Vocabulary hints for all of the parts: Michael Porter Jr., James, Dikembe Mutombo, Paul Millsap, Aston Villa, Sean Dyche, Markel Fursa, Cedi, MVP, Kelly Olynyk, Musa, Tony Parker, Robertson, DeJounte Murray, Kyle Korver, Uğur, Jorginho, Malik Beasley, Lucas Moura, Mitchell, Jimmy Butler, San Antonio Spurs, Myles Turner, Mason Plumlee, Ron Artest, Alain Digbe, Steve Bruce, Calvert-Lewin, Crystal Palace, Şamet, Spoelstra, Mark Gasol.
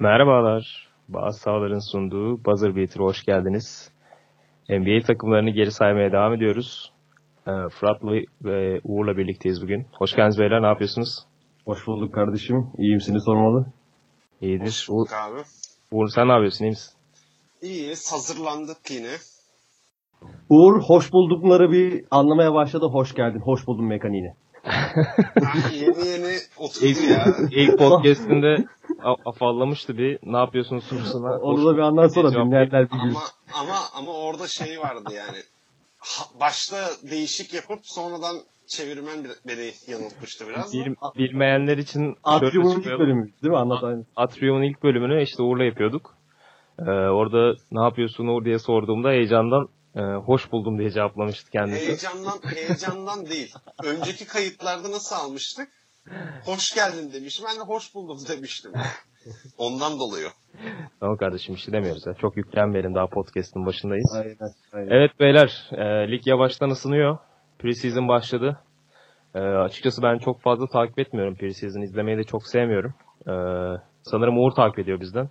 Merhabalar, Bazı Sahaların sunduğu Buzzer Beater'a hoş geldiniz. NBA takımlarını geri saymaya devam ediyoruz. Fırat'la ve Uğur'la birlikteyiz bugün. Hoş geldiniz beyler, ne yapıyorsunuz? Hoş bulduk kardeşim, iyiyim seni sormalı. İyidir. Hoş bulduk abi. Uğur sen ne yapıyorsun, iyi misin? İyiyiz, hazırlandık yine. Uğur, hoş buldukları bir anlamaya başladı, hoş geldin, hoş buldun mekaniğine. yeni oturdu ya. İlk podcast'inde afallamıştı bir. Ne yapıyorsunuz sorusuna? Onu da bir anlatsana dinlerler bir gün. Ama orada şey vardı yani. Başta değişik yapıp sonradan çevirmen beni yanıltmıştı biraz. Bilmeyenler için Atrium'un ilk bölümü değil mi? Anlat aynı. Atrium'un ilk bölümünü işte Uğur'la yapıyorduk. Orada ne yapıyorsun Uğur diye sorduğumda heyecandan hoş buldum diye cevaplamıştı kendisi. Heyecandan değil. Önceki kayıtlarda nasıl almıştık? Hoş geldin demiştim. Ben de hoş buldum demiştim. Ondan dolayı. Tamam kardeşim, bir şey demiyoruz ya. Çok yüklenmeyelim, daha podcast'ın başındayız. Aynen. Evet beyler, lig yavaştan ısınıyor. Preseason başladı. Açıkçası ben çok fazla takip etmiyorum preseason. İzlemeyi de çok sevmiyorum. Sanırım Uğur takip ediyor bizden.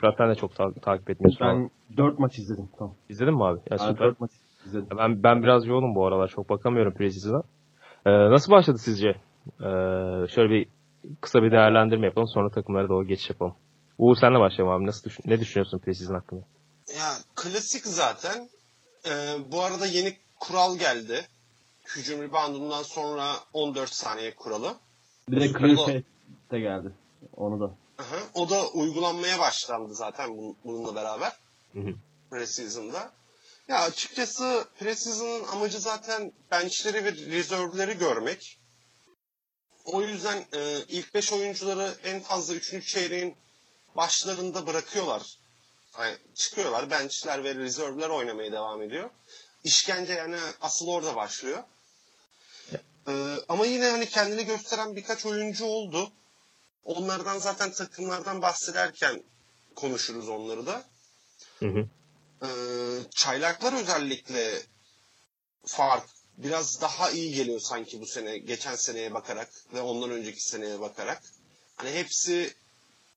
Fırat ben de çok takip etmiyorsun. Ben 4 maç izledim. Tamam. İzledin mi abi? Ben 4 maç izledim. Ben biraz yoğunum bu aralar. Çok bakamıyorum preseason'a. Nasıl başladı sizce? Şöyle bir kısa bir değerlendirme yapalım. Sonra takımlara doğru geçiş yapalım. Uğur senle başlayalım abi. Ne düşünüyorsun preseason hakkında? Ya klasik zaten. Bu arada yeni kural geldi. Hücum reboundundan sonra 14 saniye kuralı. Bir de kral de geldi. Onu da. O da uygulanmaya başlandı zaten bununla beraber. Preseason'da. Ya açıkçası preseason'ın amacı zaten benchleri ve reserve'leri görmek. O yüzden ilk 5 oyuncuları en fazla 3. çeyreğin başlarında bırakıyorlar. Yani çıkıyorlar. Benchler ve reserve'ler oynamaya devam ediyor. İşkence yani asıl orada başlıyor. Ama yine hani kendini gösteren birkaç oyuncu oldu. Onlardan zaten takımlardan bahsederken konuşuruz onları da. Çaylaklar özellikle fark biraz daha iyi geliyor sanki bu sene. Geçen seneye bakarak ve ondan önceki seneye bakarak. Hani hepsi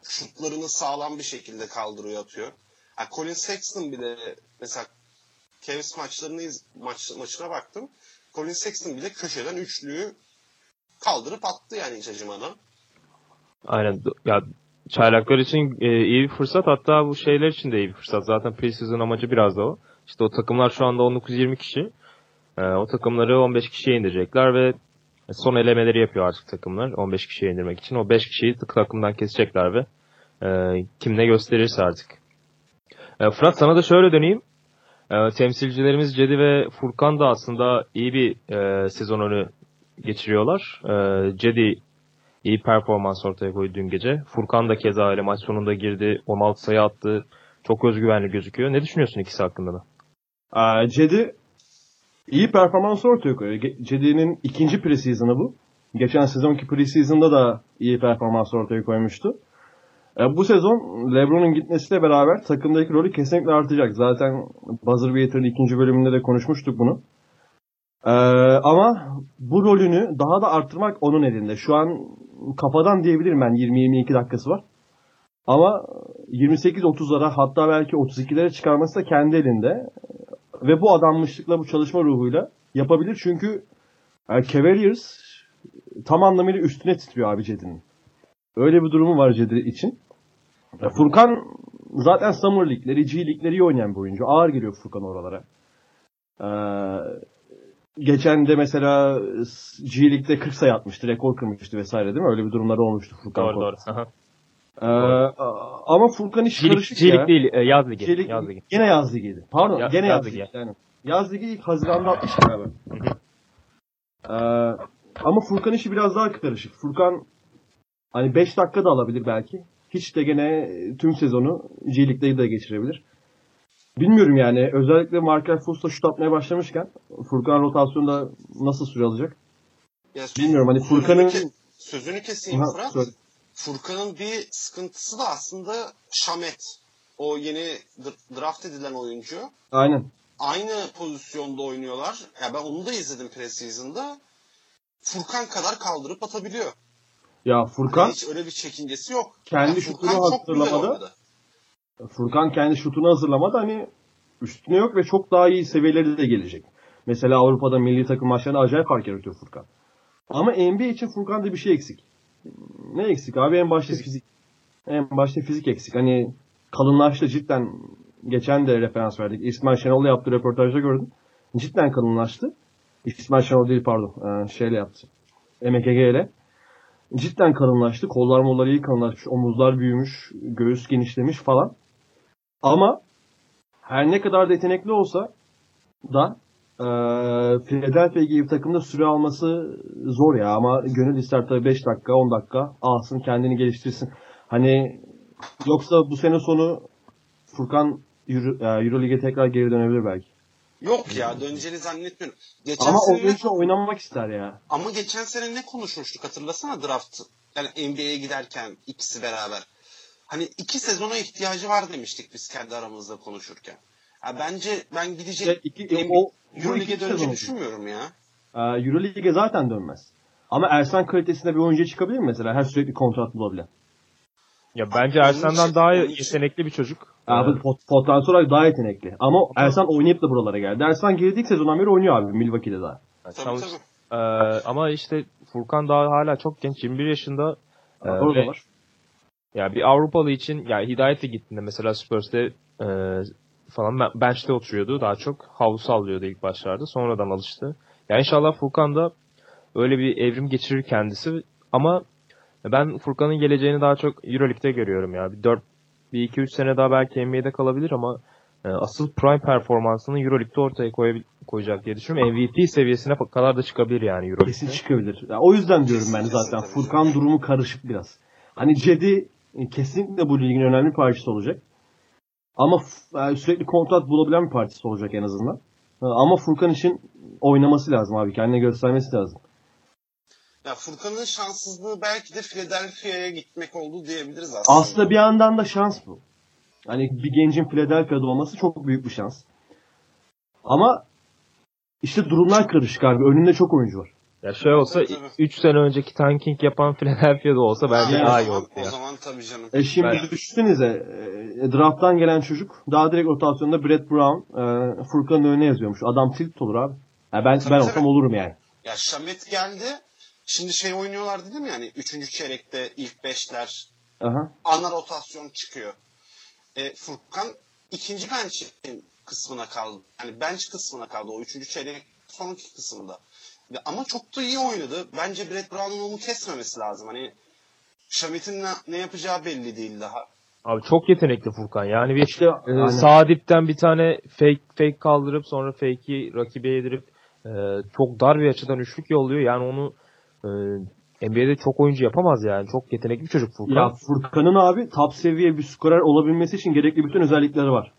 şutlarını sağlam bir şekilde kaldırıyor, atıyor. Yani Colin Sexton bile mesela Cavs maçına baktım. Colin Sexton bile köşeden üçlüyü kaldırıp attı yani hiç acımadan. Aynen. Ya çaylaklar için iyi bir fırsat. Hatta bu şeyler için de iyi bir fırsat. Zaten preseason amacı biraz da o. İşte o takımlar şu anda 19-20 kişi. O takımları 15 kişiye indirecekler ve son elemeleri yapıyor artık takımlar. 15 kişiye indirmek için. O 5 kişiyi takımdan kesecekler ve kim ne gösterirse artık. Fırat sana da şöyle döneyim. Temsilcilerimiz Cedi ve Furkan da aslında iyi bir sezon önü geçiriyorlar. Cedi İyi performans ortaya koydu dün gece. Furkan da keza öyle maç sonunda girdi. 16 sayı attı. Çok özgüvenli gözüküyor. Ne düşünüyorsun ikisi hakkında da? Cedi iyi performans ortaya koyuyor. Cedi'nin ikinci preseason'ı bu. Geçen sezonki preseason'da da iyi performans ortaya koymuştu. Bu sezon LeBron'un gitmesiyle beraber takımdaki rolü kesinlikle artacak. Zaten Buzzer Beater'ın ikinci bölümünde de konuşmuştuk bunu. Ama bu rolünü daha da arttırmak onun elinde. Şu an kafadan diyebilirim ben 20-22 dakikası var. Ama 28-30'lara hatta belki 32'lere çıkarması da kendi elinde. Ve bu adanmışlıkla, bu çalışma ruhuyla yapabilir. Çünkü Cavaliers tam anlamıyla üstüne titriyor abi Cedi'nin. Öyle bir durumu var Cedi için. Furkan zaten Summer Ligleri, G Ligleri oynayan bir oyuncu. Ağır geliyor Furkan oralara. Geçen de mesela G Lig'de 40 sayı atmıştı, rekor kırmıştı vesaire değil mi? Öyle bir durumları olmuştu Furkan. Doğru. Ama Furkan iş karışık ya. G Lig değil, yaz ligi. Gene yaz ligiydi. Pardon, gene yaz ligi. Yani. Yaz ligi ilk Haziran'da atmıştık abi. Ama Furkan işi biraz daha karışık. Furkan hani 5 dakika da alabilir belki. Hiç de gene tüm sezonu G Lig'de de geçirebilir. Bilmiyorum yani. Özellikle Markel Fursa şut atmaya başlamışken Furkan rotasyonda nasıl süre alacak? Ya, bilmiyorum. Hani Furkan'ın... Sözünü keseyim Fırat. Söyle. Furkan'ın bir sıkıntısı da aslında Şamet. O yeni draft edilen oyuncu. Aynen. Aynı pozisyonda oynuyorlar. Ya ben onu da izledim preseason'da. Furkan kadar kaldırıp atabiliyor. Ya Furkan... Hiç öyle bir çekincesi yok. Kendi şutunu hazırlamadı. Furkan kendi şutunu hazırlamadı. Hani üstüne yok ve çok daha iyi seviyelerde de gelecek. Mesela Avrupa'da milli takım maçlarına acayip fark yaratıyor Furkan. Ama NBA için Furkan'da bir şey eksik. Ne eksik abi? En başta fizik. En başta fizik eksik. Hani kalınlaştı cidden. Geçen de referans verdik. İsmail Şenol'la yaptığı röportajda gördüm. Cidden kalınlaştı. İsmail Şenol değil pardon. Şeyle yaptı. MKG ile. Cidden kalınlaştı. Kollar mollar iyi kalınlaşmış. Omuzlar büyümüş. Göğüs genişlemiş falan. Ama her ne kadar da yetenekli olsa da Philadelphia gibi takımda süre alması zor ya. Ama gönül ister tabii 5 dakika 10 dakika alsın, kendini geliştirsin. Hani yoksa bu sene sonu Furkan Euroleague'e tekrar geri dönebilir belki. Yok ya, döneceğini zannetmiyorum. Geçen ama sene... o oynamak ister ya. Ama geçen sene ne konuşmuştuk hatırlasana draft. Yani NBA'ye giderken ikisi beraber. Hani 2 sezona ihtiyacı var demiştik biz kendi aramızda konuşurken. Ya bence ben gidecek Euroleague'e döneceğini düşünmüyorum ya. Euroleague'e zaten dönmez. Ama Ersan kalitesinde bir oyuncu çıkabilir mi mesela? Her sürekli kontrat bulabilen. Ya bence Ersan'dan daha yetenekli bir çocuk. Abi potansiyel olarak daha yetenekli. Ama Ersan oynayıp da buralara geldi. Ersan girdik sezondan beri oynuyor abi Milwaukee'de daha. Tabii. Ama işte Furkan daha hala çok genç. 21 yaşında. Orada var. Ya bir Avrupalı için ya Hidayet'e gittiğinde mesela Spurs'te falan bench'te oturuyordu. Daha çok havlu sallıyordu ilk başlarda. Sonradan alıştı. Yani inşallah Furkan da öyle bir evrim geçirir kendisi. Ama ben Furkan'ın geleceğini daha çok Euroleague'de görüyorum ya. Bir 2-3 sene daha belki NBA'de kalabilir ama asıl prime performansını Euroleague'de ortaya koyacak diye düşünüyorum. MVP seviyesine kadar da çıkabilir yani Euroleague'de. Kesin çıkabilir. Ya, o yüzden diyorum ben zaten. Furkan durumu karışık biraz. Hani Cedi kesinlikle bu ligin önemli parçası olacak. Ama sürekli kontrat bulabilen bir partisi olacak en azından. Ama Furkan için oynaması lazım abi. Kendine göstermesi lazım. Ya Furkan'ın şanssızlığı belki de Philadelphia'ya gitmek oldu diyebiliriz aslında. Aslında bir yandan da şans bu. Hani bir gencin Philadelphia'da olması çok büyük bir şans. Ama işte durumlar karışık abi. Önünde çok oyuncu var. Ya şey olsa 3 sene önceki tanking yapan Philadelphia'da olsa bence daha iyi oldu. O zaman tabii canım. Şimdi düşünsenize draft'tan gelen çocuk daha direkt rotasyonda Brett Brown Furkan'ın önüne yazıyormuş. Adam tilt olur abi. Ya ben olsam olurum yani. Ya Şamet geldi. Şimdi oynuyorlar dedim ya hani 3. çeyrekte ilk 5'ler ana rotasyon çıkıyor. Furkan 2. bench kısmına kaldı. Yani bench kısmına kaldı o 3. çeyrek sonraki kısımda. Ama çok da iyi oynadı. Bence Brett Brown'un onu kesmemesi lazım. Hani Şamit'in ne yapacağı belli değil daha. Abi çok yetenekli Furkan. Yani bir sağ dipten bir tane fake kaldırıp sonra fake'i rakibe yedirip çok dar bir açıdan üçlük yolluyor. Yani onu NBA'de çok oyuncu yapamaz yani. Çok yetenekli bir çocuk Furkan. Ya Furkan'ın abi top seviye bir skorer olabilmesi için gerekli bütün özellikleri var.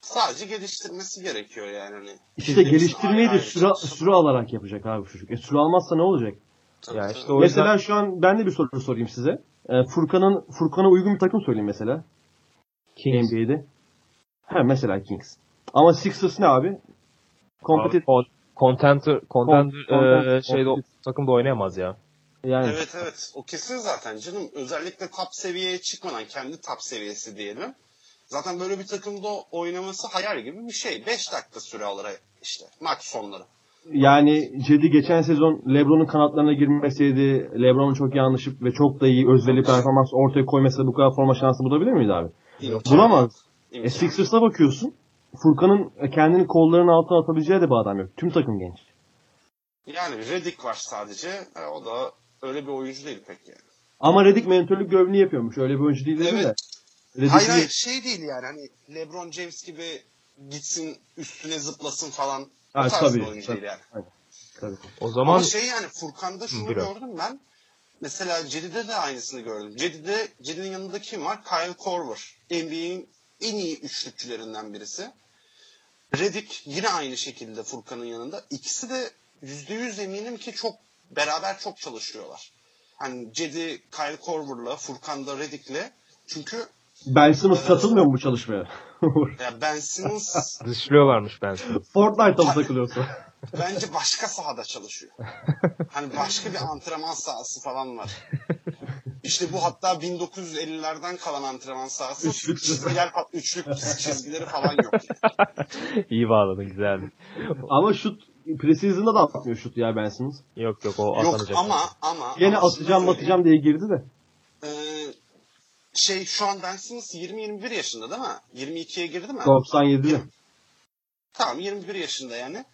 Sadece geliştirmesi gerekiyor yani. Hani işte geliştirmeyi de süre alarak yapacak abi çocuk. Süre almazsa ne olacak? Tabii, yani işte mesela yüzden... şu an ben de bir soru sorayım size. Furkan'a uygun bir takım söyleyeyim mesela. Kings. NBA'de. Ha mesela Kings. Ama Sixers ne abi? Contender takımda oynayamaz ya. Yani. Evet. O kesin zaten canım. Özellikle top seviyeye çıkmadan kendi top seviyesi diyelim. Zaten böyle bir takımda oynaması hayal gibi bir şey. 5 dakika süre alır işte. Maç sonları. Yani Cedi geçen sezon LeBron'un kanatlarına girmeseydi, LeBron'un çok yanlışıp ve çok da iyi özverili performans ortaya koymasaydı bu kadar forma şansı bulabilir miydi abi? Bulamaz. Sixers'a bakıyorsun. Furkan'ın kendini kollarının altına atabileceği de bir adam yok. Tüm takım genç. Yani Redick var sadece. O da öyle bir oyuncu değil pek yani. Ama Redick mentörlük görevini yapıyormuş. Öyle bir oyuncu değil evet. De. Hayır değil yani. Hani LeBron James gibi gitsin üstüne zıplasın falan. O tarz bir oyuncu değil yani. Tabii. O zaman... Ama yani Furkan'da şunu gördüm ben. Mesela Cedi'de de aynısını gördüm. Cedi'nin yanında kim var? Kyle Korver. NBA'in en iyi üçlükçülerinden birisi. Redick yine aynı şekilde Furkan'ın yanında. İkisi de %100 eminim ki çok beraber çok çalışıyorlar. Hani Cedi Kyle Korver'la, Furkan da Redick'le. Çünkü Ben Simmons katılmıyor mu bu çalışmaya? Ya Ben Simmons dışlıyorlarmış Ben Simmons. Fortnite'a mı takılıyorsa? Bence başka sahada çalışıyor. Hani başka bir antrenman sahası falan var. İşte bu hatta 1950'lerden kalan antrenman sahası. Üçlük çizgileri falan yok. Yani. İyi bağladın, güzeldi. Ama şut preseason'da da atmıyor şutu ya Ben Simmons. Yok o atanacak. Yok ama. Gene atacağım diye girdi de. Şu an Ben Simmons 20-21 yaşında değil mi? 22'ye girdi mi? 97'de. Tamam, 21 yaşında yani.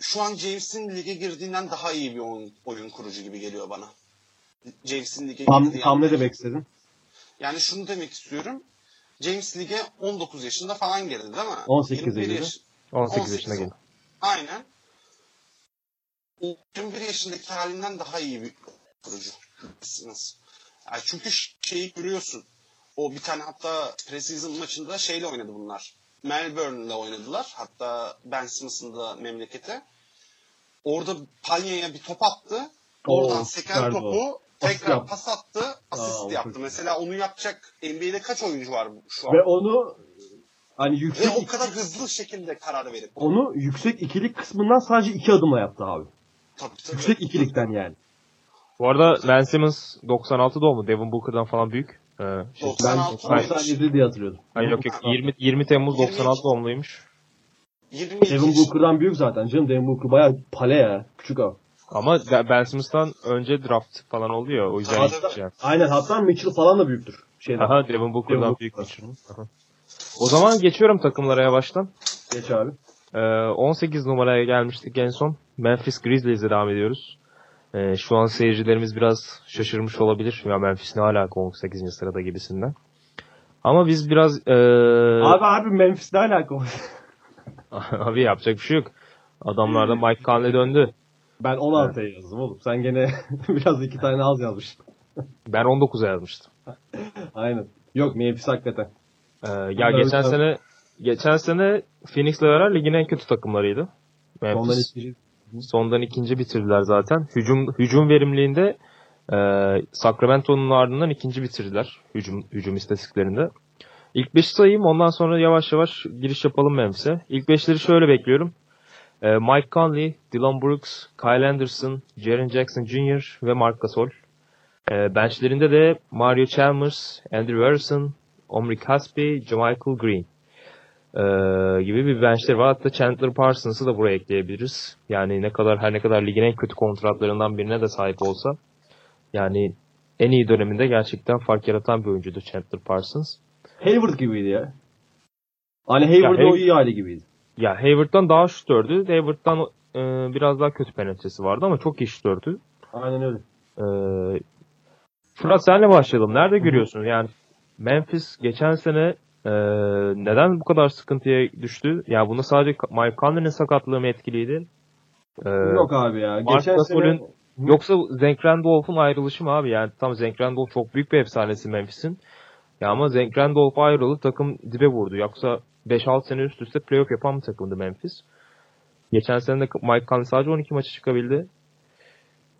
Şu an James'in lige girdiğinden daha iyi bir oyun kurucu gibi geliyor bana. James'in lige girdiği... Tam ne demek istedin? Yani şunu demek istiyorum. James lige 19 yaşında falan girdi değil mi? 18'e girdi. 18 yaşına girdi. Aynen. 21 yaşındaki halinden daha iyi bir kurucu. Yani çünkü şeyi görüyorsun. O bir tane hatta preseason maçında şeyle oynadı bunlar. Melbourne'de oynadılar. Hatta Ben Simmons'ın da memleketi. Orada Panya'ya bir top attı. Oradan seken topu tekrar pas attı. Asist yaptı. Mesela onu yapacak NBA'de kaç oyuncu var şu an? Ve onu hani yüksek... Ve o kadar hızlı şekilde karar verip. Onu yüksek ikilik kısmından sadece 2 adımla yaptı abi. Tabii. Yüksek ikilikten yani. Bu arada Ben Simmons 96 doğumlu. Devin Booker'dan falan büyük. Ben 97 diye hatırlıyordum. Hayır, yok 20 Temmuz 96 doğumluymuş. Devin Booker'dan büyük zaten canım. Devin Booker bayağı pale ya. Küçük abi. Ama Ben Simmons'tan önce draft falan oluyor. O yüzden yani. Aynen, hatta Mitchell falan da büyüktür. Aha, Devin Booker'dan büyük Mitchell. O zaman geçiyorum takımlara yavaştan. Geç abi. 18 numaraya gelmiştik en son. Memphis Grizzlies'e devam ediyoruz. Şu an seyircilerimiz biraz şaşırmış olabilir. Ya Memphis ne alaka 18. sırada gibisinden. Ama biz biraz... Abi Memphis ne alaka? Abi yapacak bir şey yok. Adamlarda Mike Conley döndü. Ben 16'ya yazdım oğlum. Sen gene biraz 2 tane az yazmıştın. Ben 19'a yazmıştım. Aynen. Yok Memphis hakikaten. Ya geçen sene Phoenix'le beraber ligin en kötü takımlarıydı. Memphis. Sondan ikinci bitirdiler zaten. Hücum verimliğinde Sacramento'nun ardından ikinci bitirdiler. Hücum istatistiklerinde. İlk 5'i sayayım, ondan sonra yavaş yavaş giriş yapalım Memphis'e. İlk 5'leri şöyle bekliyorum. Mike Conley, Dylan Brooks, Kyle Anderson, Jaren Jackson Jr. ve Mark Gasol. Benchlerinde de Mario Chalmers, Andrew Harrison, Omri Caspi, Jamichael Green gibi bir benchleri var. Hatta Chandler Parsons'ı da buraya ekleyebiliriz. Yani her ne kadar ligin en kötü kontratlarından birine de sahip olsa, yani en iyi döneminde gerçekten fark yaratan bir oyuncuydu Chandler Parsons. Hayward gibiydi ya. Hani Hayward'ın o iyi hali gibiydi. Ya Hayward'dan daha şutördü. Hayward'dan biraz daha kötü penetresi vardı ama çok iyi şutördü. Aynen öyle. Fırat, senle başlayalım. Nerede görüyorsun? Yani Memphis geçen sene neden bu kadar sıkıntıya düştü? Ya bunda sadece Mike Conley'nin sakatlığı mı etkiliydi? Yok abi ya. Geçen sene... Yoksa Zach Randolph'un ayrılışı mı abi? Yani tam Zach Randolph çok büyük bir efsanesi Memphis'in. Ya ama Zach Randolph ayrıldı, takım dibe vurdu. Yoksa 5-6 sene üst üste playoff yapan bir takımdı Memphis. Geçen sene de Mike Conley sadece 12 maça çıkabildi.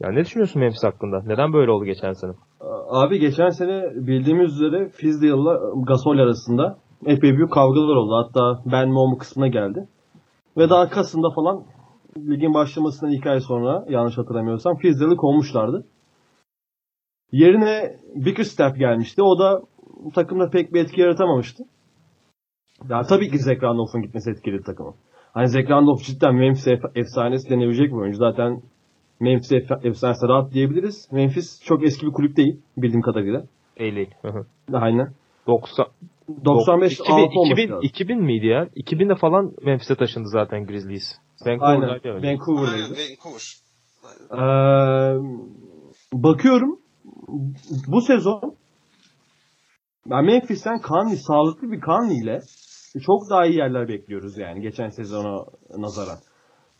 Ya ne düşünüyorsun Memphis hakkında? Neden böyle oldu geçen sene? Abi geçen sene bildiğimiz üzere Fizdale'la Gasol arasında epey büyük kavgalar oldu. Hatta Ben Momu kısmına geldi. Ve daha Kasım'da falan, ligin başlamasından 2 ay sonra yanlış hatırlamıyorsam, Fizdale'ı kovmuşlardı. Yerine Bikerstaff gelmişti. O da takımda pek bir etki yaratamamıştı. Ya tabii ki Zach Randolph'un gitmesi etkiledi takımı. Hani Zach Randolph cidden Memphis efsanesi denebilecek bir oyuncu. Zaten Memphis efsanesi rahat diyebiliriz. Memphis çok eski bir kulüp değil bildiğim kadarıyla. Değil. Aynen. 2000 miydi ya? 2000'de falan Memphis'e taşındı zaten Grizzlies. Vancouver'daydı. Vancouver. Bakıyorum bu sezon Memphis'ten Conley, sağlıklı bir Conley ile çok daha iyi yerler bekliyoruz yani geçen sezona nazaran.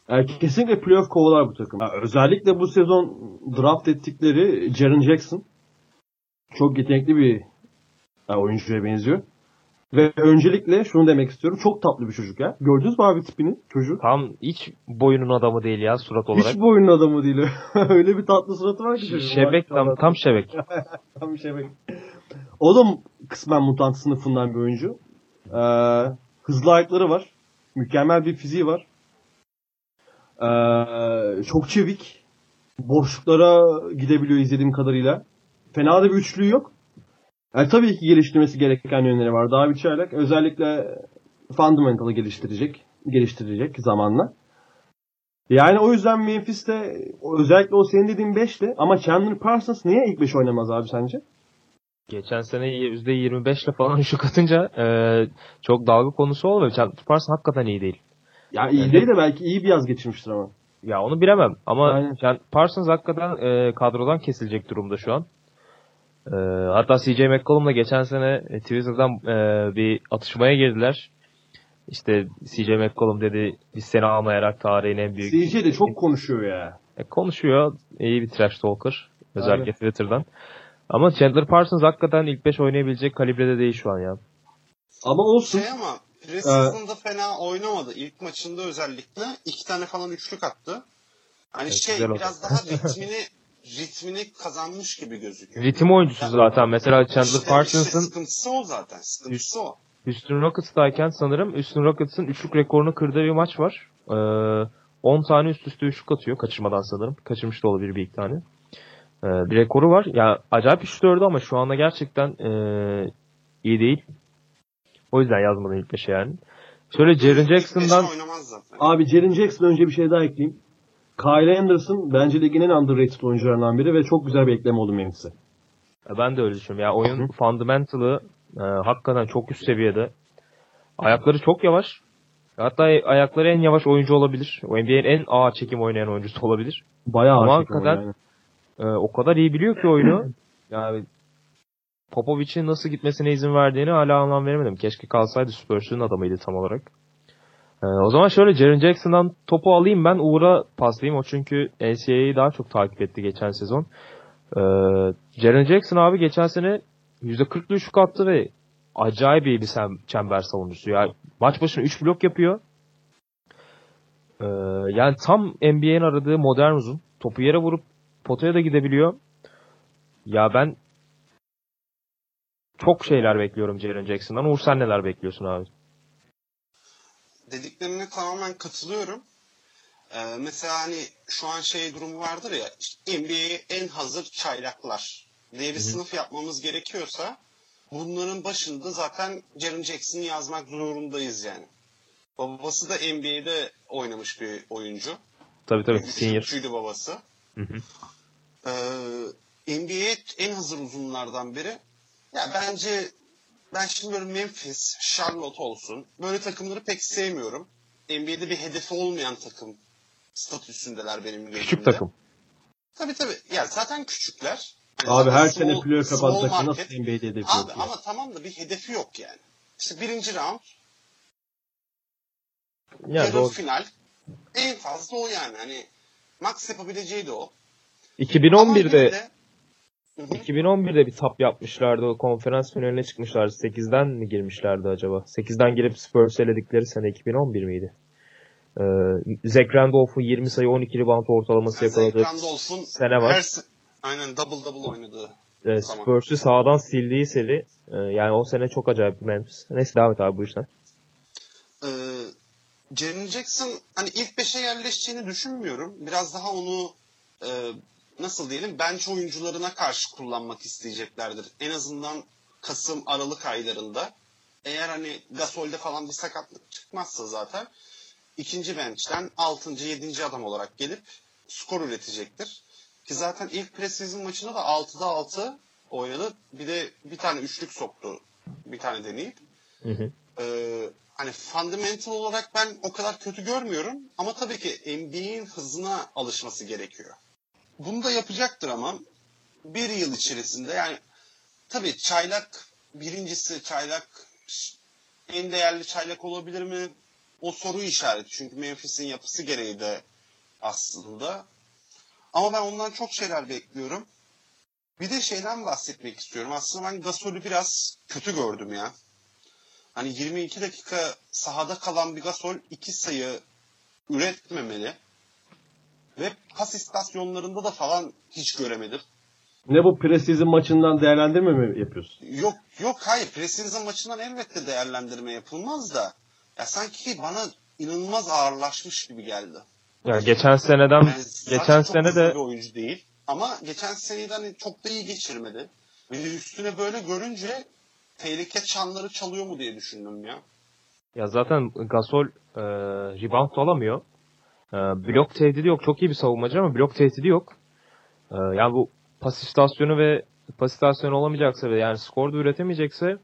Yani kesinlikle playoff kovalar bu takım. Yani özellikle bu sezon draft ettikleri Jaren Jackson çok yetenekli bir oyuncuya benziyor. Ve öncelikle şunu demek istiyorum. Çok tatlı bir çocuk ya. Gördünüz mü abi tipini? Çocuğu. Tam hiç boyunun adamı değil ya surat olarak. Hiç boyunun adamı değil. Öyle bir tatlı suratı var ki çocuğun. Şebek var. Tam şebek. Tam şebek. O da kısmen mutant sınıfından bir oyuncu. Hızlı ayakları var. Mükemmel bir fiziği var. Çok çevik. Boşluklara gidebiliyor izlediğim kadarıyla. Fena da bir üçlüğü yok. Yani tabii ki geliştirmesi gereken yönleri var. Daha bir çaylak. Özellikle fundamental'ı geliştirecek zamanla. Yani o yüzden Memphis'te özellikle o senin dediğin 5'te ama Chandler Parsons niye ilk 5 oynamaz abi sence? Geçen sene %25'le falan şut atınca çok dalga konusu olmuyor. Chandler Parsons hakikaten iyi değil. Ya iyi değil de belki iyi bir yaz geçirmiştir ama. Ya onu bilemem ama Parsons hakikaten kadrodan kesilecek durumda şu an. Hatta CJ McCollum'la geçen sene Twitter'dan bir atışmaya girdiler. İşte CJ McCollum dedi biz seni almayarak tarihin en büyük... CJ de çok konuşuyor ya. Konuşuyor. İyi bir trash talker. Özellikle Twitter'dan. Ama Chandler Parsons hakikaten ilk 5 oynayabilecek kalibrede değil şu an ya. Ama olsun. Ama preseason'da fena oynamadı. İlk maçında özellikle 2 tane falan üçlük attı. Hani biraz daha ritmini kazanmış gibi gözüküyor. Ritim oyuncusu yani, zaten. Mesela Chandler Parsons'ın... sıkıntısı o zaten. Sıkıntısı o. Houston Rockets'tayken sanırım Houston Rockets'ın üçlük rekorunu kırdığı bir maç var. 10 tane üst üste üçlük atıyor. Kaçırmadan sanırım. Kaçırmış da olabilir bir iki tane. Bir rekoru var. Ya acayip bir şutördü ama şu anda gerçekten iyi değil. O yüzden yazmadım ilk beşe yani. Şöyle Jaren Jackson'dan... Abi Jaren Jackson önce bir şey daha ekleyeyim. Kyle Anderson bence ligin en underrated oyuncularından biri ve çok güzel bir ekleme oldu Memphis'e. Ben de öyle düşünüyorum. Ya oyun fundamental'ı hakikaten çok üst seviyede. Ayakları çok yavaş. Hatta ayakları en yavaş oyuncu olabilir. NBA'nin en ağır çekim oynayan oyuncusu olabilir. Bayağı ama hakikaten yani. O kadar iyi biliyor ki oyunu. Yani Popovic'in nasıl gitmesine izin verdiğini hala anlam veremedim. Keşke kalsaydı, Spurs'un adamıydı tam olarak. O zaman şöyle Jaren Jackson'dan topu alayım, ben Uğur'a paslayayım. O çünkü NCAA'yi daha çok takip etti geçen sezon. Jaren Jackson abi geçen sene %40'lı üçlük attı ve acayip iyi bir çember savunucusu. Yani maç başına 3 blok yapıyor. Yani tam NBA'nin aradığı modern uzun. Topu yere vurup potaya da gidebiliyor. Ya ben çok şeyler bekliyorum Jaren Jackson'dan. Uğur sen neler bekliyorsun abi? Dediklerine tamamen katılıyorum. Mesela hani şu an durumu vardır ya, NBA'ye en hazır çaylaklar diye bir sınıf yapmamız gerekiyorsa bunların başında zaten Jaren Jackson'ı yazmak zorundayız yani. Babası da NBA'de oynamış bir oyuncu. Tabii. Senior. Üçüncüydü babası. NBA'ye en hazır uzunlardan biri. Ya bence ben şimdi böyle Memphis, Charlotte olsun, böyle takımları pek sevmiyorum. NBA'de bir hedefi olmayan takım statüsündeler benim gözümde. Küçük takım. Tabii. Ya zaten küçükler. Abi her sene playoff kapatacak, nasıl NBA'de hedefi yok? Ama tamam da bir hedefi yok yani. İşte 1. round, yarı final, en fazla o yani. Hani max yapabileceği de o. 2011'de bir tap yapmışlardı. O konferans finaline çıkmışlardı. 8'den mi girmişlerdi acaba? 8'den girip Spurs'u eledikleri sene 2011 miydi? Zach Randolph'un 20 sayı 12 rebound ortalaması yakaladığı sene var. Aynen double oynadığı. Spurs'u sağdan sildiği seri. Yani o sene çok acayip bir Memphis. Neyse devam et abi bu işten. Jaren Jackson hani ilk 5'e yerleşeceğini düşünmüyorum. Biraz daha onu bench oyuncularına karşı kullanmak isteyeceklerdir. En azından Kasım, Aralık aylarında. Eğer hani Gasol'de falan bir sakatlık çıkmazsa zaten 2. bench'ten 6. 7. adam olarak gelip skor üretecektir. Ki zaten ilk preseason maçında da 6'da 6 oynadı. Bir de bir tane üçlük soktu. Bir tane deneyip. Hani fundamental olarak ben o kadar kötü görmüyorum. Ama tabii ki NBA'in hızına alışması gerekiyor. Bunu da yapacaktır ama bir yıl içerisinde yani tabii çaylak en değerli çaylak olabilir mi? O soru işareti. Çünkü Memphis'in yapısı gereği de aslında. Ama ben ondan çok şeyler bekliyorum. Bir de şeyden bahsetmek istiyorum. Aslında ben Gasol'ü biraz kötü gördüm ya. Hani 22 dakika sahada kalan bir Gasol 2 sayı üretmemeli. Ve pas istasyonlarında da falan hiç göremedim. Ne bu preseason maçından değerlendirme mi yapıyorsun? Yok hayır, preseason maçından elbette değerlendirme yapılmaz da ya sanki bana inanılmaz ağırlaşmış gibi geldi. Yani geçen seneden geçen sene de oyuncu değil ama geçen seneden çok da iyi geçirmedi. Bir de üstüne böyle görünce tehlike çanları çalıyor mu diye düşündüm ya. Ya zaten Gasol rebound alamıyor. Blok tehdidi yok. Çok iyi bir savunmacı ama blok tehdidi yok. Yani bu pas istasyonu olamayacaksa ve yani skor da üretemeyecekse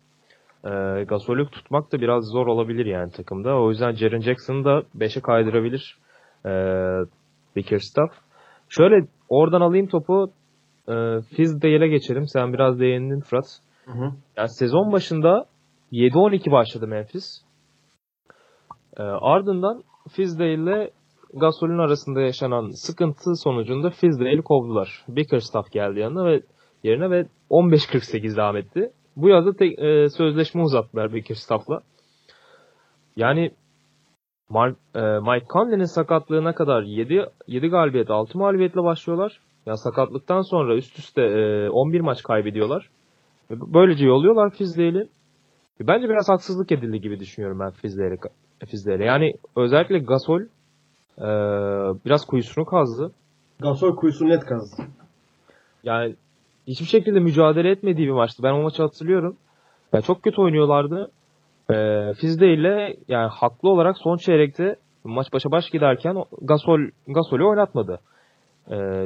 Gasol'ü tutmak da biraz zor olabilir yani takımda. O yüzden Jaren Jackson'ı da 5'e kaydırabilir Bikerstaff. Şöyle oradan alayım topu. Fizdale'e geçelim. Sen biraz değindin Fırat. Hı hı. Yani sezon başında 7-12 başladı Memphis. Ardından Fizdale'le Gasol'ün arasında yaşanan sıkıntı sonucunda Fizdale'i kovdular. Bikerstaff geldi yanına ve yerine ve 15-48 devam etti. Bu yazda sözleşme uzattılar Bikerstaff'la. Yani Mike Conley'nin sakatlığına kadar 7 galibiyet 6 mağlubiyetle başlıyorlar. Yani sakatlıktan sonra üst üste 11 maç kaybediyorlar. Böylece yolluyorlar Fizdale'i. Bence biraz haksızlık edildi gibi düşünüyorum ben Fizdale'e. Yani özellikle Gasol biraz kuyusunu kazdı. Gasol kuyusunu net kazdı. Yani hiçbir şekilde mücadele etmediği bir maçtı. Ben o maçı hatırlıyorum. Yani çok kötü oynuyorlardı. Fizdale'le yani haklı olarak son çeyrekte maç başa baş giderken Gasol'ü oynatmadı.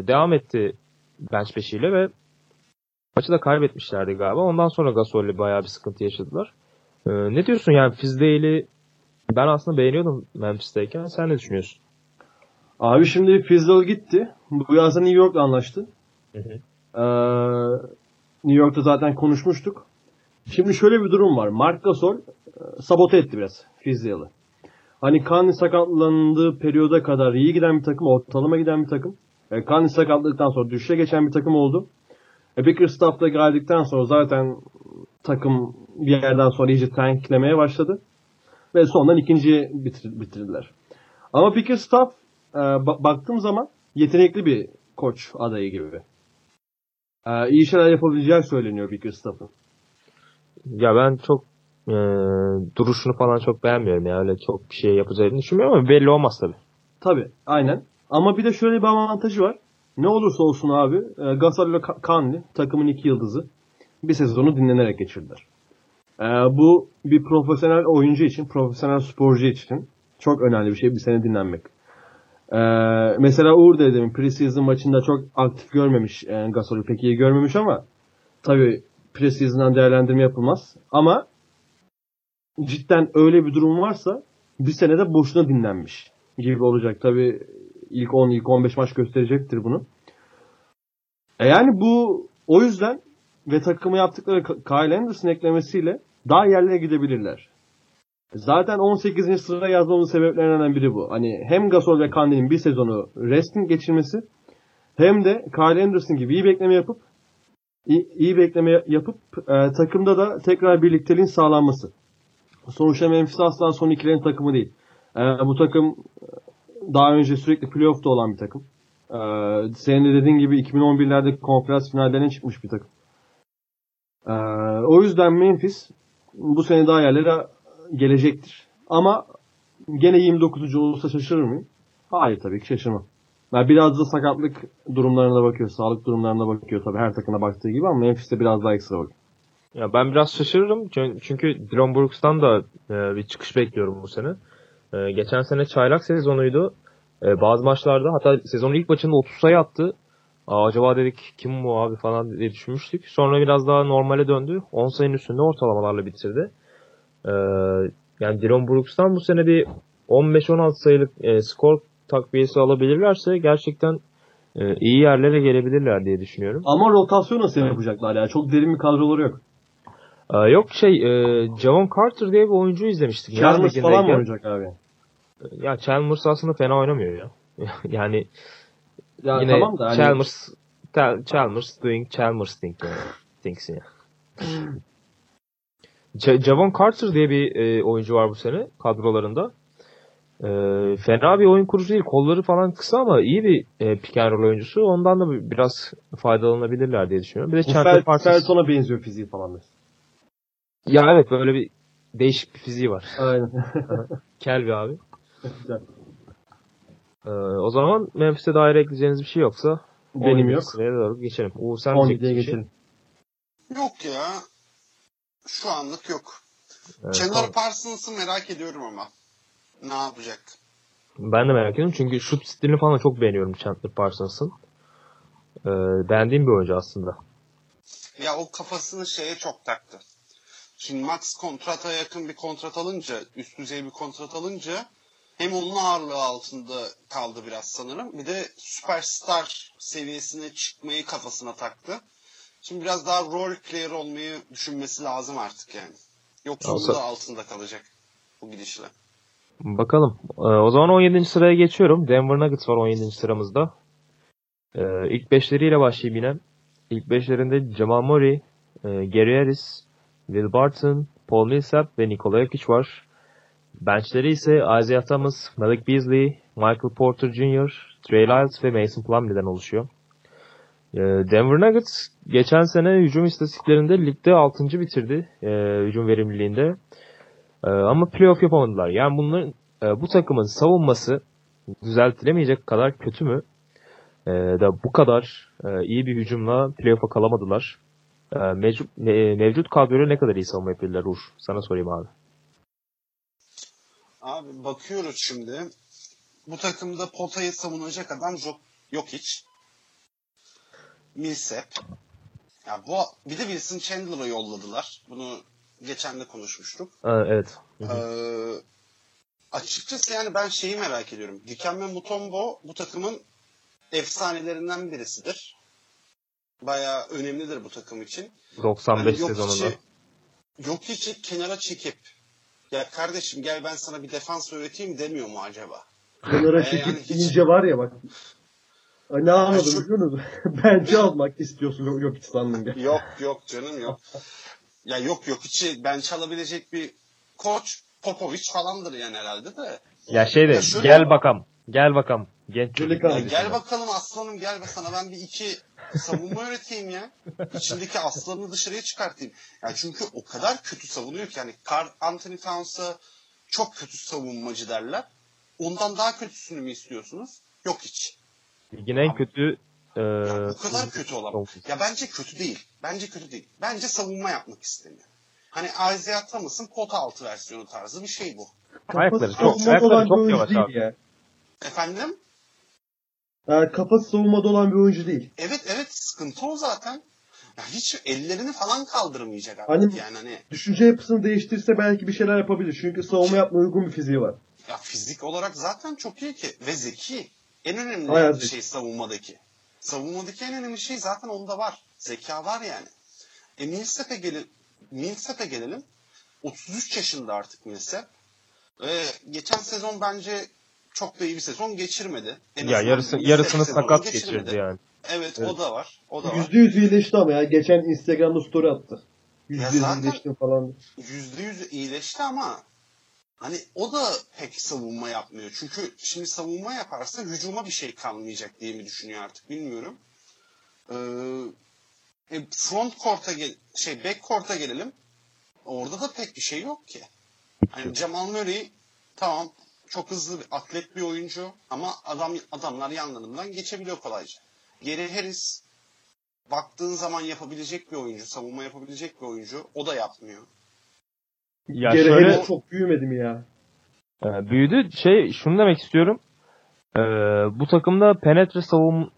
Devam etti bench peşiyle ve maçı da kaybetmişlerdi galiba. Ondan sonra Gasol'le bayağı bir sıkıntı yaşadılar. Ne diyorsun yani Fizdale'i ben aslında beğeniyordum Memphis'teyken. Sen ne düşünüyorsun? Abi şimdi Fizdale gitti. Bu yazda New York'la anlaştı. Hı hı. New York'ta zaten konuşmuştuk. Şimdi şöyle bir durum var. Mark Gasol sabote etti biraz Fizdale'ı. Hani Conley sakatlandığı periyoda kadar iyi giden bir takım, ortalama giden bir takım. Conley sakatlıktan sonra düşüşe geçen bir takım oldu. Bickerstaff'la geldikten sonra zaten takım bir yerden sonra iyice tanklemeye başladı. Ve sondan ikinciye bitirdiler. Ama Bickerstaff baktığım zaman yetenekli bir koç adayı gibi. İyi şeyler yapabileceği söyleniyor Bickerstaff'ın. Ya ben çok duruşunu falan çok beğenmiyorum. Ya. Öyle çok bir şey yapacağını düşünmüyorum ama belli olmaz tabii. Tabii aynen. Ama bir de şöyle bir avantajı var. Ne olursa olsun abi Gasol ile Conley takımın iki yıldızı bir sezonu dinlenerek geçirdiler. Bu bir profesyonel oyuncu için, profesyonel sporcu için çok önemli bir şey bir sene dinlenmek. Mesela Uğur dedim pre-season maçında çok aktif görmemiş Gasol'ü pek iyi görmemiş ama tabii pre-season'dan değerlendirme yapılmaz. Ama cidden öyle bir durum varsa bir senede boşuna dinlenmiş gibi olacak. Tabii ilk 10, ilk 15 maç gösterecektir bunu. Yani bu o yüzden ve takımı yaptıkları Kyle Anderson eklemesiyle daha yerlere gidebilirler. Zaten 18. sıraya yazmamın sebeplerinden biri bu. Hani hem Gasol ve Conley'nin bir sezonu resting geçirmesi hem de Kyle Anderson gibi iyi bekleme yapıp takımda da tekrar birlikteliğin sağlanması. Sonuçta Memphis asla son ikilerin takımı değil. Bu takım daha önce sürekli playoff'ta olan bir takım. Senin de dediğin gibi 2011'lerde konferans finallerine çıkmış bir takım. O yüzden Memphis bu sene daha yerlere gelecektir. Ama gene 29. olursa şaşırır mıyım? Hayır tabii ki şaşırmam. Yani biraz da sakatlık durumlarına bakıyor. Sağlık durumlarına bakıyor tabii her takımda baktığı gibi ama Memphis'te biraz daha ekstra bakıyor. Ya ben biraz şaşırırım. Çünkü Dillon Brooks'tan da bir çıkış bekliyorum bu sene. Geçen sene çaylak sezonuydu. Bazı maçlarda hatta sezonun ilk maçında 30 sayı attı. Acaba dedik kim bu abi falan diye düşünmüştük. Sonra biraz daha normale döndü. 10 sayının üstünde ortalamalarla bitirdi. Yani Dillon Brooks'tan bu sene bir 15-16 sayılık skor takviyesi alabilirlerse gerçekten iyi yerlere gelebilirler diye düşünüyorum. Ama rotasyon nasıl yapacaklar ya? Çok derin bir kadroları yok. Yok Javon Carter diye bir oyuncu izlemiştik. Chalmers falan mı oynayacak abi? Ya Chalmers aslında fena oynamıyor ya. Yani ya yine tamam da, Chalmers doing Chalmers things ya. Javon Carter diye bir oyuncu var bu sene kadrolarında. Fena bir oyun kurucu değil. Kolları falan kısa ama iyi bir pick and roll oyuncusu. Ondan da biraz faydalanabilirler diye düşünüyorum. Bir de Chandler Parsons ona benziyor fiziği falan da. Ya evet böyle bir değişik bir fiziği var. Aynen. Kel bir abi. O zaman Memphis'e dair ekleyeceğiniz bir şey yoksa benim yok. Sıraya doğru geçelim. Uğur sen diyecektin bir şey. Yok ya. Şu anlık yok. Evet, Chandler Parsons'ı merak ediyorum ama. Ne yapacak? Ben de merak ediyorum. Çünkü şut stilini falan çok beğeniyorum Chandler Parsons'ın. Beğendiğim bir oyuncu aslında. Ya o kafasını şeye çok taktı. Şimdi max kontrata yakın bir kontrat alınca, üst düzey bir kontrat alınca hem onun ağırlığı altında kaldı biraz sanırım. Bir de süperstar seviyesine çıkmayı kafasına taktı. Şimdi biraz daha rol player olmayı düşünmesi lazım artık yani. Yoksa o da altında kalacak bu gidişle. Bakalım. O zaman 17. sıraya geçiyorum. Denver Nuggets var 17. sıramızda. İlk beşleriyle başlayayım yine. İlk beşlerinde Jamal Murray, Gary Harris, Will Barton, Paul Millsap ve Nikola Jokic var. Benchleri ise Azi Atamaz, Malik Beasley, Michael Porter Jr., Trey Lyles ve Mason Plumlee'den oluşuyor. Denver Nuggets geçen sene hücum istatistiklerinde ligde 6. bitirdi hücum verimliliğinde. Ama playoff yapamadılar. Yani bunların, bu takımın savunması düzeltilemeyecek kadar kötü mü? Da bu kadar iyi bir hücumla playoff'a kalamadılar. Mevcut kadroyla ne kadar iyi savunma yapıyorlar Uğur? Sana sorayım abi. Abi bakıyoruz şimdi. Bu takımda potayı savunacak adam yok hiç. Millsap. Ya bu bir de Wilson Chandler'a yolladılar. Bunu geçen de konuşmuştuk. Evet. Açıkçası yani ben şeyi merak ediyorum. Dikembe Mutombo bu takımın efsanelerinden birisidir. Bayağı önemlidir bu takım için. 95 yani sezonunda. Jokic'i kenara çekip ya kardeşim gel ben sana bir defans öğreteyim demiyor mu acaba? Kenara çekip yani hiç... var ya bak. Ne anladım biliyor musun? Bence almak istiyorsun Jokic sandım. Yok canım yok. Ya yok hiç bence alabilecek bir koç Popovic falandır yani herhalde de. Ya şey de ya şöyle... gel bakalım. Gel bakalım aslanım gel be sana ben bir iki savunma öğreteyim ya. İçindeki aslanını dışarıya çıkartayım. Yani çünkü o kadar kötü savunuyor ki yani Anthony Towns'a çok kötü savunmacı derler. Ondan daha kötüsünü mü istiyorsunuz? Yok hiç. Ligin en kötü... Ya bu kadar kötü olan. Ya bence kötü değil. Bence savunma yapmak istemiyor. Hani Azi Atamas'ın pota altı versiyonu tarzı bir şey bu. Ayakları çok yavaş abi. Ya. Efendim? Kafası savunmada olan bir oyuncu değil. Evet sıkıntı o zaten. Ya hiç ellerini falan kaldırmayacak artık hani. Düşünce yapısını değiştirse belki bir şeyler yapabilir. Çünkü savunma yapmaya uygun bir fiziği var. Ya fizik olarak zaten çok iyi ki ve zeki. En önemli şey savunmadaki. Savunmadaki en önemli şey zaten onda var. Zeka var yani. Millsap'e gelelim. 33 yaşında artık Millsap. Geçen sezon bence çok da iyi bir sezon geçirmedi. Ya yarısını sakat geçirdi yani. Evet o da var. %100 iyileşti ama ya. Geçen Instagram'da story attı. %100 iyileşti falan. %100 iyileşti ama hani o da pek savunma yapmıyor. Çünkü şimdi savunma yaparsa hücuma bir şey kalmayacak diye mi düşünüyor artık bilmiyorum. Back court'a gelelim. Orada da pek bir şey yok ki. Hani Jamal Murray tamam çok hızlı atlet bir oyuncu ama adamlar yanlarından geçebiliyor kolayca. Gary Harris baktığın zaman yapabilecek bir oyuncu, savunma yapabilecek bir oyuncu. O da yapmıyor. Ya Geri şöyle çok büyümedi mi ya? Büyüdü. Şunu demek istiyorum. Bu takımda penetre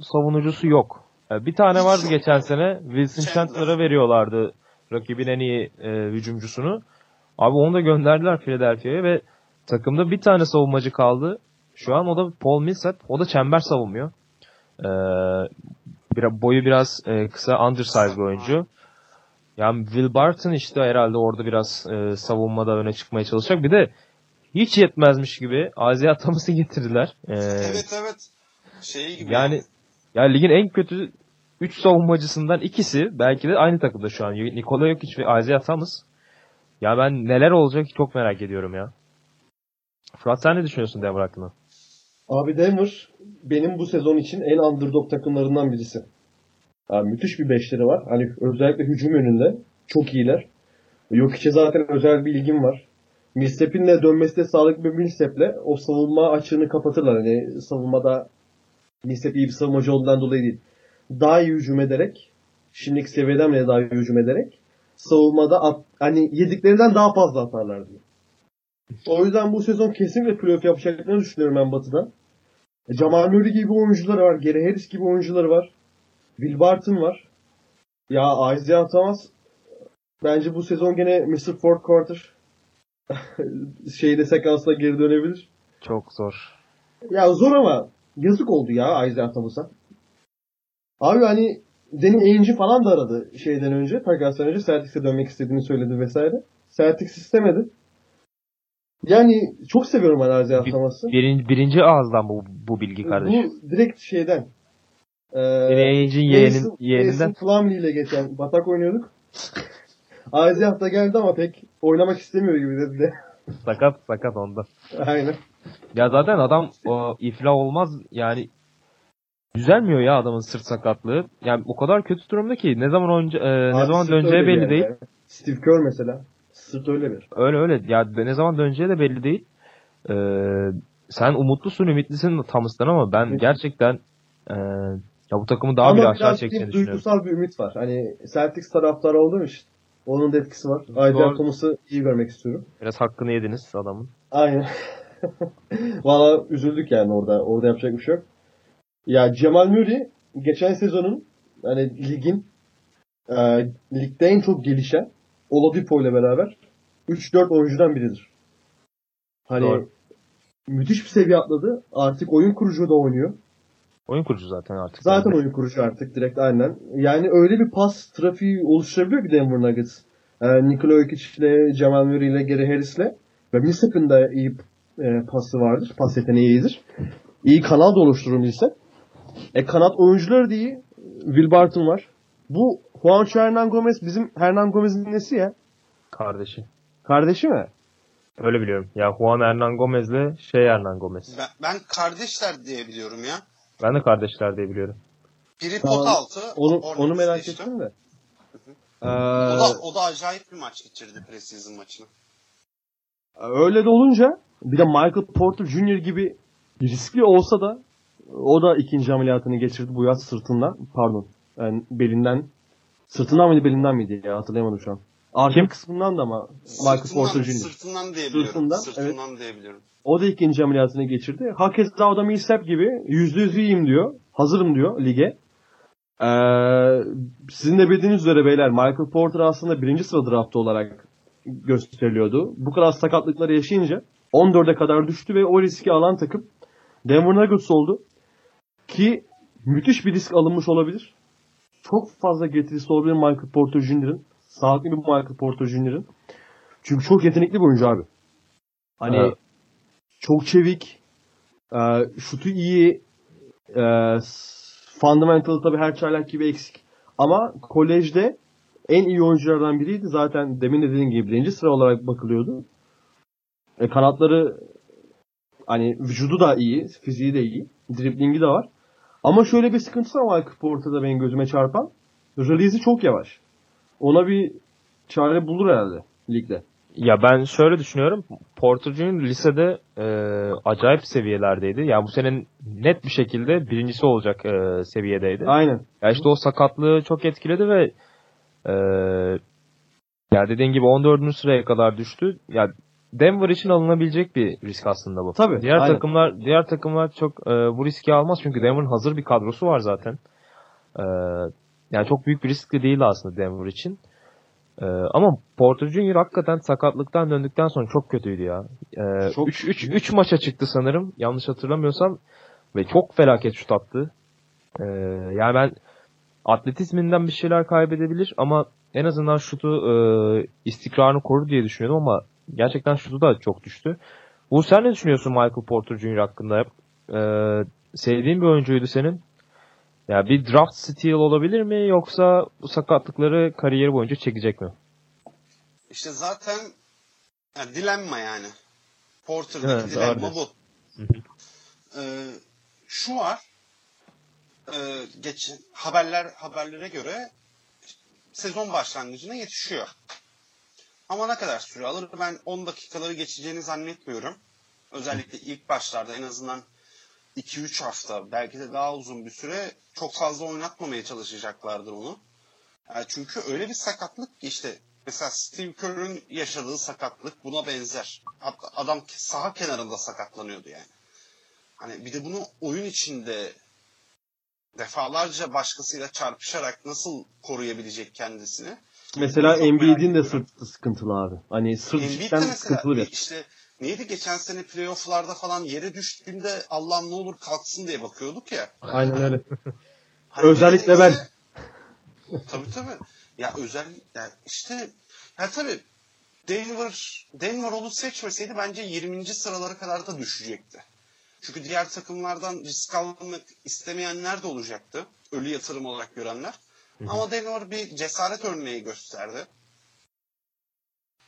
savunucusu yok. Bir tane vardı geçen sene. Wilson Chandler'a veriyorlardı rakibin en iyi hücumcusunu. Abi onu da gönderdiler Philadelphia'ya ve takımda bir tane savunmacı kaldı. Şu an o da Paul Millsap. O da çember savunmuyor. Boyu biraz kısa, undersize bir oyuncu. Yani Will Barton işte herhalde orada biraz savunmada öne çıkmaya çalışacak. Bir de hiç yetmezmiş gibi Azi Atamaz'ı getirdiler. Evet. Gibi. Yani ligin en kötü 3 savunmacısından ikisi belki de aynı takımda şu an. Nikola Jokic ve Azi Atamaz. Ya ben neler olacak çok merak ediyorum ya. Fırat sen ne düşünüyorsun Denver hakkında? Abi Denver benim bu sezon için en underdog takımlarından birisi. Yani müthiş bir beşleri var. Hani özellikle hücum yönünde çok iyiler. Jokic'e zaten özel bir ilgim var. Millsap'in de dönmesi de sağlıklı bir Millsap'le o savunma açığını kapatırlar. Hani savunmada Millsap iyi bir savunmacı olduğundan dolayı değil. Daha iyi hücum ederek, şimdiki seviyeden bile daha iyi hücum ederek savunmada hani yediklerinden daha fazla atarlar diye. O yüzden bu sezon kesinlikle playoff yapacaklarını düşünüyorum ben Batı'dan. Jamal Murray gibi oyuncuları var. Gary Harris gibi oyuncuları var. Will Barton var. Ya Azi Atamaz bence bu sezon gene Mr. Fourth Quarter sekansla geri dönebilir. Çok zor. Ya zor ama yazık oldu ya Azi Atamaz'a. Abi hani Danny Ainge'i falan da aradı şeyden önce, takastan önce Celtics'e dönmek istediğini söyledi vesaire. Celtics istemedi. Yani çok seviyorum ben Azi Atamaz'ı. Birinci ağızdan bu bilgi kardeşim. Bu direkt şeyden. Danny Ainge'in yeğeninden. Mason Plumlee ile geçen batak oynuyorduk. Azi Atamaz geldi ama pek oynamak istemiyor gibi dedi de. sakat onda. Aynen. Ya zaten adam iflah olmaz yani. Düzelmiyor ya adamın sırt sakatlığı. Yani o kadar kötü durumda ki ne zaman döneceği belli yani değil. Yani. Steve Kerr mesela sırt öyle bir. Öyle ya ne zaman döneceği de belli değil. Sen ümitlisin Thomas'tan ama ben gerçekten ya bu takımı daha ama bir aşağı çekeceğini düşünüyorum. Duygusal bir ümit var. Hani Celtics taraftarı olduğum için onun da etkisi var. Ayrıca Thomas'ı iyi vermek istiyorum. Biraz hakkını yediniz adamın. Aynen. Valla üzüldük yani orada yapacak bir şey yok. Ya Jamal Murray geçen sezonun hani ligde en çok gelişen Oladipo ile beraber 3-4 oyuncudan biridir. Hani doğru. Müthiş bir seviye atladı. Artık oyun kurucu da oynuyor. Oyun kurucu zaten artık. Zaten oyun kurucu artık direkt aynen. Yani öyle bir pas trafiği oluşturabiliyor ki Denver Nuggets. Nikola Jokic ile Jamal Murray ile Gary Harris ile ve Millsap'ın da iyi pası vardır. Pas yeteneği iyidir. İyi kanal da oluşturur Millsap. Kanat oyuncuları diye Will Barton var. Bu Juancho Hernan Gomez bizim Hernan Gomez'in nesi ya? Kardeşi. Kardeşi mi? Öyle biliyorum. Ya Juan Hernan Gomez'le Hernan Gomez. Ben kardeşler diye biliyorum ya. Ben de kardeşler diye biliyorum. Biri pot altı. Onu merak ettim de. O da acayip bir maç geçirdi preseason maçını. Öyle de olunca bir de Michael Porter Jr. gibi riskli olsa da o da ikinci ameliyatını geçirdi bu yaz sırtından. Pardon. Yani belinden. Sırtından mıydı belinden miydi ya? Hatırlayamadım şu an. Arka kısmından da ama. Sırtından diyebiliyorum. Sırtından evet. Diyebiliyorum. O da ikinci ameliyatını geçirdi. Hakeza o da Millsap gibi %100 iyiyim diyor. Hazırım diyor lige. Sizin de bildiğiniz üzere beyler Michael Porter aslında 1. sıra draftı olarak gösteriliyordu. Bu kadar sakatlıkları yaşayınca 14'e kadar düştü ve o riski alan takım Denver Nuggets oldu. Ki müthiş bir risk alınmış olabilir. Çok fazla getirisi olabilir Michael Porter Jr.'ın. Sağlıklı bir Michael Porter Jr.'ın. Çünkü çok yetenekli bir oyuncu abi. Hani çok çevik, şutu iyi, fundamental tabii her çaylak gibi eksik. Ama kolejde en iyi oyunculardan biriydi. Zaten demin dediğim gibi 1. sıra olarak bakılıyordu. Kanatları hani vücudu da iyi, fiziği de iyi, driblingi de var. Ama şöyle bir sıkıntısı var Michael Porter'da benim gözüme çarpan. Release'i çok yavaş. Ona bir çare bulur herhalde ligde. Ya ben şöyle düşünüyorum. Porter'cunun lisede acayip seviyelerdeydi. Yani bu senin net bir şekilde 1. olacak seviyedeydi. Aynen. Ya işte o sakatlığı çok etkiledi ve ya dediğin gibi 14. sıraya kadar düştü. Ya Denver için alınabilecek bir risk aslında bu. Tabii. Diğer takımlar çok bu riski almaz çünkü Denver'ın hazır bir kadrosu var zaten. Yani çok büyük bir risk de değil aslında Denver için. Ama Porter Jr. hakikaten sakatlıktan döndükten sonra çok kötüydü ya. 3 maça çıktı sanırım. Yanlış hatırlamıyorsam ve çok felaket şut attı. Yani ben atletizminden bir şeyler kaybedebilir ama en azından şutu istikrarını korur diye düşünüyordum ama gerçekten şutu da çok düştü. Uğur sen ne düşünüyorsun Michael Porter Jr. hakkında? Sevdiğin bir oyuncuydu senin. Ya bir draft steal olabilir mi yoksa bu sakatlıkları kariyeri boyunca çekecek mi? İşte zaten dilenme yani. Porter'daki evet, dilenme bu. Şu var. Geçen haberlere göre sezon başlangıcına yetişiyor. Ama ne kadar süre alır? Ben 10 dakikaları geçeceğini zannetmiyorum. Özellikle ilk başlarda en azından 2-3 hafta, belki de daha uzun bir süre çok fazla oynatmamaya çalışacaklardır onu. Yani çünkü öyle bir sakatlık ki işte mesela Steve Kerr'ün yaşadığı sakatlık buna benzer. Hatta adam saha kenarında sakatlanıyordu yani. Hani bir de bunu oyun içinde defalarca başkasıyla çarpışarak nasıl koruyabilecek kendisini? Mesela Embiid'in de sırtı sıkıntılı abi. Hani sırtçıktan sıkıntılı bir. İşte neydi geçen sene playoff'larda falan yere düştüğünde Allah'ım ne olur kalksın diye bakıyorduk ya. Aynen öyle. Hani özellikle ben. Tabii. Ya özellikle yani işte ya tabii Denver onu seçmeseydi bence 20. sıralara kadar da düşecekti. Çünkü diğer takımlardan risk almak istemeyenler de olacaktı. Ölü yatırım olarak görenler. Hı-hı. Ama Denver bir cesaret örneği gösterdi.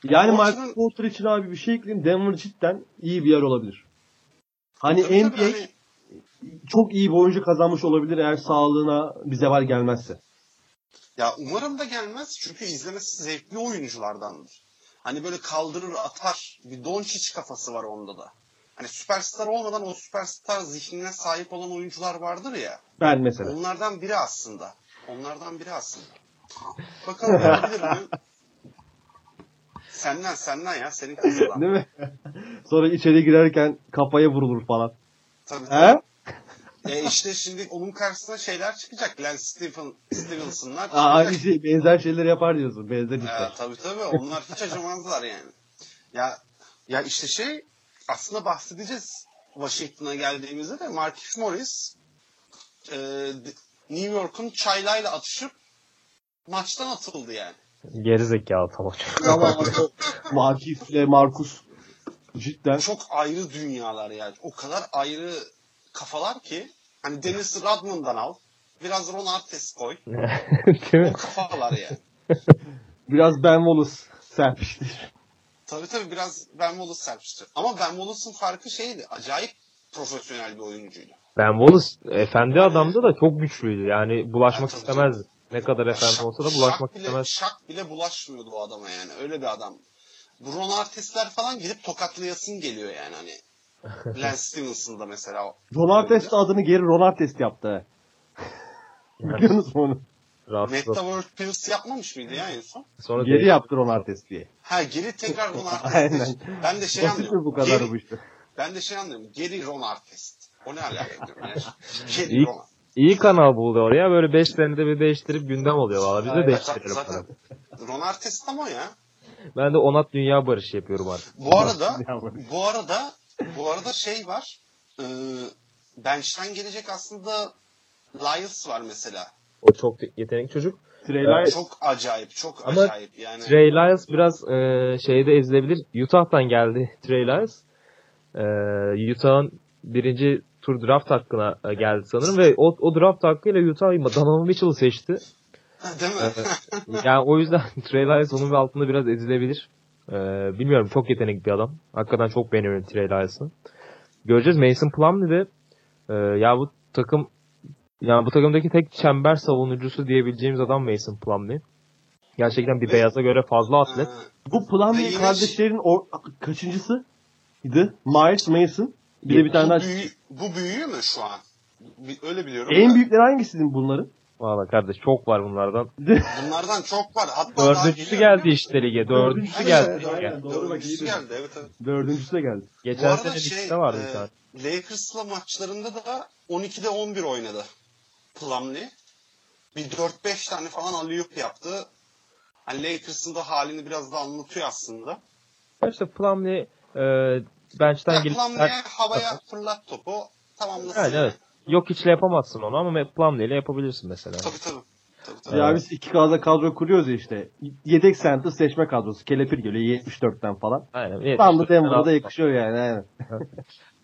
Yani Michael Porter için abi bir şey ekleyeyim. Denver cidden iyi bir yer olabilir. Hani tabii, NBA tabii, hani çok iyi bir oyuncu kazanmış olabilir eğer sağlığına bir zeval gelmezse. Ya umarım da gelmez. Çünkü izlemesi zevkli oyunculardandır. Hani böyle kaldırır atar. Bir Doncic kafası var onda da. Hani süperstar olmadan o süperstar zihnine sahip olan oyuncular vardır ya. Ben mesela. Onlardan biri aslında. Bakalım olabilir mi? Senden ya. Senin kızından. Değil mi? Sonra içeri girerken kafaya vurulur falan. Tabii. İşte şimdi onun karşısına şeyler çıkacak. Lance Stevenson'lar. Aynı şey. Benzer şeyler yapar diyorsun. Benzer işler. Tabii. Onlar hiç acımazlar yani. Ya işte şey aslında bahsedeceğiz Washington'a geldiğimizde de Marcus Morris New York'un çaylayla atışıp maçtan atıldı yani. Gerizekalı tamam. Marcus'le Marcus cidden çok ayrı dünyalar yani. O kadar ayrı kafalar ki hani Dennis Rodman'dan al. Biraz Ron Artest koy. O kafalar yani. Biraz Ben Wallace serpiştir. Tabii biraz Ben Wallace serpiştir. Ama Ben Wallace'ın farkı şeydi. Acayip profesyonel bir oyuncuydu. Ben Wallace efendi adamda da çok güçlüydü. Yani bulaşmak istemezdi. Ne kadar efendi olsa da bulaşmak istemezdi. Şak bile bulaşmıyordu o adama yani. Öyle bir adam. Bu Ron Artest'ler falan gidip tokatlayasın geliyor yani hani. Lance Stevenson'da mesela. Ron Artest adını geri Ron Artest yaptı. Biliyorsunuz mu onu? Metta World Peace yapmamış mıydı ya en son? Sonra geri yaptı Ron Artest diye. Ha geri tekrar Ron Artest. Aynen. Ben de şey anlıyorum. Bu kadar bu işte. Ben de şey anlıyorum. Geri Ron Artest. O ne alakadır yani? İyi kanal buldu oraya. Böyle 5 senede bir değiştirip gündem oluyor valla. Biz de değiştirelim. Zaten Ron Artest ama ya. Ben de Onat Dünya Barışı yapıyorum artık. Bu arada şey var. Bench'ten gelecek aslında Lyles var mesela. O çok yetenekli çocuk. Trey Lyles. Çok acayip yani. Trey Lyles biraz şeyde ezilebilir. Utah'tan geldi Trey Lyles. Utah'ın 1. tur draft hakkına geldi sanırım ve o draft hakkıyla Utah Donovan Mitchell'ı seçti. Değil mi? Yani o yüzden Trey Lyles onun altında biraz ezilebilir. Bilmiyorum, çok yetenekli bir adam. Hakikaten çok beğeniyorum Trey Lyles'ı. Göreceğiz. Mason Plumlee de bu takımdaki tek çember savunucusu diyebileceğimiz adam Mason Plumlee. Gerçekten bir beyaza göre fazla atlet. Bu Plumlee kardeşlerin kaçıncısı? Miles Mason. Bir de bir tane daha. Bu büyüğü mü şu an? Öyle biliyorum. En büyükleri hangisinin bunların? Valla kardeş çok var bunlardan. Bunlardan çok var. Hatta dördüncüsü geldi işte lige. Dördüncüsü geldi. Evet. Dördüncüsü de geldi. Geçen sene ligde vardı bir tane. Lakers'la maçlarında da 12'de 11 oynadı Plumlee. Bir 4-5 tane falan alley-oop yaptı. Hani Lakers'ın da halini biraz da anlatıyor aslında. İşte Plumlee bench'ten gelip havaya fırlat topu tamamlasın. Evet. Jokic'le yapamazsın onu ama Plumlee'yle yapabilirsin mesela. Tabii. Ya biz 2K'da kadro kuruyoruz ya işte. Yedek center seçme kadrosu. Kelepir geliyor 74'ten falan. Aynen. Plumlee Denver'da yakışıyor yani. Aynen.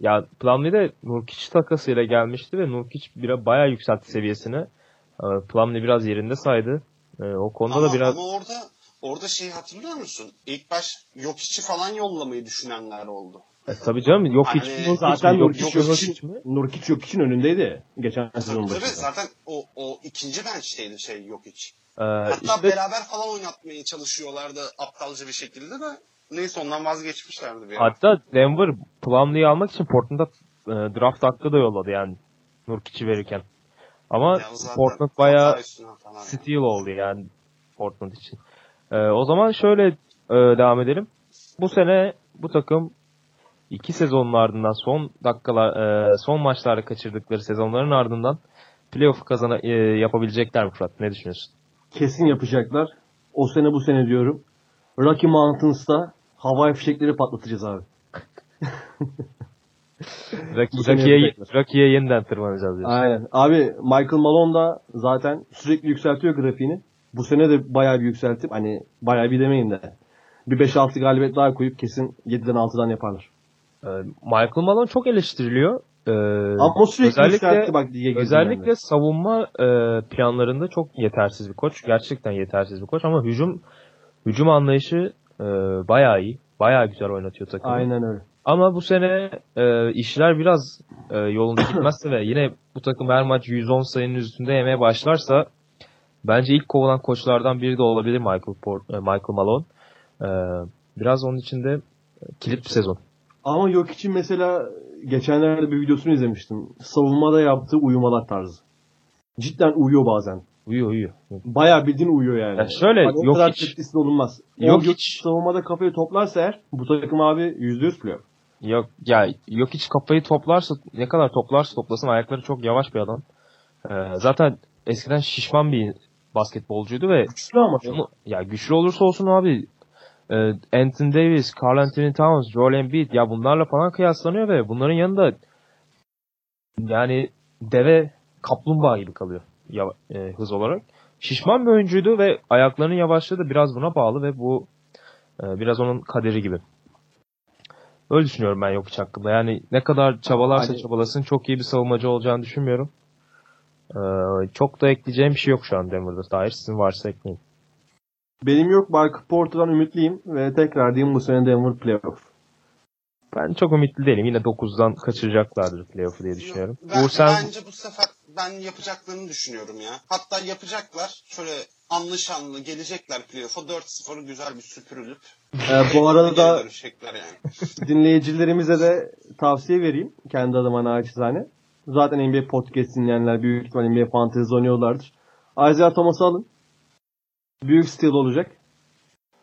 Ya Plumlee de Nurkic takasıyla gelmişti ve Nurkic bayağı yükseltti seviyesini. Plumlee biraz yerinde saydı. O konuda da biraz ama orada şeyi hatırlıyor musun? İlk baş Jokic'i falan yollamayı düşünenler oldu. Tabii canım Nurkic Jokic'in önündeydi geçen sezon başında. Zaten o ikinci bench'teydi Jokic. Hatta işte, beraber falan oynatmaya çalışıyorlardı aptalca bir şekilde de. Neyse ondan vazgeçmişlerdi. Bir hatta Denver Plumlee'yi almak için Portland'a draft hakkı da yolladı yani. Nurkic'i verirken. Ama Portland bayağı steal oldu yani Portland için. O zaman şöyle devam edelim. Bu sene bu takım iki sezonun ardından son maçlarda kaçırdıkları sezonların ardından playoff'u yapabilecekler mi Fırat? Ne düşünüyorsun? Kesin yapacaklar. O sene bu sene diyorum. Rocky Mountain's'ta havai fişekleri patlatacağız abi. Rocky'ye yeniden tırmanacağız diyorsun. Aynen. Abi Michael Malone da zaten sürekli yükseltiyor grafiğini. Bu sene de bayağı bir yükseltip hani bayağı bir demeyin de bir 5-6 galibiyet daha koyup kesin 7'den 6'dan yaparlar. Michael Malone çok eleştiriliyor. Ama sürekli yükseltti bak diye girdim. Özellikle yani. Savunma planlarında çok yetersiz bir koç. Gerçekten yetersiz bir koç ama hücum anlayışı bayağı iyi. Bayağı güzel oynatıyor takımı. Aynen öyle. Ama bu sene işler biraz yolunda gitmezse ve yine bu takım her maç 110 sayının üstünde yemeye başlarsa bence ilk kovulan koçlardan biri de olabilir Michael Malone. Biraz onun için de kilit bir sezon. Ama Jokic'in mesela geçenlerde bir videosunu izlemiştim. Savunmada yaptığı uyumalar tarzı. Cidden uyuyor bazen. Uyuyor. Bayağı bildiğin uyuyor yani. Ya şöyle bak, o kadar tepkisiz olunmaz. Jokic savunmada kafayı toplarsa eğer bu takım abi %100 playoff. Yok ya Jokic kafayı toplarsa ne kadar toplarsa toplasın ayakları çok yavaş bir adam. Zaten eskiden şişman bir basketbolcuydu ve güçlü ama ya güçlü olursa olsun abi Anthony Davis, Carl Anthony Towns, Joel Embiid ya bunlarla falan kıyaslanıyor ve bunların yanında yani deve kaplumbağa gibi kalıyor hız olarak. Şişman bir oyuncuydu ve ayaklarının yavaşlığı da biraz buna bağlı ve bu biraz onun kaderi gibi. Öyle düşünüyorum ben Jokic hakkında. Yani ne kadar çabalarsa çabalasın çok iyi bir savunmacı olacağını düşünmüyorum. Çok da ekleyeceğim bir şey yok şu an Denver'da. Dair sizin varsa ekleyin. Benim yok. Markel Porter'dan ümitliyim ve tekrar diyeyim bu sene Denver playoff. Ben çok ümitli değilim. Yine 9'dan kaçıracaklardır playoff'u diye düşünüyorum. Bence bu sefer ben yapacaklarını düşünüyorum ya. Hatta yapacaklar. Şöyle anlaşanlı gelecekler playoff'a 4-0 güzel bir süpürülüp. Bu arada da yani. Dinleyicilerimize de tavsiye vereyim. Kendi adıma naçizane. Zaten NBA podcast dinleyenler büyük ihtimal NBA fantezi oynuyorlardır. Azi Atamaz'ı alın. Büyük stil olacak.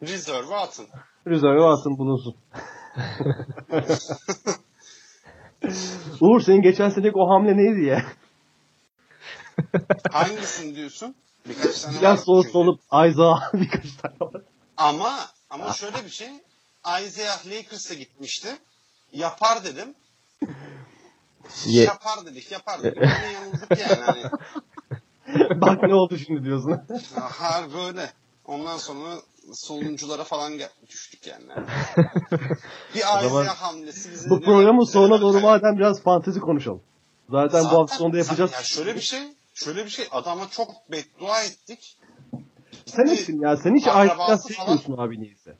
Reserve'ı atın. Reserve'ı atın bulunsun. Uğur senin geçen seneki o hamle neydi ya? Hangisini diyorsun? Birkaç tane var. Solup Isaiah birkaç tane var. Ama şöyle bir şey. Isaiah Lakers'a gitmişti. Yapar dedim. Yapar dedik. Bunu yanıldık yani. Hani. Bak ne oldu şimdi diyorsun. Ha böyle. Ondan sonra sonunculara falan düştük yani. Bir Isaiah hamlesi bizi. Bu programın sonuna doğru madem biraz fantezi konuşalım. Zaten bu hafta sonunda yapacağız. Ya şöyle bir şey adama çok beddua ettik. Sen ettin ya. Sen hiç Isaac'tan sevmiyorsun abi neyse.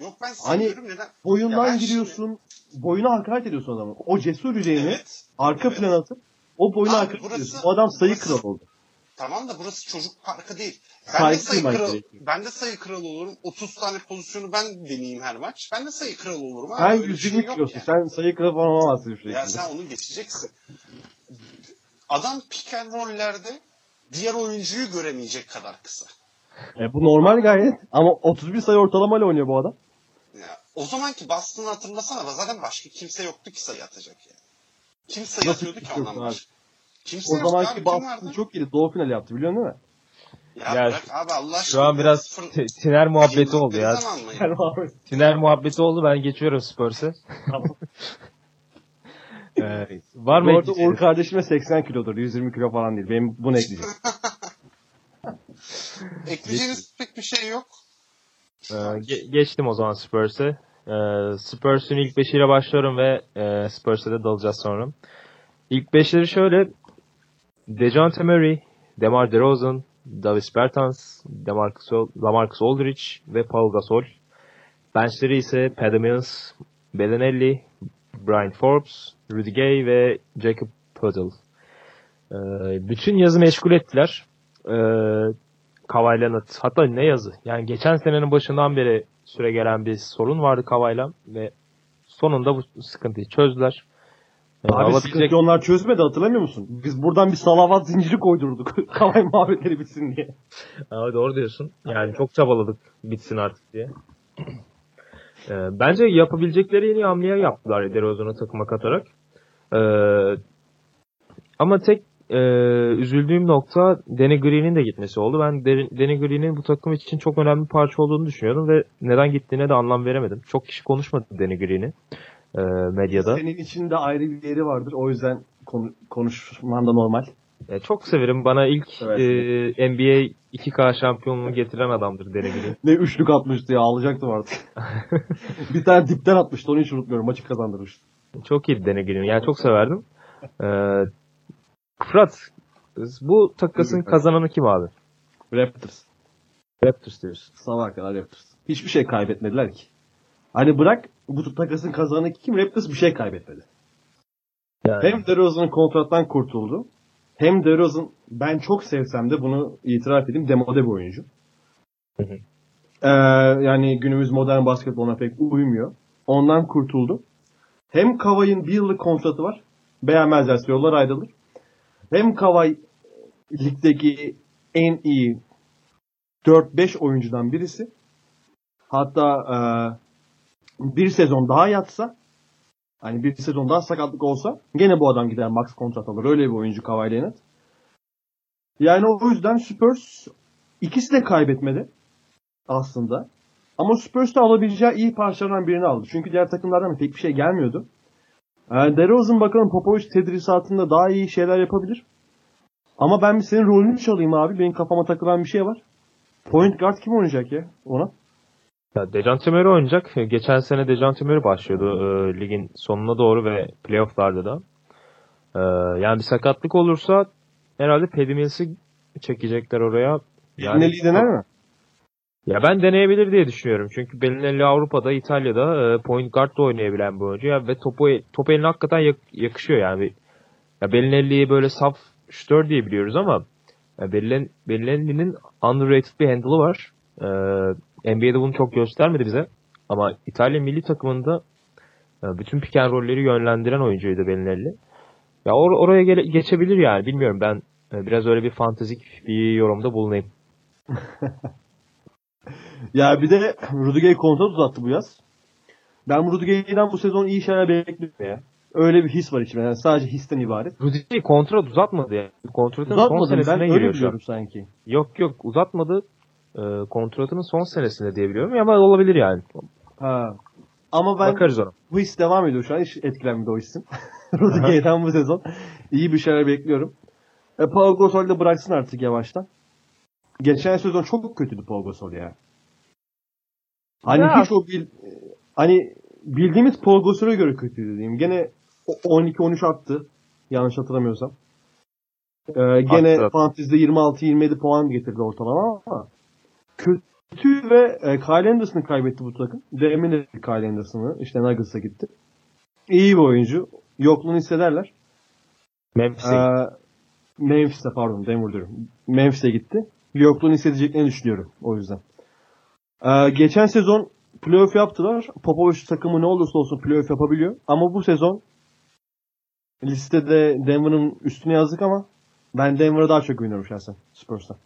Yok ben seviyorum neden? Boyundan giriyorsun. Şimdi... Boyuna hakaret ediyorsun adamı. O cesur yüreğini arka plana atıp o boyuna hakaret ediyorsun. O adam sayı kralı oldu. Tamam da burası çocuk parkı değil. Ben de sayı kralı olurum. 30 tane pozisyonu ben deneyeyim her maç. Ben de sayı kralı olurum. Sen 120 kilosun. Yani. Sen sayı kralı falan olamazsın. Ya sen onu geçeceksin. Adam pick and roll'lerde diğer oyuncuyu göremeyecek kadar kısa. Bu normal gayet. Ama 31 sayı ortalamayla oynuyor bu adam. Ya, o zamanki bastığını hatırlasana. Zaten başka kimse yoktu ki sayı atacak yani. Kim sayı atıyordu ki ondan başka? Kimse o zamanki Boston çok iyiydi. Doğu finali yaptı biliyorsun değil mi? Ya abi Allah aşkına. Şu an biraz tiner muhabbeti oldu ya. Tiner muhabbeti oldu. Ben geçiyorum Spurs'e. Tamam. Var mı? Orada Uğur kardeşime 80 kilodur. 120 kilo falan değil. Benim bunu ekleyeceğim. Ekleyeceğiniz pek bir şey yok. Geçtim o zaman Spurs'e. Spurs'un ilk 5'iyle başlıyorum ve Spurs'e de dalacağız sonra. İlk 5'leri şöyle. DeJounte Murray, DeMar DeRozan, Davis Bertans, LaMarcus Aldridge ve Paul Gasol. Benchleri ise Patty Mills, Bellinelli, Brian Forbes, Rudy Gay ve Jacob Poeltl. Bütün yazı meşgul ettiler. Kawhi Leonard. Hatta ne yazı. Yani geçen senenin başından beri süre gelen bir sorun vardı Kawhi'la ve sonunda bu sıkıntıyı çözdüler. Abi sıkıntı onlar çözmedi, hatırlamıyor musun? Biz buradan bir salavat zinciri koydurduk. Kawhi muhabbetleri bitsin diye. Abi doğru diyorsun. Yani aynen, çok çabaladık bitsin artık diye. Bence yapabilecekleri yeni hamleye yaptılar DeRozan'ı takıma katarak. Ama tek üzüldüğüm nokta Danny Green'in de gitmesi oldu. Ben Danny Green'in bu takım için çok önemli bir parça olduğunu düşünüyordum ve neden gittiğine de anlam veremedim. Çok kişi konuşmadı Danny Green'i medyada. Senin için de ayrı bir yeri vardır. O yüzden konuşman da normal. Çok severim. Bana ilk evet, NBA 2K şampiyonluğunu getiren adamdır Danny Green. Ne üçlük atmıştı ya, ağlayacaktım artık. Bir tane dipten atmıştı, onu hiç unutmuyorum. Maçı kazandırmıştı. Çok iyi Danny Green. Yani çok severdim. Fırat, bu takasın kazananı kim abi? Raptors. Raptors diyorsun. Sabah kadar Raptors. Hiçbir şey kaybetmediler ki. Hani bırak bu takasın kazananı kim? Raptors bir şey kaybetmedi. Yani. Hem DeRozan'ın kontrattan kurtuldu. Hem DeRozan, ben çok sevsem de bunu itiraf edeyim, demode bir oyuncu. Yani günümüz modern basketboluna pek uymuyor. Ondan kurtuldu. Hem Kawhi'nin bir yıllık kontratı var. Beğenmezlerse yollar ayrılır. Hem Kawhi ligdeki en iyi 4-5 oyuncudan birisi. Hatta bir sezon daha yatsa, hani bir sezon daha sakatlık olsa gene bu adam gider max kontrat alır. Öyle bir oyuncu Kawhi Leonard. Yani o yüzden Spurs ikisi de kaybetmedi aslında. Ama Spurs da alabileceği iyi parçalardan birini aldı. Çünkü diğer takımlardan pek bir şey gelmiyordu. DeRozan bakalım Popovic tedrisatında daha iyi şeyler yapabilir. Ama ben bir senin rolünü çalayım abi. Benim kafama takılan bir şey var. Point guard kim oynayacak ya ona? Ya Dejounte Murray oynayacak. Geçen sene Dejounte Murray başlıyordu ligin sonuna doğru ve playoff'larda da. Yani bir sakatlık olursa herhalde Paddy Mills'i çekecekler oraya. Yani Belinelli'yi dener mi? Ya ben deneyebilir diye düşünüyorum. Çünkü Belinelli Avrupa'da, İtalya'da point guard'da oynayabilen bir oyuncu. Ya ve topu eline hakikaten yakışıyor yani. Ya Belinelli'yi böyle saf şütör diye biliyoruz ama Belinelli'nin underrated bir handle'ı var. NBA'de bunu çok göstermedi bize. Ama İtalya milli takımında bütün pick and roll'leri yönlendiren oyuncuydu Belinelli. Ya oraya geçebilir yani. Bilmiyorum, ben biraz öyle bir fantezik bir yorumda bulunayım. Ya bir de Rudiger'i kontrat uzattı bu yaz. Ben Rudiger'den bu sezon iyi şeyler bekliyorum ya. Öyle bir his var içimde. Yani sadece histen ibaret. Rudiger'i kontrat uzatmadı ya. Kontratın son senesine giriyor sanki. Yok uzatmadı. Kontratının son senesinde diyebiliyorum ama olabilir yani. Ha. Ama ben bakarız ona. Bu his devam ediyor şu an. Hiç etkilenmedi o hissim. Rudiger'den bu sezon iyi bir şeyler bekliyorum. Paul Gasol de bıraksın artık yavaştan. Geçen sezon çok kötüydü Paul Gasol ya. Hani ya. Hiç o hani bildiğimiz Paul Gasol'a göre kötüydü diyeyim. Gene 12-13 attı. Yanlış hatırlamıyorsam. Gene fantezide 26-27 puan getirdi ortalama ama kötü ve Kyle Anderson'ı kaybetti bu takım. Demin Kyle Anderson'ı işte Nuggets'a gitti. İyi bir oyuncu. Yokluğunu hissederler. Memphis'e gitti. Yokluğunu hissedeceklerini düşünüyorum o yüzden. Geçen sezon playoff yaptılar. Popovic takımı ne olursa olsun playoff yapabiliyor. Ama bu sezon listede Denver'ın üstüne yazdık ama ben Denver'a daha çok güveniyorum şahsen Spurs'tan.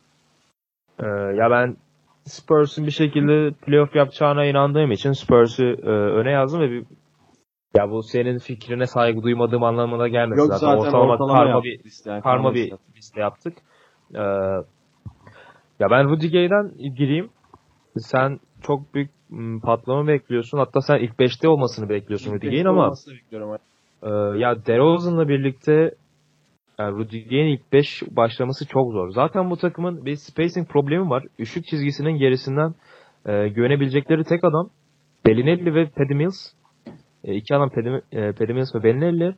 Ya ben Spurs'un bir şekilde playoff yapacağına inandığım için Spurs'u öne yazdım ve ya bu senin fikrine saygı duymadığım anlamına gelmez. Yok, zaten ortalama karma bir liste yaptık. Ya ben Rudiger'den gireyim. Sen çok büyük patlama bekliyorsun. Hatta sen ilk 5'te olmasını bekliyorsun Rudiger'in ama ya DeRozan'la birlikte yani Rudiger'in ilk 5 başlaması çok zor. Zaten bu takımın bir spacing problemi var. Üçlük çizgisinin gerisinden güvenebilecekleri tek adam Belinelli ve Paddy Mills. İki adam Paddy Mills ve Belinelli.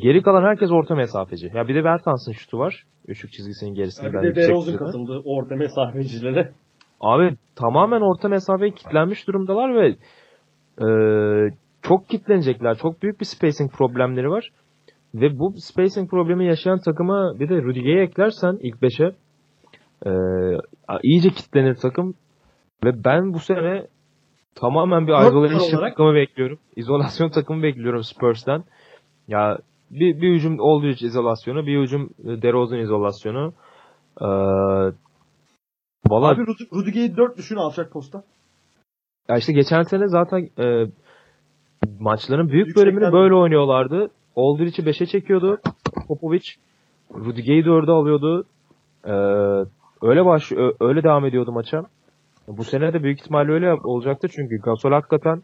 Geri kalan herkes orta mesafeci. Ya bir de Bertans'ın şutu var. Üçlük çizgisinin gerisinden. Ya bir de DeRozan katıldı orta mesafecilere. Abi tamamen orta mesafeye kilitlenmiş durumdalar ve çok kilitlenecekler. Çok büyük bir spacing problemleri var. Ve bu spacing problemi yaşayan takıma bir de Rudiger'i eklersen ilk 5'e İyice kitlenir takım ve ben bu sene tamamen bir isolation takımı bekliyorum. İzolasyon takımı bekliyorum Spurs'tan. Ya bir hücum Aldridge izolasyonu, bir hücum DeRozan izolasyonu. Vallahi abi Rudiger'i 4 düşün alacak posta. Ya işte geçen sene zaten maçların büyük bölümünü böyle oynuyorlardı. Aldridge'i 5'e çekiyordu. Popovic Rudiger'i 4'e alıyordu. Öyle devam ediyordu maça. Bu sene de büyük ihtimalle öyle olacaktı çünkü Gasol hakikaten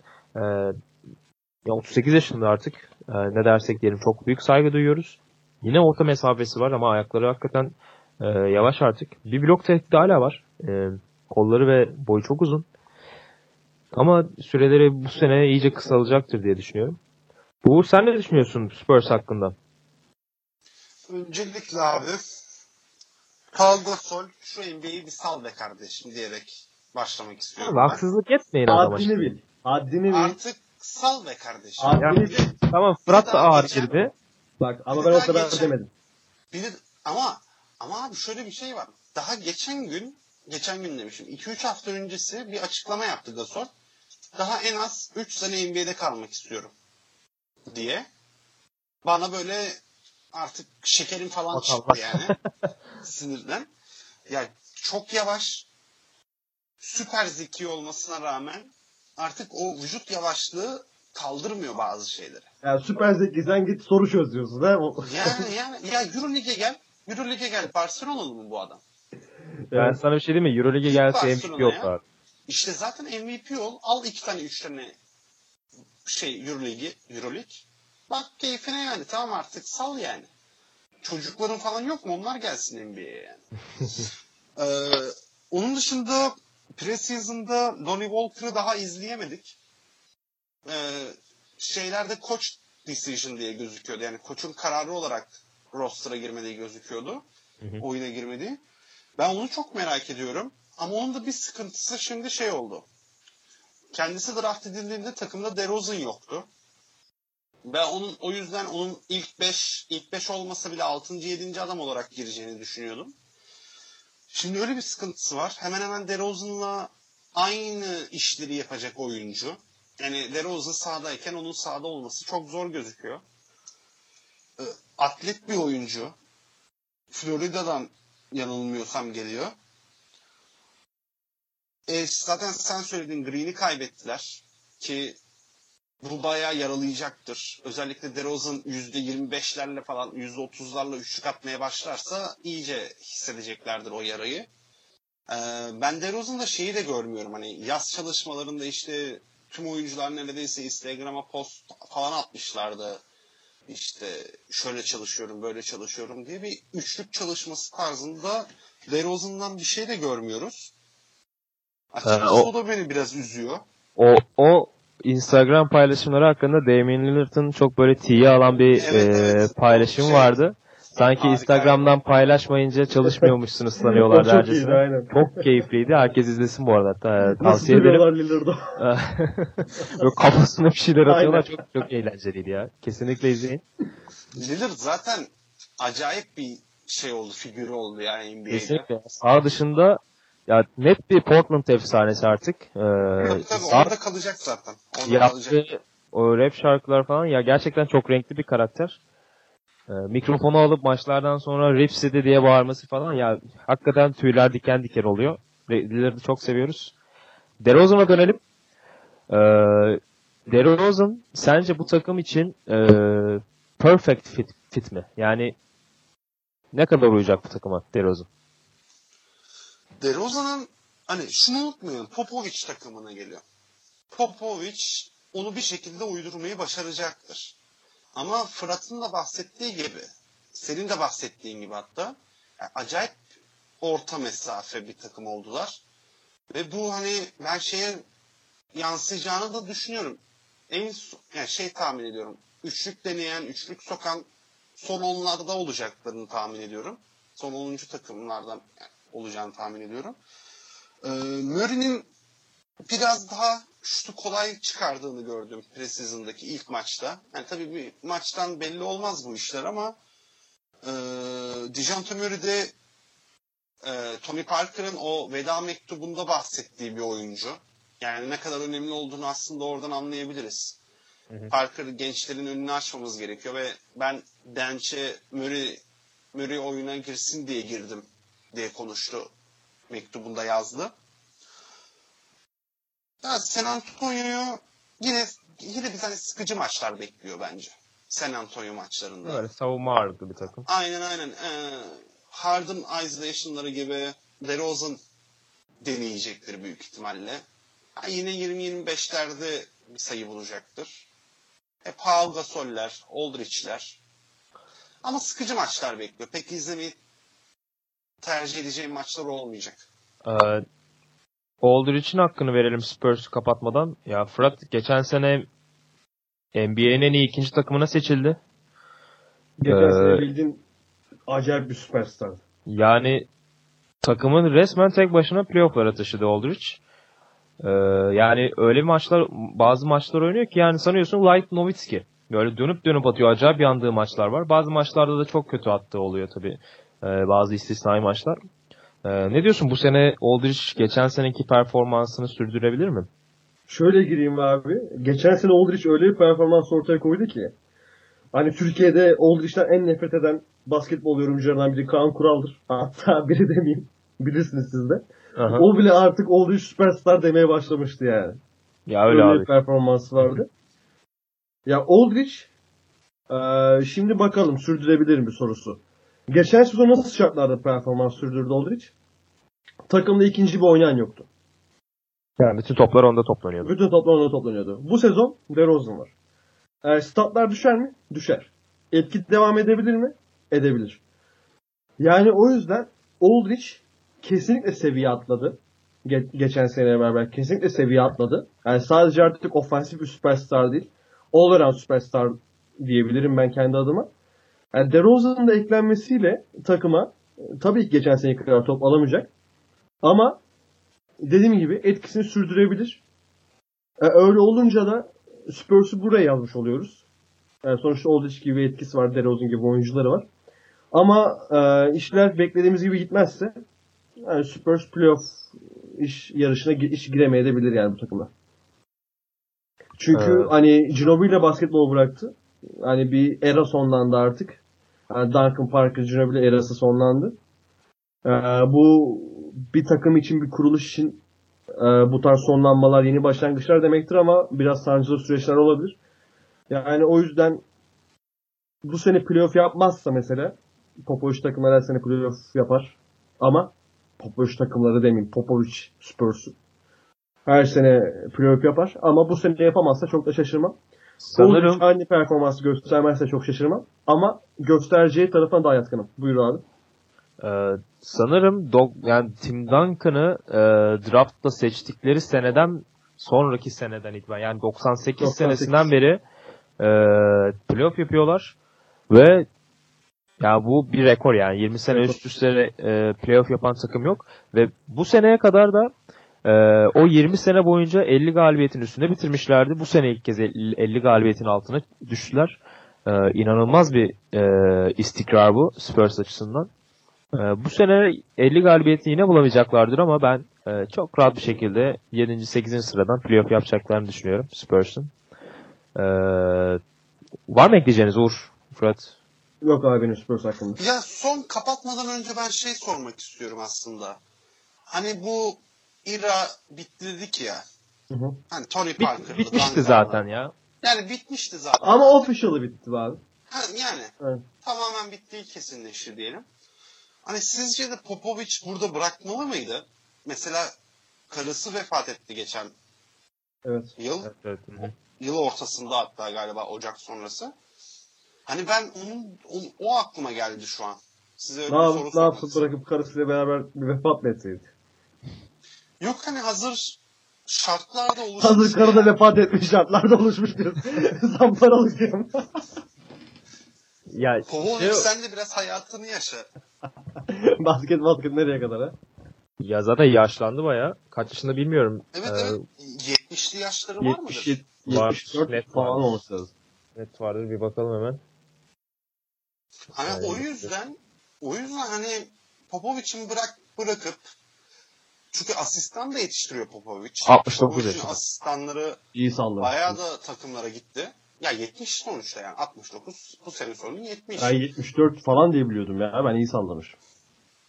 38 yaşında artık. Ne dersek diyelim çok büyük saygı duyuyoruz. Yine orta mesafesi var ama ayakları hakikaten yavaş artık. Bir blok tehdidi hala var. Kolları ve boyu çok uzun. Ama süreleri bu sene iyice kısalacaktır diye düşünüyorum. Uğur, sen ne düşünüyorsun Spurs hakkında? Öncelikle abi Paul Gasol şu NBA'yi bir sal be kardeşim diyerek başlamak istiyorum. Abi, haksızlık etmeyin adama. Haddini bil. Artık sal be kardeşim. Yani, tamam Fırat da ağır girdi. Bak ama ben o kadar demedim. Ama abi şöyle bir şey var. Daha geçen gün demişim. 2-3 hafta öncesi bir açıklama yaptı Gasol. Daha en az 3 sene NBA'de kalmak istiyorum diye. Bana böyle artık şekerim falan çıktı yani. Sinirden. Yani çok yavaş, süper zeki olmasına rağmen artık o vücut yavaşlığı kaldırmıyor bazı şeyleri. Yani süper zekiden git soru çözüyorsun ha. Yani ya Euroleague'e gel. Barcelona'lı mı bu adam? Ben sana bir şey diyeyim mi? Euroleague'e gelse MVP olurlar. İşte zaten MVP ol. Al 2 tane 3 tane Euroleague. Bak keyfine yani. Tamam artık sal yani. Çocukların falan yok mu? Onlar gelsin NBA'ye yani. Onun dışında preseason'da Lonnie Walker'ı daha izleyemedik. Şeylerde coach decision diye gözüküyordu. Yani koçun kararı olarak roster'a girmediği gözüküyordu. Hı-hı. Oyuna girmediği. Ben onu çok merak ediyorum. Ama onun da bir sıkıntısı şimdi şey oldu. Kendisi draft edildiğinde takımda DeRozan yoktu. Ben o yüzden onun ilk 5 olmasa bile 6. 7. adam olarak gireceğini düşünüyordum. Şimdi öyle bir sıkıntısı var. Hemen hemen DeRozan'la aynı işleri yapacak oyuncu. Yani DeRozan sahadayken onun sahada olması çok zor gözüküyor. Atlet bir oyuncu. Florida'dan yanılmıyorsam geliyor. Zaten sen söylediğin Green'i kaybettiler ki bu bayağı yaralayacaktır. Özellikle DeRozan %25'lerle falan %30'larla üçlük atmaya başlarsa iyice hissedeceklerdir o yarayı. Ben DeRozan'da şeyi de görmüyorum. Hani yaz çalışmalarında işte tüm oyuncular neredeyse Instagram'a post falan atmışlardı. İşte şöyle çalışıyorum, böyle çalışıyorum diye bir üçlük çalışması tarzında DeRozan'dan bir şey de görmüyoruz. Açıkçası o da beni biraz üzüyor. O Instagram paylaşımları hakkında Damian Lillard'ın çok böyle tiye alan bir paylaşım vardı. Sanki harika, Instagram'dan harika. Paylaşmayınca çalışmıyormuşsunuz sanıyorlar dercesine. Çok keyifliydi. Herkes izlesin bu arada. Tavsiye ederim. Böyle kafasına bir şeyler atıyorlar. Çok eğlenceliydi ya. Kesinlikle izleyin. Lillard zaten acayip bir şey oldu. Figürü oldu yani NBA'de. Kesinlikle. Sağ dışında ya net bir Portland efsanesi artık. Tabii orada kalacak zaten. Yaptığı o rap şarkılar falan. Ya gerçekten çok renkli bir karakter. Mikrofonu alıp maçlardan sonra Rip City diye bağırması falan ya hakikaten tüyler diken diken oluyor. Lillard'ı çok seviyoruz. DeRozan'a dönelim. DeRozan sence bu takım için perfect fit mi? Yani ne kadar uyacak bu takıma DeRozan? DeRozan'ın hani şunu unutmayın, Popovic takımına geliyor. Popovic onu bir şekilde uydurmayı başaracaktır. Ama Fırat'ın da bahsettiği gibi, senin de bahsettiğin gibi hatta yani acayip orta mesafe bir takım oldular. Ve bu hani ben şeye yansıyacağını da düşünüyorum. Yani şey tahmin ediyorum. Üçlük deneyen, üçlük sokan son 10'larda da olacaklarını tahmin ediyorum. Son 10. takımlardan yani olacağını tahmin ediyorum. Murray'nin biraz daha şutu kolay çıkardığını gördüm preseason'daki ilk maçta. Yani tabii bir maçtan belli olmaz bu işler ama DeJounte Murray de Tony Parker'ın o veda mektubunda bahsettiği bir oyuncu. Yani ne kadar önemli olduğunu aslında oradan anlayabiliriz. Hı hı. Parker gençlerin önünü açmamız gerekiyor ve ben Denç'e Murray oyuna girsin diye girdim diye konuştu. Mektubunda yazdı. Ya San Antonio'yu yine bir tane sıkıcı maçlar bekliyor bence. San Antonio maçlarında. Öyle savunma ağırlıklı bir takım. Aynen. Harden isolation'ları gibi DeRozan deneyecektir büyük ihtimalle. Yine 20-25'lerde bir sayı bulacaktır. Paul Gasol'ler, Aldridge'ler. Ama sıkıcı maçlar bekliyor. Pek izlemeyi tercih edeceğim maçlar olmayacak. Aldridge'in hakkını verelim Spurs'u kapatmadan. Ya Fırat geçen sene NBA'nin en iyi ikinci takımına seçildi. Geçen sene bildiğin acayip bir süperstar. Yani takımın resmen tek başına playoff'lara taşıdı Aldridge. Yani öyle maçlar, bazı maçlar oynuyor ki yani sanıyorsun Light Nowitzki. Böyle dönüp atıyor. Acayip yandığı maçlar var. Bazı maçlarda da çok kötü attığı oluyor tabii. Bazı istisnai maçlar. Ne diyorsun bu sene Aldridge geçen seneki performansını sürdürebilir mi? Şöyle gireyim abi. Geçen sene Aldridge öyle bir performans ortaya koydu ki. Hani Türkiye'de Aldridge'den en nefret eden basketbol yorumcularından biri Kaan Kural'dır. Hatta biri demeyeyim. Bilirsiniz siz de. Aha. O bile artık Aldridge süperstar demeye başlamıştı yani. Ya öyle bir performansı vardı. Ya Aldridge şimdi bakalım sürdürebilir mi sorusu. Geçen sezon nasıl şartlarda performans sürdürdü Aldridge? Takımda ikinci bir oynayan yoktu. Yani bütün toplar onda toplanıyordu. Bu sezon DeRozan var. Statlar düşer mi? Düşer. Etki devam edebilir mi? Edebilir. Yani o yüzden Aldridge kesinlikle seviye atladı. Geçen seneye beraber kesinlikle seviye atladı. Yani sadece artık ofansif bir süperstar değil. All-around süperstar diyebilirim ben kendi adıma. Yani DeRozan'ın da eklenmesiyle takıma tabii ki geçen seneye kadar top alamayacak. Ama dediğim gibi etkisini sürdürebilir. Öyle olunca da Spurs'u buraya yazmış oluyoruz. Yani sonuçta Aldridge gibi etkisi var. DeRozan gibi oyuncuları var. Ama işler beklediğimiz gibi gitmezse yani Spurs playoff yarışına giremeyebilir yani bu takımda. Çünkü hani Ginobili basketbol bıraktı. Hani bir era sonlandı artık. Yani Duncan Parker, Ginobili erası sonlandı. Bu bir takım için, bir kuruluş için bu tarz sonlanmalar yeni başlangıçlar demektir ama biraz sancılı süreçler olabilir. Yani o yüzden bu sene playoff yapmazsa mesela Popovic takımları her sene playoff yapar ama Popovic takımları demeyeyim, Popovic Spurs'u her sene playoff yapar ama bu sene yapamazsa çok da şaşırmam. Sanırım aynı performansı göstermezse çok şaşırmam. Ama göstereceği tarafına daha yatkınım. Buyur abi. Sanırım yani Tim Duncan'ı draft'ta seçtikleri seneden sonraki seneden itibaren yani 98 senesinden beri playoff yapıyorlar ve ya bu bir rekor yani 20 sene üst üste playoff yapan takım yok ve bu seneye kadar da o 20 sene boyunca 50 galibiyetin üstünde bitirmişlerdi. Bu sene ilk kez 50 galibiyetin altına düştüler. İnanılmaz bir istikrar bu Spurs açısından. Bu sene 50 galibiyeti yine bulamayacaklardır ama ben çok rahat bir şekilde 7. 8. sıradan playoff yapacaklarını düşünüyorum Spurs'un. Var mı ekleyeceğiniz Uğur, Fırat? Yok abi benim Spurs hakkında. Ya son kapatmadan önce ben şey sormak istiyorum aslında. Hani bu İra bitti dedik ya. Hı hı. Hani Tony Parker. Bitmişti zaten ya. Yani bitmişti zaten. Ama official'ı bitti abi. Yani evet. Tamamen bittiği kesinleşti diyelim. Hani sizce de Popovic burada bırakmalı mıydı? Mesela karısı vefat etti geçen yıl. Evet. Yıl ortasında hatta galiba Ocak sonrası. Hani ben o aklıma geldi şu an. Size öyle bir soru. Ne yaptı bırakıp karısıyla beraber vefat mı etseydi? Yok hani hazır şartlarda oluşmuş. Hazır karıda vefat etmiş şartlarda oluşmuş diyorum. Zamparalık diyorum. Ya, Popovic sen de biraz hayatını yaşa. basket nereye kadar ha? Ya zaten yaşlandı bayağı. Kaç yaşında bilmiyorum. Evet. 70'li yaşları var mıdır? 74 net falan olması lazım. Net vardır bir bakalım hemen. Hani o yüzden hani Popovic'in bırakıp, çünkü asistan da yetiştiriyor Popovic. 69 yaşında. Asistanları İyi bayağı da takımlara gitti. Ya 70 sonuçta yani. 69 bu sene sonu 70. Ben 74 falan diye biliyordum ya. Ben iyi sallamış.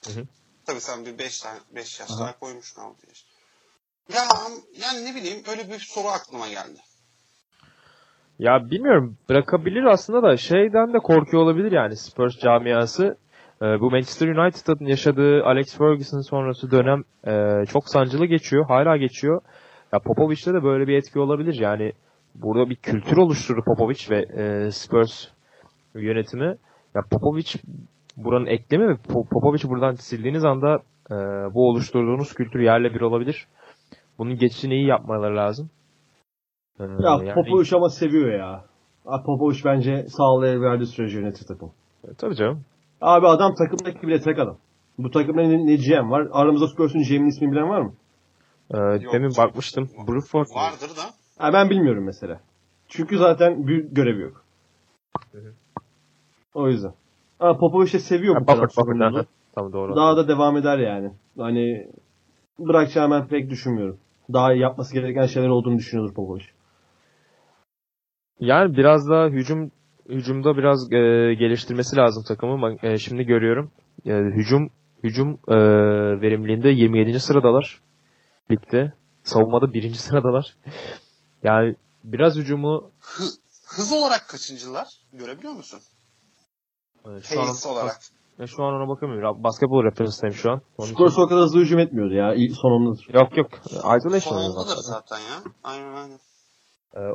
Hı-hı. Tabii sen bir 5 yaş daha koymuşsun 6 yaş. Ya yani ne bileyim, öyle bir soru aklıma geldi. Ya bilmiyorum, bırakabilir aslında da şeyden de korkuyor olabilir yani Spurs camiası. Bu Manchester United'ın yaşadığı Alex Ferguson sonrası dönem çok sancılı geçiyor, hala geçiyor. Ya Popovic'te de böyle bir etki olabilir yani. Burada bir kültür oluşturdu Popovic ve Spurs yönetimi. Ya Popovic buranın eklemi mi? Popovic'i buradan sildiğiniz anda bu oluşturduğunuz kültür yerle bir olabilir. Bunun geçişini iyi yapmaları lazım. Yani Popovic ama seviyor ya. Popovic bence sağlığa verdiği sürece yönetir takım. Tabii canım. Abi adam takımdaki bile tek adam. Bu takımda ne GM var? Aramızda Spurs'un GM'nin ismini bilen var mı? Demin bakmıştım. Bruford vardır da. Ha, ben bilmiyorum mesela. Çünkü zaten bir görevi yok. O yüzden. Ama Popovic'i seviyor bu kadar sorumluluğu. Tam doğru. Daha da devam eder yani. Hani bırakacağım ben pek düşünmüyorum. Daha yapması gereken şeyler olduğunu düşünüyordur Popovic. Yani biraz daha hücumda biraz geliştirmesi lazım takımı. Şimdi görüyorum. Hücum verimliliğinde 27. sıradalar ligde. Savunmada 1. sıradalar. Yani biraz hücumu... Hız olarak kaçıncılar? Görebiliyor musun? Pace olarak. Şu an ona bakamıyorum. Basketbol referanstayım şu an. Spurs o kadar hızlı hücum etmiyordu ya. Son ondadır. Yok. Isolation oluyor zaten ya. Aynen.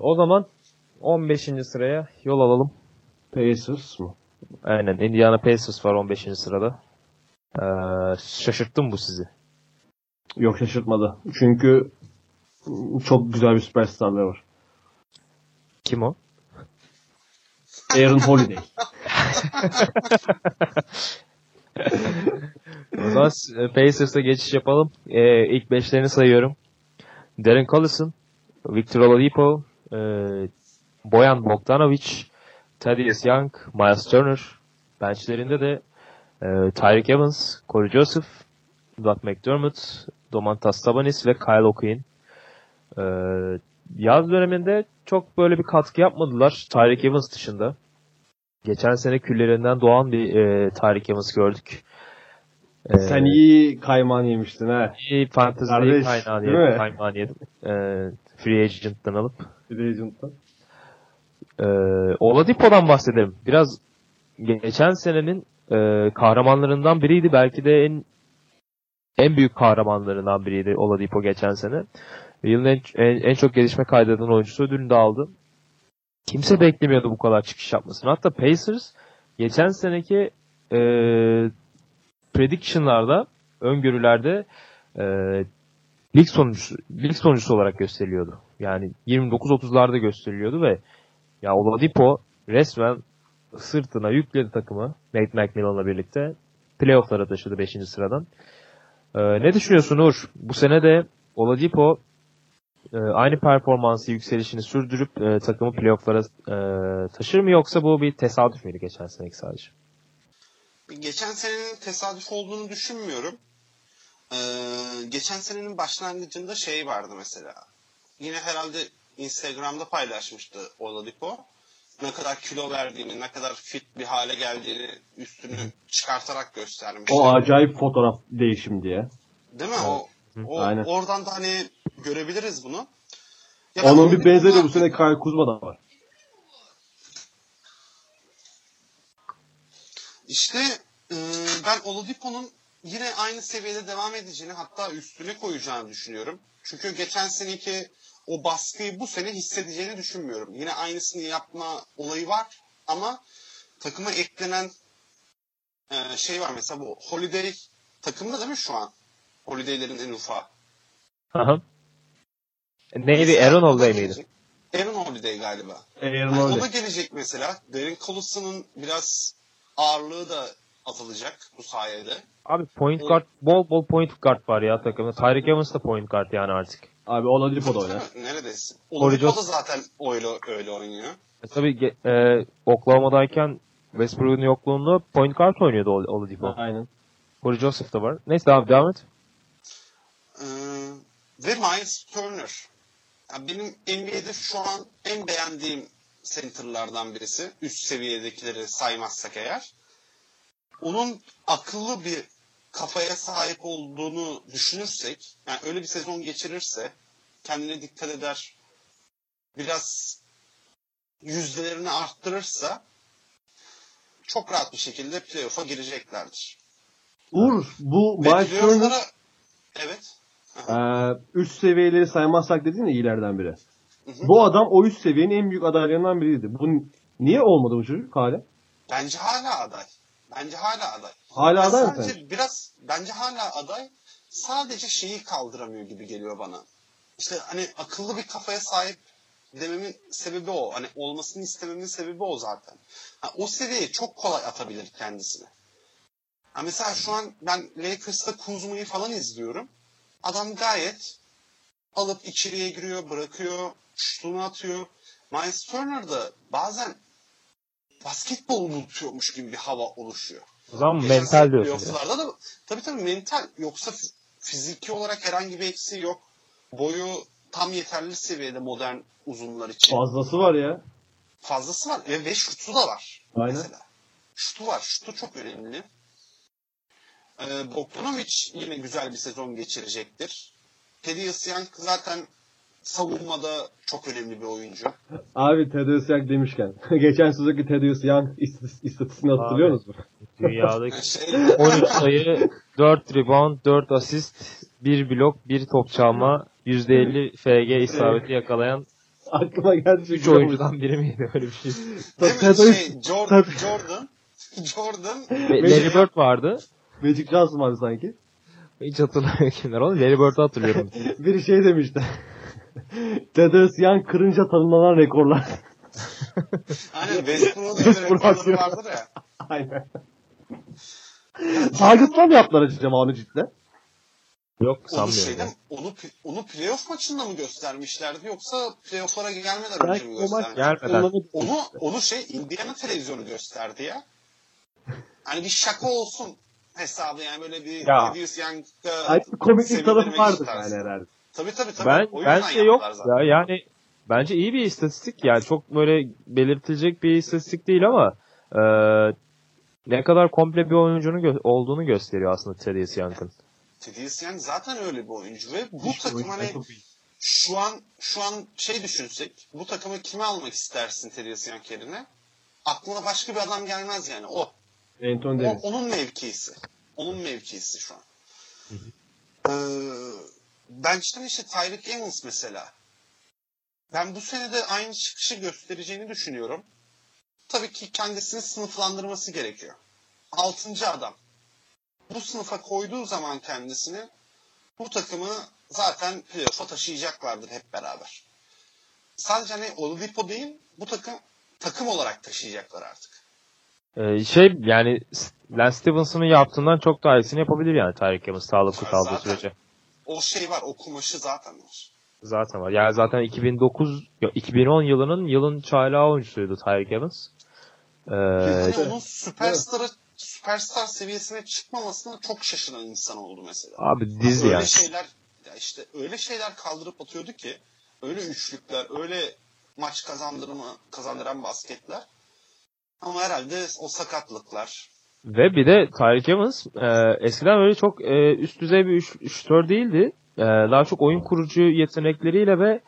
O zaman 15. sıraya yol alalım. Pacers mı? Aynen. Indiana Pacers var 15. sırada. Şaşırttım bu sizi. Yok, şaşırtmadı. Çünkü çok güzel bir süperstarlar var. Kim o? Aaron Holiday. O zaman Pacers'a geçiş yapalım. İlk 5'lerini sayıyorum. Darren Collison, Victor Oladipo, Bojan Bogdanovic, Thaddeus Young, Miles Turner. Bençlerinde de Tyreke Evans, Corey Joseph, Doug McDermott, Domantas Sabonis ve Kyle O'Quinn. Yaz döneminde çok böyle bir katkı yapmadılar Tyreke Evans dışında. Geçen sene küllerinden doğan bir Tyreke Evans gördük. Sen iyi kaymağını yemiştin ha. İyi fantezi kaymağını yedim. Free Agent'tan alıp. Free Agent'tan. Oladipo'dan bahsedelim. Biraz geçen senenin kahramanlarından biriydi. Belki de en büyük kahramanlarından biriydi Oladipo geçen sene. Yılın en çok gelişme kaydeden oyuncusu ödülünü de aldı. Kimse beklemiyordu bu kadar çıkış yapmasını. Hatta Pacers geçen seneki prediction'larda, öngörülerde lig sonuncusu olarak gösteriliyordu. Yani 29-30'larda gösteriliyordu ve ya Oladipo resmen sırtına yükledi takımı. Nate McMillan'la birlikte playoff'lara taşıdı 5. sıradan. Ne düşünüyorsun Uğur? Bu sene de Oladipo aynı performansı, yükselişini sürdürüp takımı playoff'lara taşır mı, yoksa bu bir tesadüf müydü geçen seneki sadece? Geçen senenin tesadüf olduğunu düşünmüyorum. Geçen senenin başlangıcında şey vardı mesela. Yine herhalde Instagram'da paylaşmıştı Oladipo. Ne kadar kilo verdiğini, ne kadar fit bir hale geldiğini üstünü çıkartarak göstermişti. O acayip fotoğraf değişim diye. Değil mi? Evet. O oradan da hani görebiliriz bunu. Ya onun bir benzeri bu sene Kyle Kuzma'da var. İşte ben Oladipo'nun yine aynı seviyede devam edeceğini, hatta üstüne koyacağını düşünüyorum. Çünkü geçen seneki o baskıyı bu sene hissedeceğini düşünmüyorum. Yine aynısını yapma olayı var ama takıma eklenen şey var. Mesela bu Holiday takımda değil mi şu an? Holiday'lerin en ufağı. Aha. Neydi? Aaron Holiday miydi? Aaron Holiday galiba. Yani o da gelecek mesela. Darren Collison'un biraz ağırlığı da atılacak bu sayede. Abi point guard, bol point guard var ya takımda. Tyreek Evans da point guard yani artık. Abi Oladipo da oynar. Neredesin? Oladipo da zaten öyle oynuyor. Tabii Oklahoma'dayken Westbrook'un yokluğunda point guard oynuyordu Oladipo. Aynen. Corey Joseph da var. Neyse devam et. Ve Myles Turner. Yani benim NBA'de şu an en beğendiğim center'lardan birisi. Üst seviyedekileri saymazsak eğer. Onun akıllı bir kafaya sahip olduğunu düşünürsek, yani öyle bir sezon geçirirse, kendine dikkat eder, biraz yüzdelerini arttırırsa çok rahat bir şekilde playoff'a gireceklerdir. Uğur, bu Turner'ı evet. Üst seviyeleri saymazsak dedin ya, iyilerden biri. Hı-hı. Bu adam o üst seviyenin en büyük adaylarından biriydi. Bu niye olmadı bu çocuk hala? Bence hala aday. Hala aday mı? Bence hala aday. Sadece şeyi kaldıramıyor gibi geliyor bana. İşte hani akıllı bir kafaya sahip dememin sebebi o. Hani olmasını istememin sebebi o zaten. Yani o seviyeyi çok kolay atabilir kendisine. Yani mesela şu an ben Lakers'ta Kuzma'yı falan izliyorum. Adam gayet alıp içeriye giriyor, bırakıyor, şutunu atıyor. Myles Turner'da bazen basketbol unutuyormuş gibi bir hava oluşuyor. O zaman mental diyorsun. Da, tabii mental. Yoksa fiziki olarak herhangi bir eksiği yok. Boyu tam yeterli seviyede modern uzunlar için. Fazlası var ya. Fazlası var ve şutu da var. Aynen. Mesela. Şutu var. Şutu çok önemli. Bogdanović yine güzel bir sezon geçirecektir. Thaddeus Young zaten savunmada çok önemli bir oyuncu. Abi Thaddeus Young demişken. Geçen sezonki Thaddeus Young istatistiğini hatırlıyor musunuz? Dünyadaki 13 sayı, 4 rebound, 4 asist, 1 blok, 1 top çalma, %50 FG isabeti yakalayan aklıma geldi. 3 oyuncudan biri miydi öyle bir şey? Jordan. Larry Bird vardı. Magic Johnson vardı sanki. Hiç hatırlamıyorum kimler onu. Larry Bird'ı hatırlıyorum. Biri şey demişti. Thaddeus Young kırınca tanımlanan rekorlar. Aynen. Westbrook'un rekorları vardır ya. Aynen. Target'la mı yaptılar acaba onu cidden? Yok sanmıyorum. Onu playoff maçında mı göstermişlerdi yoksa playoff'lara gelmeden önce mi göstermişlerdi? Onu Indiana televizyonu gösterdi ya. Hani bir şaka olsun hesabı, yani böyle bir Thaddeus Young'a komiklik tarafı vardı yani herhalde. Tabii. Bence yok ya, yani bence iyi bir istatistik, yani çok böyle belirtilecek bir istatistik değil ama ne kadar komple bir oyuncunun olduğunu gösteriyor aslında Thaddeus Young'ın. Thaddeus Young zaten öyle bir oyuncu ve bu takım hani şu an düşünsek bu takımı kime almak istersin Thaddeus Young yerine? Aklına başka bir adam gelmez yani o. Onun mevkisi şu an. Bençten işte Tyreke Evans mesela. Ben bu sene de aynı çıkışı göstereceğini düşünüyorum. Tabii ki kendisini sınıflandırması gerekiyor. 6. adam. Bu sınıfa koyduğu zaman kendisini, bu takımı zaten playoff'a taşıyacaklardır hep beraber. Sadece hani Oladipo değil, bu takım olarak taşıyacaklar artık. Yani Lance Stephenson'ın yaptığından çok daha iyisini yapabilir yani Tyreke Evans sağlıklı kaldığı sürece. O şey var, o kumaşı zaten var. Zaten var. Yani zaten 2010 yılın çaylağı oyuncusuydu Tyreke Evans. Onun süperstar seviyesine çıkmamasına çok şaşıran insan oldu mesela. Abi diz yani. Öyle şeyler kaldırıp atıyordu ki, öyle üçlükler, öyle maç kazandıran basketler. Ama herhalde o sakatlıklar. Ve bir de Tyreke Evans eskiden böyle çok üst düzey bir şutör değildi. Daha çok oyun kurucu yetenekleriyle ve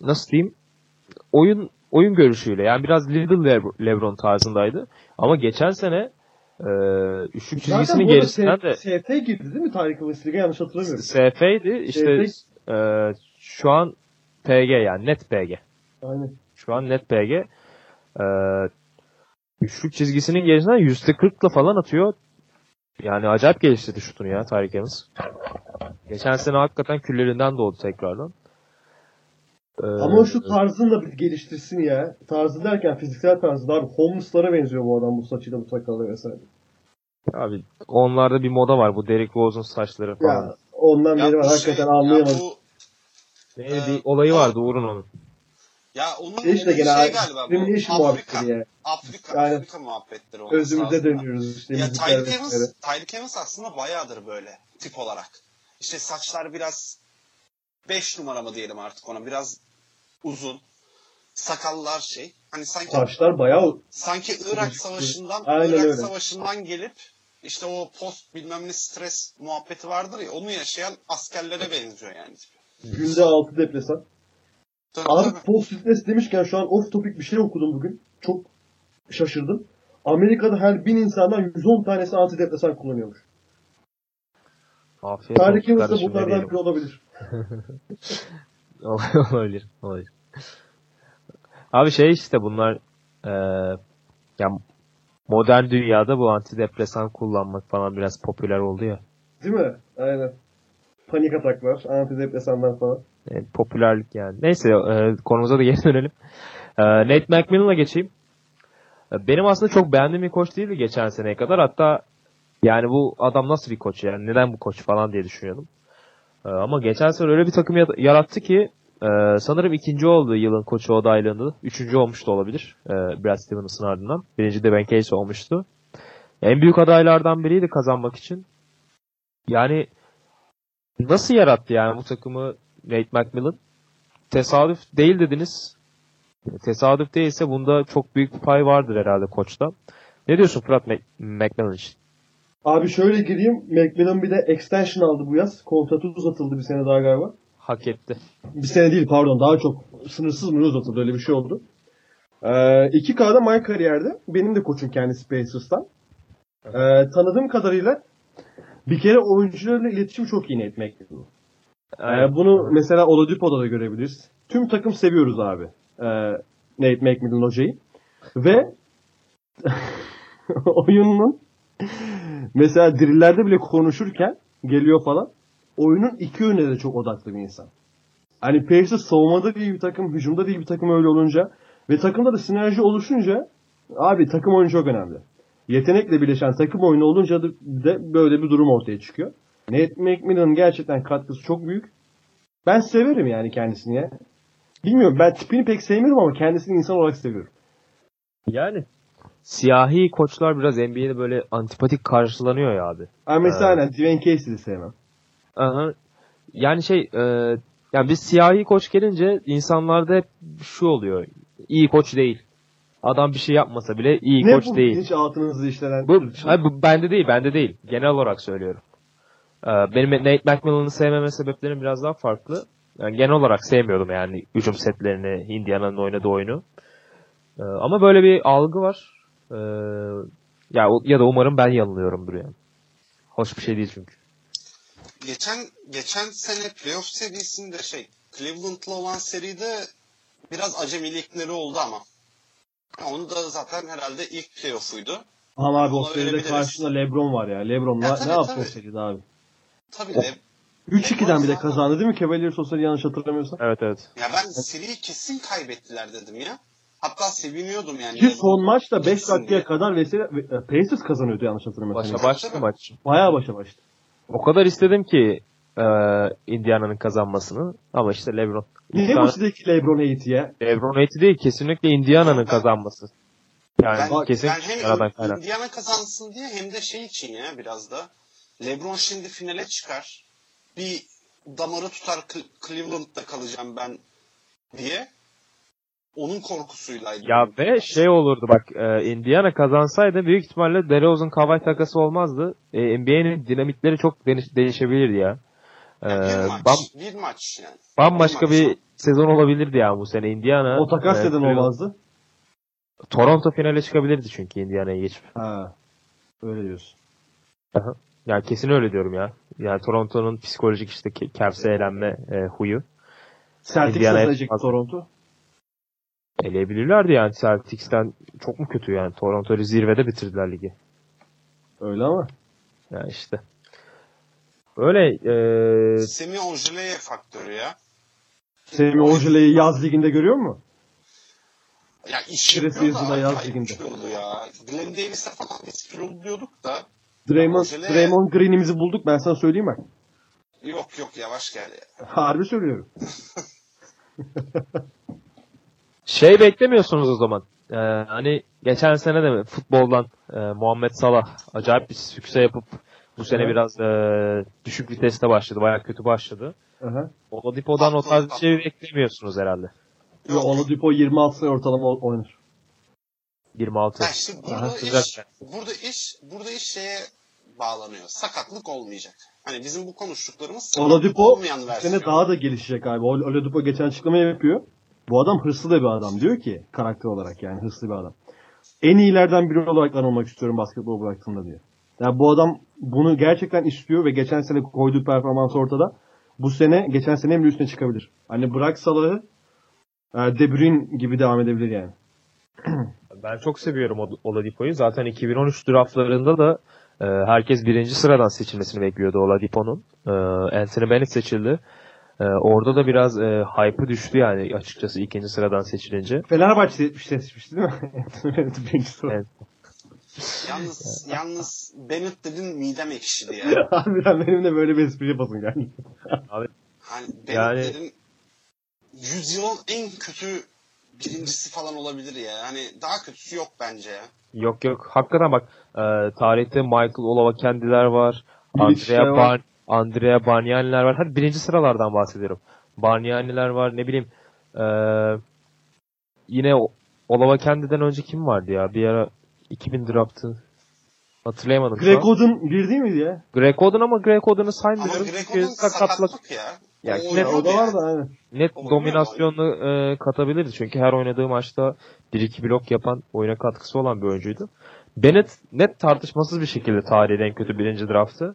nasıl diyeyim, oyun görüşüyle. Yani biraz Little LeBron tarzındaydı. Ama geçen sene üçlük çizgisinin gerisinden de SF girdi değil mi Tyreke Evans? Yanlış hatırlamıyorum. SF'ydi. İşte şu an PG, yani net PG. Aynen. Şu an net PG. Üçlük çizgisinin gerisinden %40'la falan atıyor. Yani acayip geliştirdi şutunu ya Tyreke Evans. Geçen sene hakikaten küllerinden doğdu tekrardan. Ama şu tarzını da bir geliştirsin ya. Tarzı derken fiziksel tarzı. Abi Holmes'lara benziyor bu adam, bu saçıyla, bu sakalıyla vesaire. Abi onlarda bir moda var, bu Derrick Rose'un saçları falan. Ya, ondan beri var hakikaten, anlayamadım. Bir olayı vardı Uğur'un onun. Ya onun şey galiba bu. Afrika muhabbetleri. Özümüze dönüyoruz işte. Ya Tyler Evans aslında bayağıdır böyle tip olarak. İşte saçlar biraz 5 numara mı diyelim artık ona, biraz uzun. Sakallar şey. Hani sanki saçlar bayağı sanki Irak Savaşı'ndan gelip işte o post bilmem ne stres muhabbeti vardır ya, onu yaşayan askerlere benziyor yani. Günde 6 depresan. Abi post stres demişken şu an off topic bir şey okudum bugün. Çok şaşırdım. Amerika'da her 1000 insandan 110 tanesi antidepresan kullanıyormuş. Afiyet olsun kardeşim. Tarih kimse bunlardan biri olabilir. olabilir. Abi şey işte bunlar yani modern dünyada bu antidepresan kullanmak falan biraz popüler oldu ya. Değil mi? Aynen. Panik ataklar, antidepresanlar falan. Popülerlik yani. Neyse konumuza da geri dönelim. Nate McMillan'a geçeyim. Benim aslında çok beğendiğim bir koç değildi geçen seneye kadar. Hatta yani bu adam nasıl bir koç yani, neden bu koç falan diye düşünüyordum. Ama geçen sene öyle bir takım yarattı ki sanırım ikinci oldu yılın koçu adaylığında. Üçüncü olmuş da olabilir. Brad Stevens'ın ardından. Birinci de Ben Case olmuştu. En büyük adaylardan biriydi kazanmak için. Yani nasıl yarattı yani bu takımı Nate McMillan? Tesadüf değil dediniz. Tesadüf değilse bunda çok büyük bir pay vardır herhalde koçtan. Ne diyorsun Fırat McMillan için? Abi şöyle gireyim. McMillan bir de extension aldı bu yaz. Kontratı uzatıldı bir sene daha galiba. Hak etti. Bir sene değil pardon, daha çok sınırsız mı uzatıldı, öyle bir şey oldu. 2K'da Mike kariyerde. Benim de koçum kendisi Spacers'tan. Tanıdığım kadarıyla bir kere oyuncularla iletişim çok iyi Nate McMillan. Bunu mesela Oladipo'da da görebiliriz. Tüm takım seviyoruz abi. Nate McMillan hocayı. Ve oyunun mesela dirillerde bile konuşurken geliyor falan. Oyunun iki yönüne de çok odaklı bir insan. Hani Pacers savunmada değil bir takım, hücumda değil bir takım öyle olunca ve takımda da sinerji oluşunca abi takım oyunu çok önemli. Yetenekle birleşen takım oyunu olunca da böyle bir durum ortaya çıkıyor. Nate McMillan'ın gerçekten katkısı çok büyük. Ben severim yani kendisini ya. Bilmiyorum, ben tipini pek sevmiyorum ama kendisini insan olarak seviyorum. Yani siyahi koçlar biraz NBA'de böyle antipatik karşılanıyor ya abi. Ama mesela Dwayne Casey'i sevmem. Aha. Yani yani bir siyahi koç gelince insanlarda hep şu oluyor. İyi koç değil. Adam bir şey yapmasa bile iyi ne koç değil. Ne bu hiç altınızı işlenen? Bu bende değil. Genel olarak söylüyorum. Benim Nate McMillan'ı sevmeme sebeplerim biraz daha farklı. Yani genel olarak sevmiyordum yani hücum setlerini, Indiana'nın oynadığı oyunu. Ama böyle bir algı var. Ya da umarım ben yanılıyorumdur yani. Hoş bir şey değil çünkü. Geçen sene playoff serisinde Cleveland'la olan seride biraz acemilikleri oldu ama. Onu da zaten herhalde ilk playoff'uydu. Ama abi o seride karşısında LeBron var ya. LeBron ne yaptı o seride abi? Tabii. 3-2'den bir de kazandı değil mi? Cavaliers o seriyi yanlış hatırlamıyorsam. Evet. Ya ben seriyi kesin kaybettiler dedim ya. Hatta seviniyordum yani. Ki son maçta 5 dakikaya kadar Pacers kazanıyordu yanlış hatırlamıyorsam. Başa maç. Bayağı başa baştı. O kadar istedim ki Indiana'nın kazanmasını ama işte LeBron. Ne bu sizdeki LeBron eğiti ya? LeBron eğiti değil, kesinlikle Indiana'nın kazanması. Yani hem Indiana kazansın diye hem de için ya biraz da. LeBron şimdi finale çıkar. Bir damarı tutar, Cleveland'da kalacağım ben diye. Onun korkusuyleydi. Ya ve olurdu bak, Indiana kazansaydı büyük ihtimalle DeRozan Kawhi takası olmazdı. NBA'nin dinamitleri çok değişebilirdi ya. Bir maç yani. Bambaşka bir sezon olabilirdi ya bu sene Indiana. O takas neden olmazdı? Toronto finale çıkabilirdi çünkü Indiana'ya geçip. Ha. Öyle diyorsun. Aha. Ya kesin öyle diyorum ya. Yani Toronto'nun psikolojik işte Cavs'e elenme huyu. Celtics'e gelecek Toronto. Eleyebilirlerdi yani. Celtics'ten çok mu kötü yani? Toronto'yu zirvede bitirdiler ligi. Öyle ama. Ya işte. Öyle. Semi Ojeleye faktörü ya. Semi Ojele'yi yaz liginde görüyor musun? Ya işkiresi yüzünden yaz liginde. Glenn Davis'e falan espri diyorduk da. Draymond Green'imizi bulduk, ben sana söyleyeyim bak. Yok yavaş gel ya. Harbi söylüyorum. Şey beklemiyorsunuz o zaman. Hani geçen sene de futboldan Muhammed Salah acayip bir sükse yapıp bu sene biraz düşük viteste başladı. Bayağı kötü başladı. Oladipo'dan o tarz bir şey beklemiyorsunuz herhalde. Yok. Oladipo 26 sayı ortalama oynar. 26. Ha, şimdi burada iş şeye bağlanıyor. Sakatlık olmayacak. Hani bizim bu konuştuklarımız Oladipo sene daha da gelişecek abi. Oladipo geçen açıklama yapıyor. Bu adam hırslı da bir adam diyor ki karakter olarak yani hırslı bir adam. En iyilerden biri olarak ben olmak istiyorum basketbol bıraktığımda diyor. Yani bu adam bunu gerçekten istiyor ve geçen sene koyduğu performans ortada. Bu sene geçen sene en üstüne çıkabilir. Hani bırak Salah'ı De Bruyne gibi devam edebilir yani. Ben çok seviyorum Oladipo'yu. Zaten 2013 draftlarında da herkes birinci sıradan seçilmesini bekliyordu Oladipo'nun. Anthony Bennett seçildi. Orada da biraz hype'ı düştü yani açıkçası ikinci sıradan seçilince. Fenerbahçe seçmişti değil mi? Birinci sıradan. Evet. Yalnız Bennett dedin midem ekşidi ya. Abi benim de böyle bir espri yapasın yani. Abi, hani Bennett yani... dedin yüzyılın en kötü birincisi falan olabilir ya. Hani daha kötüsü yok bence ya. Yok. Hakikaten bak tarihte Michael Olawakendiler var. Andrea Bargnani'ler var. Hadi birinci sıralardan bahsediyorum. Bargnani'ler var. Ne bileyim yine Olawakendi'den önce kim vardı ya? Bir ara 2000 draftı hatırlayamadım. Greg Oden bir değil miydi ya? Greg Oden ama Greg Oden'ı saymıyorum. Ama Greg Oden sakatlık ya. Yani net o da var da yani. Net dominasyonunu katabilirdi. Çünkü her oynadığı maçta 1-2 blok yapan, oyuna katkısı olan bir oyuncuydu. Bennett net tartışmasız bir şekilde tarihin en kötü birinci draftı.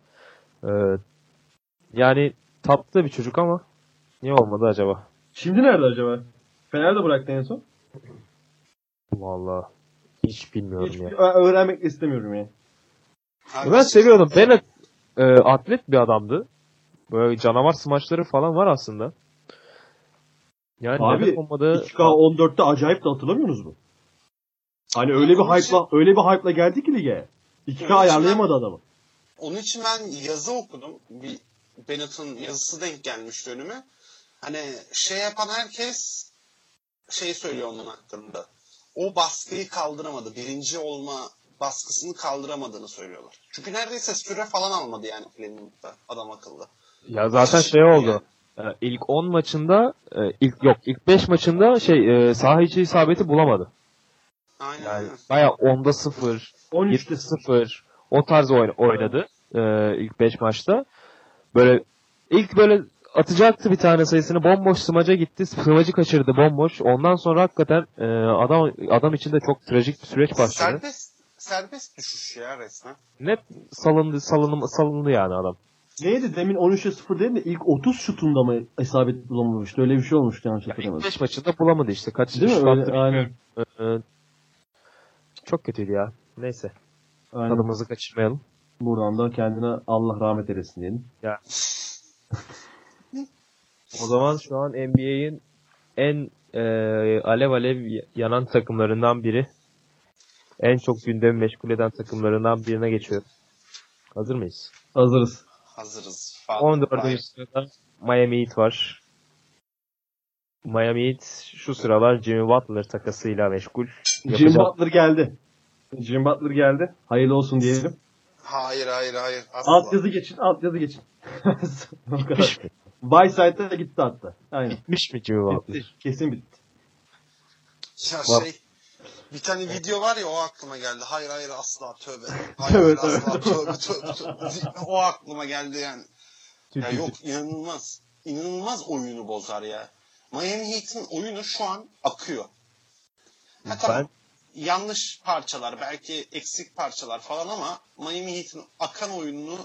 Yani tatlı bir çocuk ama niye olmadı acaba? Şimdi nerede acaba? Fener'de bıraktı en son. Vallahi hiç bilmiyorum ya. Öğrenmek istemiyorum ya. Ben seviyordum. Bennett atlet bir adamdı. Böyle canavar smaçları falan var aslında. Yani abi 2K14'te acayip de hatırlamıyorsunuz mu? Hani öyle bir hype'la geldi ki lige. 2K ayarlayamadı adamı. Onun için ben yazı okudum. Bir Bennett'ın yazısı denk gelmişti önüme. Hani şey yapan herkes şey söylüyor onun hakkında. O baskıyı kaldıramadı. Birinci olma baskısını kaldıramadığını söylüyorlar. Çünkü neredeyse süre falan almadı yani Fleming'de adam akıllı. Ya zaten şey oldu. İlk 10 maçında ilk 5 maçında saha içi isabeti bulamadı. Aynen. Yani bayağı 10'da 0, 13'te 0 o tarz oynadı ilk 5 maçta. Böyle ilk böyle atacaktı bir tane sayısını bomboş smaca gitti. Sımacı kaçırdı bomboş. Ondan sonra hakikaten adam için de çok trajik bir süreç başladı. Serbest düşüş ya resmen. Net salındı yani adam. Neydi demin 13'e 0 değil de ilk 30 şutunda mı isabet bulamamıştı? Öyle bir şey olmuştu yanlış hatırlamıyorum. İlk 5 maçında bulamadı işte. Kaç değil şut attı bilmiyorum. Çok kötüydü ya. Neyse. Tadımızı kaçırmayalım. Buradan da kendine Allah rahmet eylesin diyelim. Ya. O zaman şu an NBA'in en alev alev yanan takımlarından biri. En çok gündemi meşgul eden takımlarından birine geçiyorum. Hazır mıyız? Hazırız. 14. sırada Miami Heat var. Miami Heat şu sıralar Jimmy Butler takasıyla meşgul. Jimmy Butler geldi. Hayırlı olsun diyelim. Hayır. Alt yazı geçin. O kadar. Bayside'da da gitti hatta. Aynen. Bitmiş mi Jimmy Butler? Bitti. Kesin bitti. Ya bir tane video var ya o aklıma geldi. Hayır asla tövbe. Hayır asla tövbe. O aklıma geldi yani. Ya yok inanılmaz. İnanılmaz oyunu bozar ya. Miami Heat'in oyunu şu an akıyor. Tamam, yanlış parçalar belki eksik parçalar falan ama Miami Heat'in akan oyununu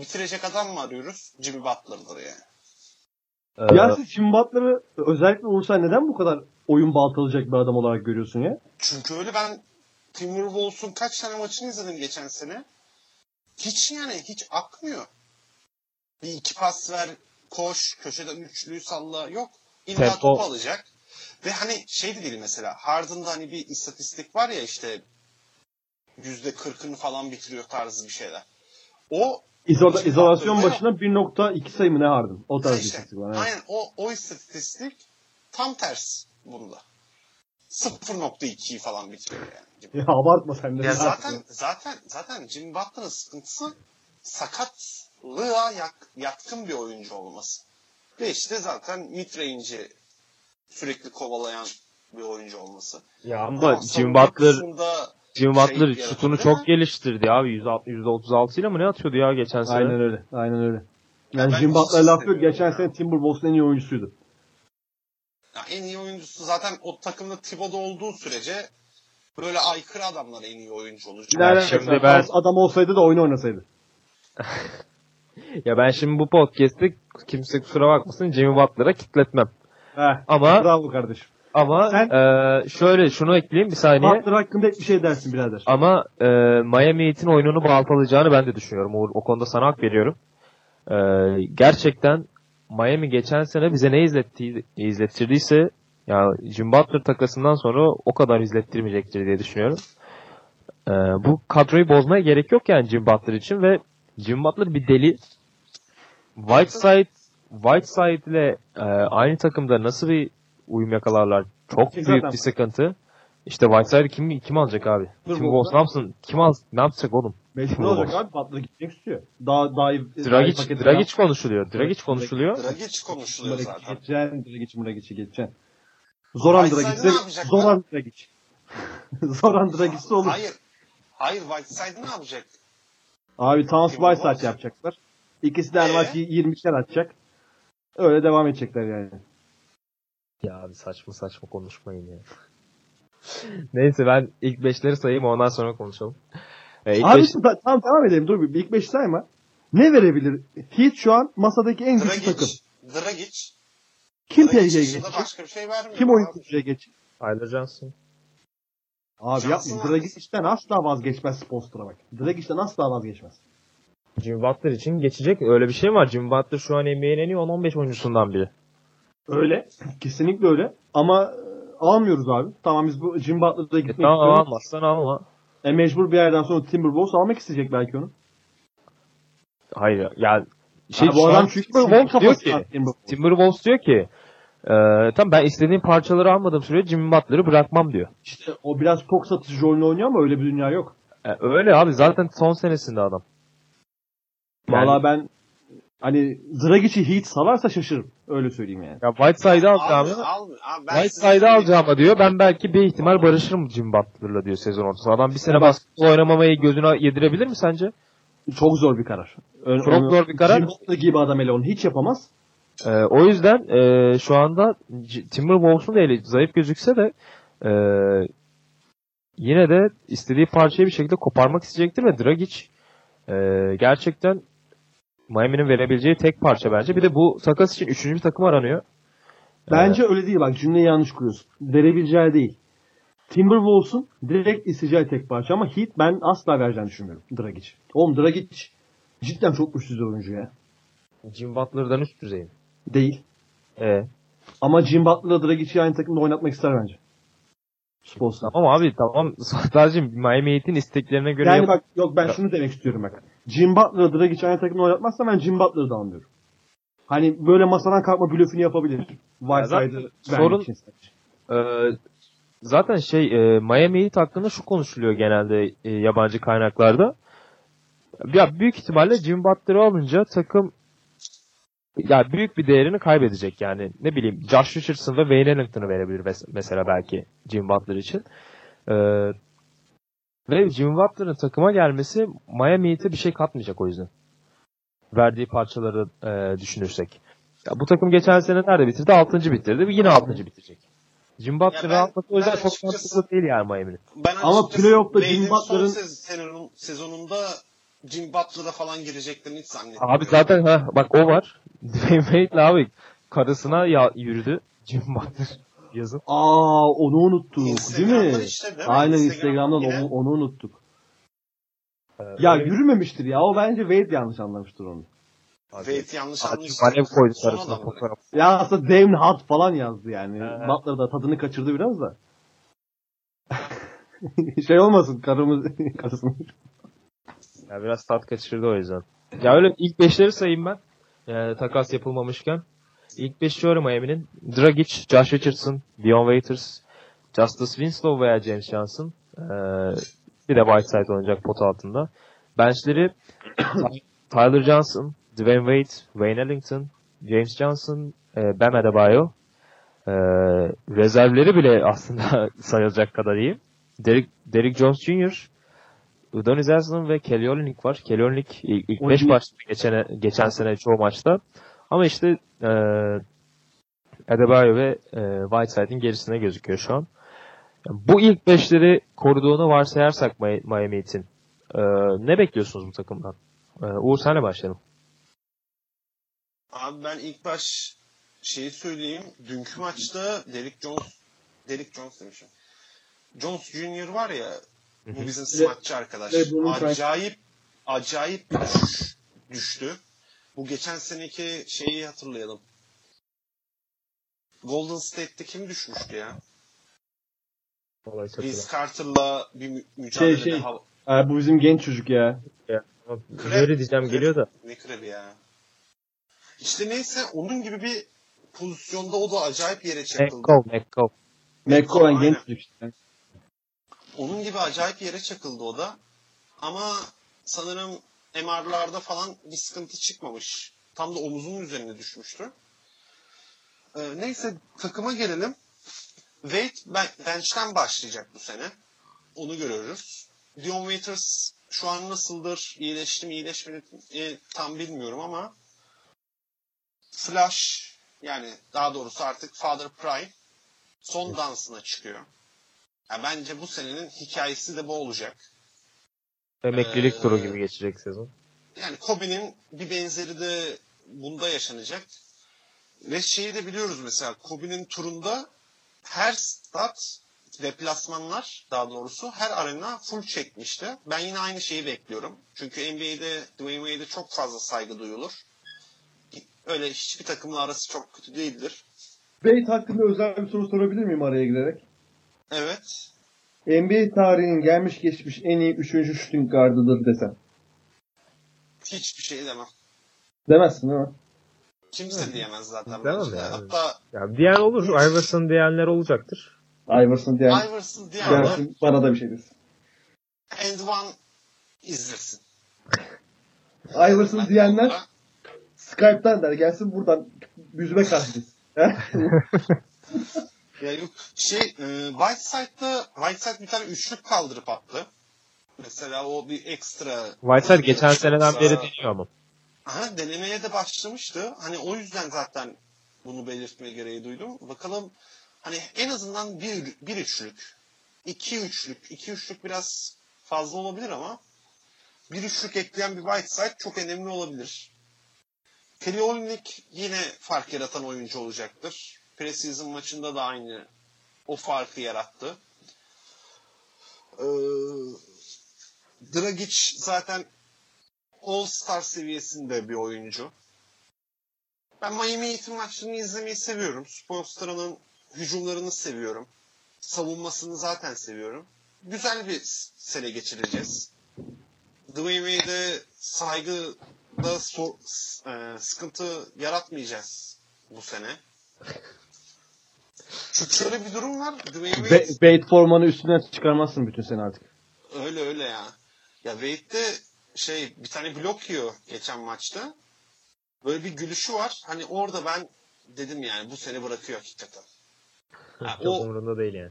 bitirecek adam mı arıyoruz? Jimmy Butler'dır yani. Ya siz Jimmy Butler'ı özellikle Uğur'sa neden bu kadar oyun baltalayacak bir adam olarak görüyorsun ya? Çünkü öyle ben Timberwolves'un kaç tane maçını izledim geçen sene. Hiç akmıyor. Bir iki pas ver, koş, köşeden üçlüyü salla. Yok. İlla topu alacak. Ve hani şey de değil mesela. Harden'da hani bir istatistik var ya işte %40'ını falan bitiriyor tarzı bir şeyler. O izolasyon başına 1.2 sayı mı ne Harden? O tarz işte, istatistik var. Aynen o istatistik tam tersi bunda. 0.2'yi falan bitiriyor yani. Ya abartma sen de. Ya zaten Jimmy Butler'ın sıkıntısı sakatlığa yatkın bir oyuncu olması. Ve işte zaten mid-range'i sürekli kovalayan bir oyuncu olması. Ya ama Jimmy Butler şutunu çok geliştirdi abi. 136 ile mi ne atıyordu ya geçen sene? Aynen öyle. Aynen öyle. Yani Jimmy Butler'a laf yok. Geçen sene Timberwolves'un en iyi oyuncusuydu. Ya en iyi oyuncusu zaten o takımda Thibodeau olduğu sürece böyle aykırı adamlar en iyi oyuncu olur. Yani şimdi ben... Adam olsaydı da oyunu oynasaydı. Ya ben şimdi bu podcast'te kimse kusura bakmasın Jimmy Butler'a kitletmem. Heh, ama bravo kardeşim. Ama sen, şöyle şunu ekleyeyim bir saniye. Butler hakkında hep bir şey dersin birader. Ama Miami Heat'in oyununu baltalayacağını ben de düşünüyorum Uğur. O konuda sana hak veriyorum. Gerçekten Miami geçen sene bize ne izlettirdiyse yani Jimmy Butler takasından sonra o kadar izlettirmeyecektir diye düşünüyorum. Bu kadroyu bozmaya gerek yok yani Jimmy Butler için ve Jimmy Butler bir deli. Whiteside ile aynı takımda nasıl bir uyum yakalarlar? Çok büyük zaten bir sıkıntı. İşte Whiteside kim alacak abi? Timberwolves ne yapsın? Kim al? Ne yapacak oğlum? Mecbur olacak abi. Butler gitmek istiyor. Dragic konuşuluyor. Dragic konuşuluyor zaten. Dragic'i geçeceksin. Zoran Dragic. Zoran Dragic'si olur. Hayır Whiteside ne yapacak? Abi Towns Whiteside yapacaklar. İkisi de her maç 20'şer atacak. Öyle devam edecekler yani. Ya abi saçma konuşmayın ya. Neyse ben ilk 5'leri sayayım ondan sonra konuşalım. Abi tamam devam edelim dur bir ilk 5 sayma. Ne verebilir? Heat şu an masadaki en güçlü takım. Dragic. Kim PG'ye geçecek? Başka bir şey vermiyor. Kim oyun kurucuya geçecek? Tyler Johnson. Abi yapma. Dragic'ten asla vazgeçmez Spoelstra bak. Dragic'ten asla vazgeçmez. Jimmy Butler için geçecek öyle bir şey var. Jimmy Butler şu an NBA'nin en iyi 10-15 oyuncusundan biri. Öyle. Kesinlikle öyle. Ama almıyoruz abi. Tamam biz bu Jimmy Butler'da gitmek istiyoruz. Tamam almazsan alma. Mecbur bir yerden sonra Timberwolves almak isteyecek belki onu. Hayır. Yani bu adam çünkü Timberwolves diyor ki tamam ben istediğim parçaları almadığım sürece Jimmy Butler'ı bırakmam diyor. İşte o biraz tok satıcı rolünü oynuyor ama öyle bir dünya yok. Öyle abi zaten son senesinde adam. Yani, valla ben hani Dragic'i Heat salarsa şaşırırım. Öyle söyleyeyim yani. Ya Whiteside'ı alacağım diyor. Ben belki bir ihtimal barışırım Jimmy Butler'la diyor sezon ortasında. Adam bir sene basketbol oynamamayı gözüne yedirebilir mi sence? Çok zor bir karar. Çok zor bir karar. Jimmy Butler gibi adam ele onu hiç yapamaz. O yüzden şu anda Timberwolves'un da eli zayıf gözükse de yine de istediği parçayı bir şekilde koparmak isteyecektir ve Dragic gerçekten Miami'nin verebileceği tek parça bence. Bir de bu takas için 3. bir takım aranıyor. Bence öyle değil bak cümleyi yanlış kuruyorsun. Verebileceği değil. Timberwolves'un direkt isteyeceği tek parça ama Heat ben asla vereceğini düşünmüyorum Dragic. Oğlum Dragic cidden çok güçlü bir oyuncu ya. Jimmy Butler'dan üst düzey mi? Değil. Ama Jimmy Butler'la Dragic'i aynı takımda oynatmak ister bence. Spoelstra. Ama abi tamam sadece Miami Heat'in isteklerine göre... Yani bak yok ben şunu demek istiyorum bak. Jimmy Butler'la Dragic aynı takımda oynatmazsa ben Jimmy Butler'ı da anlıyorum. Hani böyle masadan kalkma blöfünü yapabilir. Whiteside'ı vermek için. Zaten Miami Heat hakkında şu konuşuluyor genelde yabancı kaynaklarda. Ya büyük ihtimalle Jimmy Butler'ı alınca takım ya büyük bir değerini kaybedecek yani ne bileyim Josh Richardson ve Wayne Ellington'ı verebilir mesela belki Jimmy Butler için. Ve Jimmy Butler'ın takıma gelmesi Miami Heat'e bir şey katmayacak o yüzden. Verdiği parçaları düşünürsek. Ya, bu takım geçen sene nerede bitirdi? 6. bitirdi. Yine 6. bitirecek. Jimmy Butler'ı alması o yüzden çok mantıklı değil yani Miami'nin. Ama playoff'ta Jimmy Butler'ın sezonunda Jimmy Butler'a falan gireceklerini hiç zannetmiyorum. Abi zaten bak o var. Dwayne Wade'le abi karısına yürüdü Jimmy Butler yazın. Aa onu unuttuk değil mi? İşte, değil mi? Aynen Instagram'dan onu unuttuk. Ya yürümemiştir ya o bence Wade yanlış anlamıştır onu. Wade yanlış anlamıştır. Alev koydu karısına fotoğraf. Ya aslında Damn Hot falan yazdı yani. Butler da tadını kaçırdı biraz da. Olmasın karısını. Ya biraz tat kaçırdı o yüzden. Ya öyle ilk 5'leri sayayım ben. Takas yapılmamışken. İlk 5 şöyle Miami'nin. Dragic, Josh Richardson, Dion Waiters, Justice Winslow veya James Johnson, bir de Whiteside oynayacak pot altında. Benchleri Tyler Johnson, Dwayne Wade, Wayne Ellington, James Johnson, Bam Adebayo. Rezervleri bile aslında sayılacak kadar iyi. Derrick Jones Jr., Udonis Haslem ve Kelly Olynyk var. Kelly Olynyk ilk 5 maçta geçen sene çoğu maçta. Ama işte Adebayo ve Whiteside'in gerisine gözüküyor şu an. Bu ilk 5'leri koruduğunu varsayarsak Miami için ne bekliyorsunuz bu takımdan? Uğur, senle başlayalım. Abi ben ilk baş şeyi söyleyeyim. Dünkü maçta Derrick Jones demişim. Jones Junior var ya, bu bizim smaççı arkadaş. Acayip düştü. Bu geçen seneki şeyi hatırlayalım. Golden State'te kim düşmüştü ya? Vince Carter'la bir mücadele bu bizim genç çocuk ya. Krep diyeceğim, geliyor da. Ne krebi ya. İşte neyse, onun gibi bir pozisyonda o da acayip yere çakıldı. McCall genç çocuk işte. Onun gibi acayip yere çakıldı o da. Ama sanırım MR'larda falan bir sıkıntı çıkmamış. Tam da omuzunun üzerine düşmüştü. Neyse, takıma gelelim. Wade bench'ten başlayacak bu sene. Onu görüyoruz. Dion Waiters şu an nasıldır? İyileşti mi, iyileşmedi mi tam bilmiyorum ama Flash, yani daha doğrusu artık Father Prime son dansına çıkıyor. Yani bence bu senenin hikayesi de bu olacak. Emeklilik turu gibi geçecek sezon. Yani Kobe'nin bir benzeri de bunda yaşanacak. Ve şeyi de biliyoruz mesela, Kobe'nin turunda her stat, deplasmanlar daha doğrusu, her arena full çekmişti. Ben yine aynı şeyi bekliyorum. Çünkü NBA'de Dwayne Wade'e çok fazla saygı duyulur. Öyle hiçbir takımla arası çok kötü değildir. Wade hakkında özel bir soru sorabilir miyim araya girerek? Evet. NBA tarihinin gelmiş geçmiş en iyi 3. shooting guard'ıdır desem. Hiçbir şey demem. Demezsin değil mi? Kimse diyemez zaten. Demem ya. Hatta ya, diyen olur. Iverson diyenler olacaktır. Iverson diyenler. Bana da bir şey desin. And one izlesin. Iverson diyenler Skype'tan der. Gelsin buradan yüzüme karşı. Ya yok, Whiteside bir tane üçlük kaldırıp attı. Mesela o bir ekstra. Whiteside geçen seneden beri deniyor ama. Aha, denemeye de başlamıştı. Hani o yüzden zaten bunu belirtme gereği duydum. Bakalım hani en azından bir üçlük, iki üçlük biraz fazla olabilir ama bir üçlük ekleyen bir Whiteside çok önemli olabilir. Kelly Olynyk yine fark yaratan oyuncu olacaktır. Preseason maçında da aynı o farkı yarattı. Dragic zaten All-Star seviyesinde bir oyuncu. Ben Miami Heat'in maçlarını izlemeyi seviyorum. Spoelstra'nın hücumlarını seviyorum. Savunmasını zaten seviyorum. Güzel bir sene geçireceğiz. Dwayne Wade'e saygıda sıkıntı yaratmayacağız bu sene. Çünkü şöyle bir durum var. Wade formanı üstünden çıkarmazsın bütün sene artık. Öyle ya. Ya Wade'de bir tane blok yiyor geçen maçta. Böyle bir gülüşü var. Hani orada ben dedim yani bu sene bırakıyor hakikaten. Yani umurunda değil yani.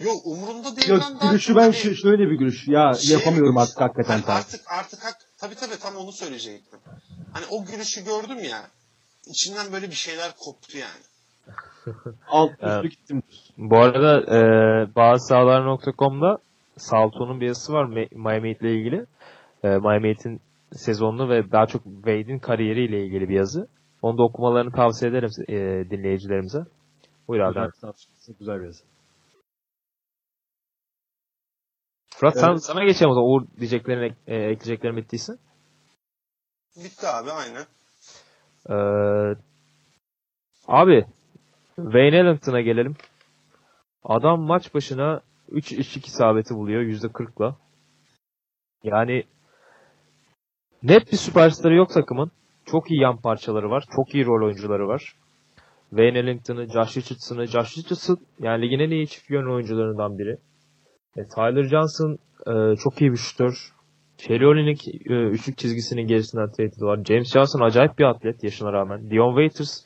Yok, umurunda değil. Yok, gülüşü ben şöyle bir gülüş. Ya yapamıyorum artık hakikaten. Hani artık tabii tam onu söyleyecektim. Hani o gülüşü gördüm ya. İçinden böyle bir şeyler koptu yani. Alt üstü gittim. Bu arada bazısahalar.com'da Salto'nun bir yazısı var Miami Heat'le ilgili. Miami Heat'in sezonunu ve daha çok Wade'in kariyeriyle ilgili bir yazı. Onu da okumalarını tavsiye ederim dinleyicilerimize. Buyur abi. Güzel bir yazı. Fırat, evet. Sana geçelim o zaman. Uğur diyeceklerini ekleyeceklerim bittiyse. Bitti abi, aynen. Abi Wayne Ellington'a gelelim. Adam maç başına 3 3-2 isabeti buluyor %40'la. Yani net bir süperstarı yok takımın. Çok iyi yan parçaları var. Çok iyi rol oyuncuları var. Wayne Ellington'ı, Josh Richardson'ı, yani ligin en iyi çift yönlü oyuncularından biri. Tyler Johnson çok iyi bir şutör. Cherry üçlük çizgisinin gerisinden tehdit var. James Johnson acayip bir atlet yaşına rağmen. Dion Waiters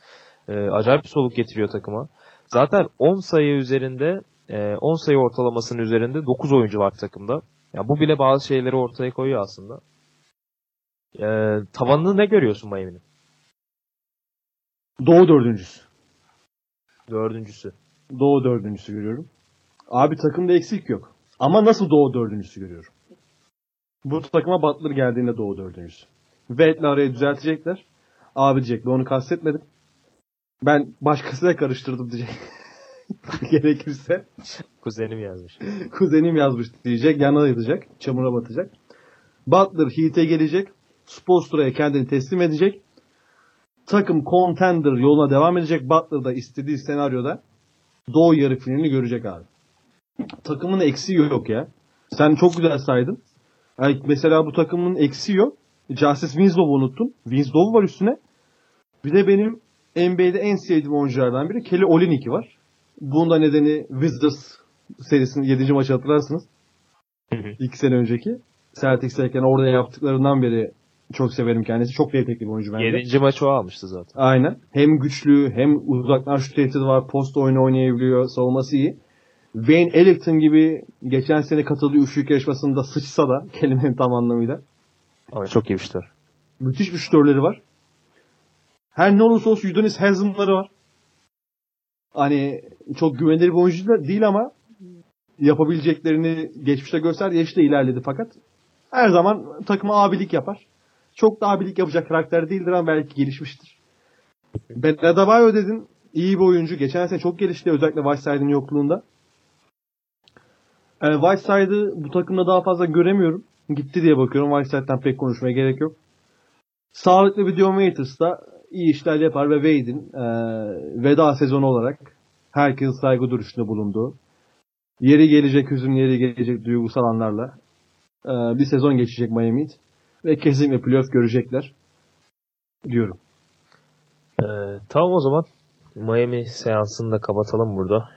acayip bir soluk getiriyor takıma. Zaten 10 sayı üzerinde, 10 sayı ortalamasının üzerinde 9 oyuncu var takımda. Yani bu bile bazı şeyleri ortaya koyuyor aslında. Tavanını ne görüyorsun Miami'nin? Doğu dördüncüsü. Doğu dördüncüsü görüyorum. Abi takımda eksik yok. Ama nasıl Doğu dördüncüsü görüyorum? Bu takıma Butler geldiğinde Doğu dördüncüsü. Wade'le arayı düzeltecekler. Abi diyecekler onu kastetmedim. Ben başkasıyla karıştırdım diyecek. Gerekirse. Kuzenim yazmış. Kuzenim yazmış diyecek. Yanına yatacak. Çamura batacak. Butler Heat'e gelecek. Spoelstra'ya kendini teslim edecek. Takım contender yoluna devam edecek. Butler da istediği senaryoda Doğu yarı finalini görecek abi. Takımın eksiği yok ya. Sen çok güzel saydın. Yani mesela bu takımın eksiği yok. Justice Winslow'u unuttum. Winslow var üstüne. Bir de benim NBA'de en sevdiğim oyunculardan biri Kelly Olynyk var. Bunun da nedeni Wizards serisinin 7. maçı hatırlarsınız. 2 sene önceki. Celtics'teyken orada yaptıklarından beri çok severim kendisi. Çok yetenekli bir oyuncu bence. 7. maçı o almıştı zaten. Aynen. Hem güçlü hem uzaktan şut tehdidi var. Post oyunu oynayabiliyor. Savunması iyi. Wayne Ellington gibi geçen sene katıldığı üçlük yarışmasında sıçsa da kelimenin tam anlamıyla. Ama çok iyi bir şutör. Müthiş bir şutörleri var. Her ne olursa olsun Udonis Haslum'ları var. Hani çok güvenilir bir oyuncu değil ama yapabileceklerini geçmişte gösterdi. Yaşta ilerledi fakat her zaman takıma abilik yapar. Çok da abilik yapacak karakter değildir ama belki gelişmiştir. Ben Adebayo dedin. İyi bir oyuncu. Geçen sene çok gelişti. Özellikle Whiteside'ın yokluğunda. Yani Whiteside'ı bu takımda daha fazla göremiyorum. Gitti diye bakıyorum. Whiteside'den pek konuşmaya gerek yok. Sağlıklı bir Dion Waiters da iyi işler yapar ve Wade'in veda sezonu olarak herkes saygı duruşunda bulunduğu, yeri gelecek hüzün, yeri gelecek duygusal anlarla bir sezon geçecek Miami Heat ve kesinlikle playoff görecekler diyorum. Tamam o zaman Miami seansını da kapatalım burada.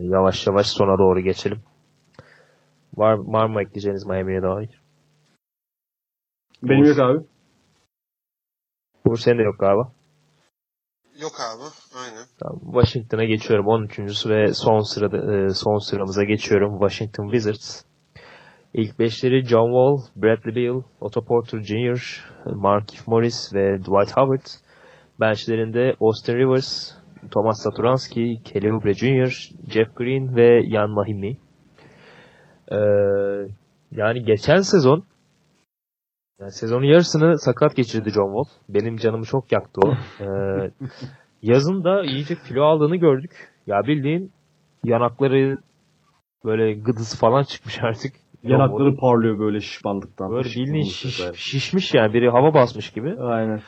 Yavaş yavaş sona doğru geçelim. Var mı ekleyeceğiniz Miami'ye dair? Benim yok abi. Uğur senin de yok galiba. Yok abi. Aynen. Tamam, Washington'a geçiyorum. 13. ve son sıramıza geçiyorum. Washington Wizards. İlk beşleri John Wall, Bradley Beal, Otto Porter Jr., Markieff Morris ve Dwight Howard. Benchlerinde Austin Rivers, Thomas Satoranski, Kelly Oubre Jr., Jeff Green ve Yan Mahimi. Yani geçen sezon sezonun yarısını sakat geçirdi John Wall. Benim canımı çok yaktı o. Yazın da iyice kilo aldığını gördük. Ya bildiğin yanakları böyle gıdısı falan çıkmış artık. Yanakları parlıyor böyle şişmanlıktan. Böyle bildiğin şişmiş yani. Biri hava basmış gibi. Aynen.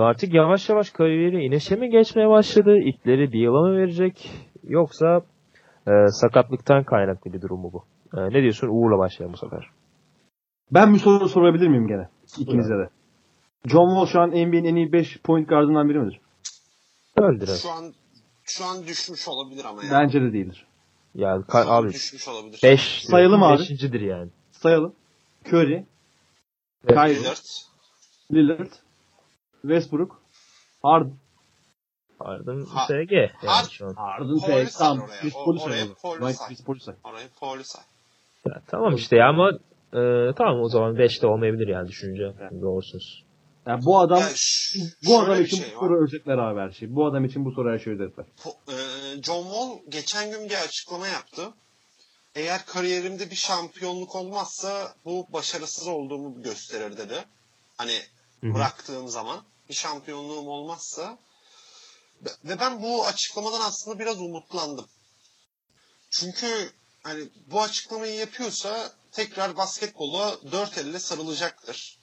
Artık yavaş yavaş kariyeri ineşe mi geçmeye başladı? İtleri bir yıla mı verecek? Yoksa sakatlıktan kaynaklı bir durum mu bu? Ne diyorsun? Uğur'la başlayalım bu sefer. Ben bir soru sorabilir miyim gene? İkinize de. John Wall şu an NBA'nin en iyi 5 point guardından biri midir? Öldür. Şu an düşmüş olabilir ama yani. Bence de değildir. Yani abi düşmüş olabilir. 5 sayalım abi. 5.'dir yani. Sayalım. Curry, Kyrie, Lillard, Westbrook, Harden SG. Yani Harden SG. Tam Oraya Paul'u say. Ya, tamam işte ya ama tamam o zaman 5'te olmayabilir yani düşünce. Evet. Doğrusunuz. Yani bu adam için şey bu soru özetler abi her şey. Bu adam için bu soru her şey özetler. John Wall geçen gün bir açıklama yaptı. Eğer kariyerimde bir şampiyonluk olmazsa bu başarısız olduğumu gösterir dedi. Hani bıraktığım zaman bir şampiyonluğum olmazsa ve ben bu açıklamadan aslında biraz umutlandım. Çünkü hani bu açıklamayı yapıyorsa tekrar basketbola 4 elle sarılacaktır.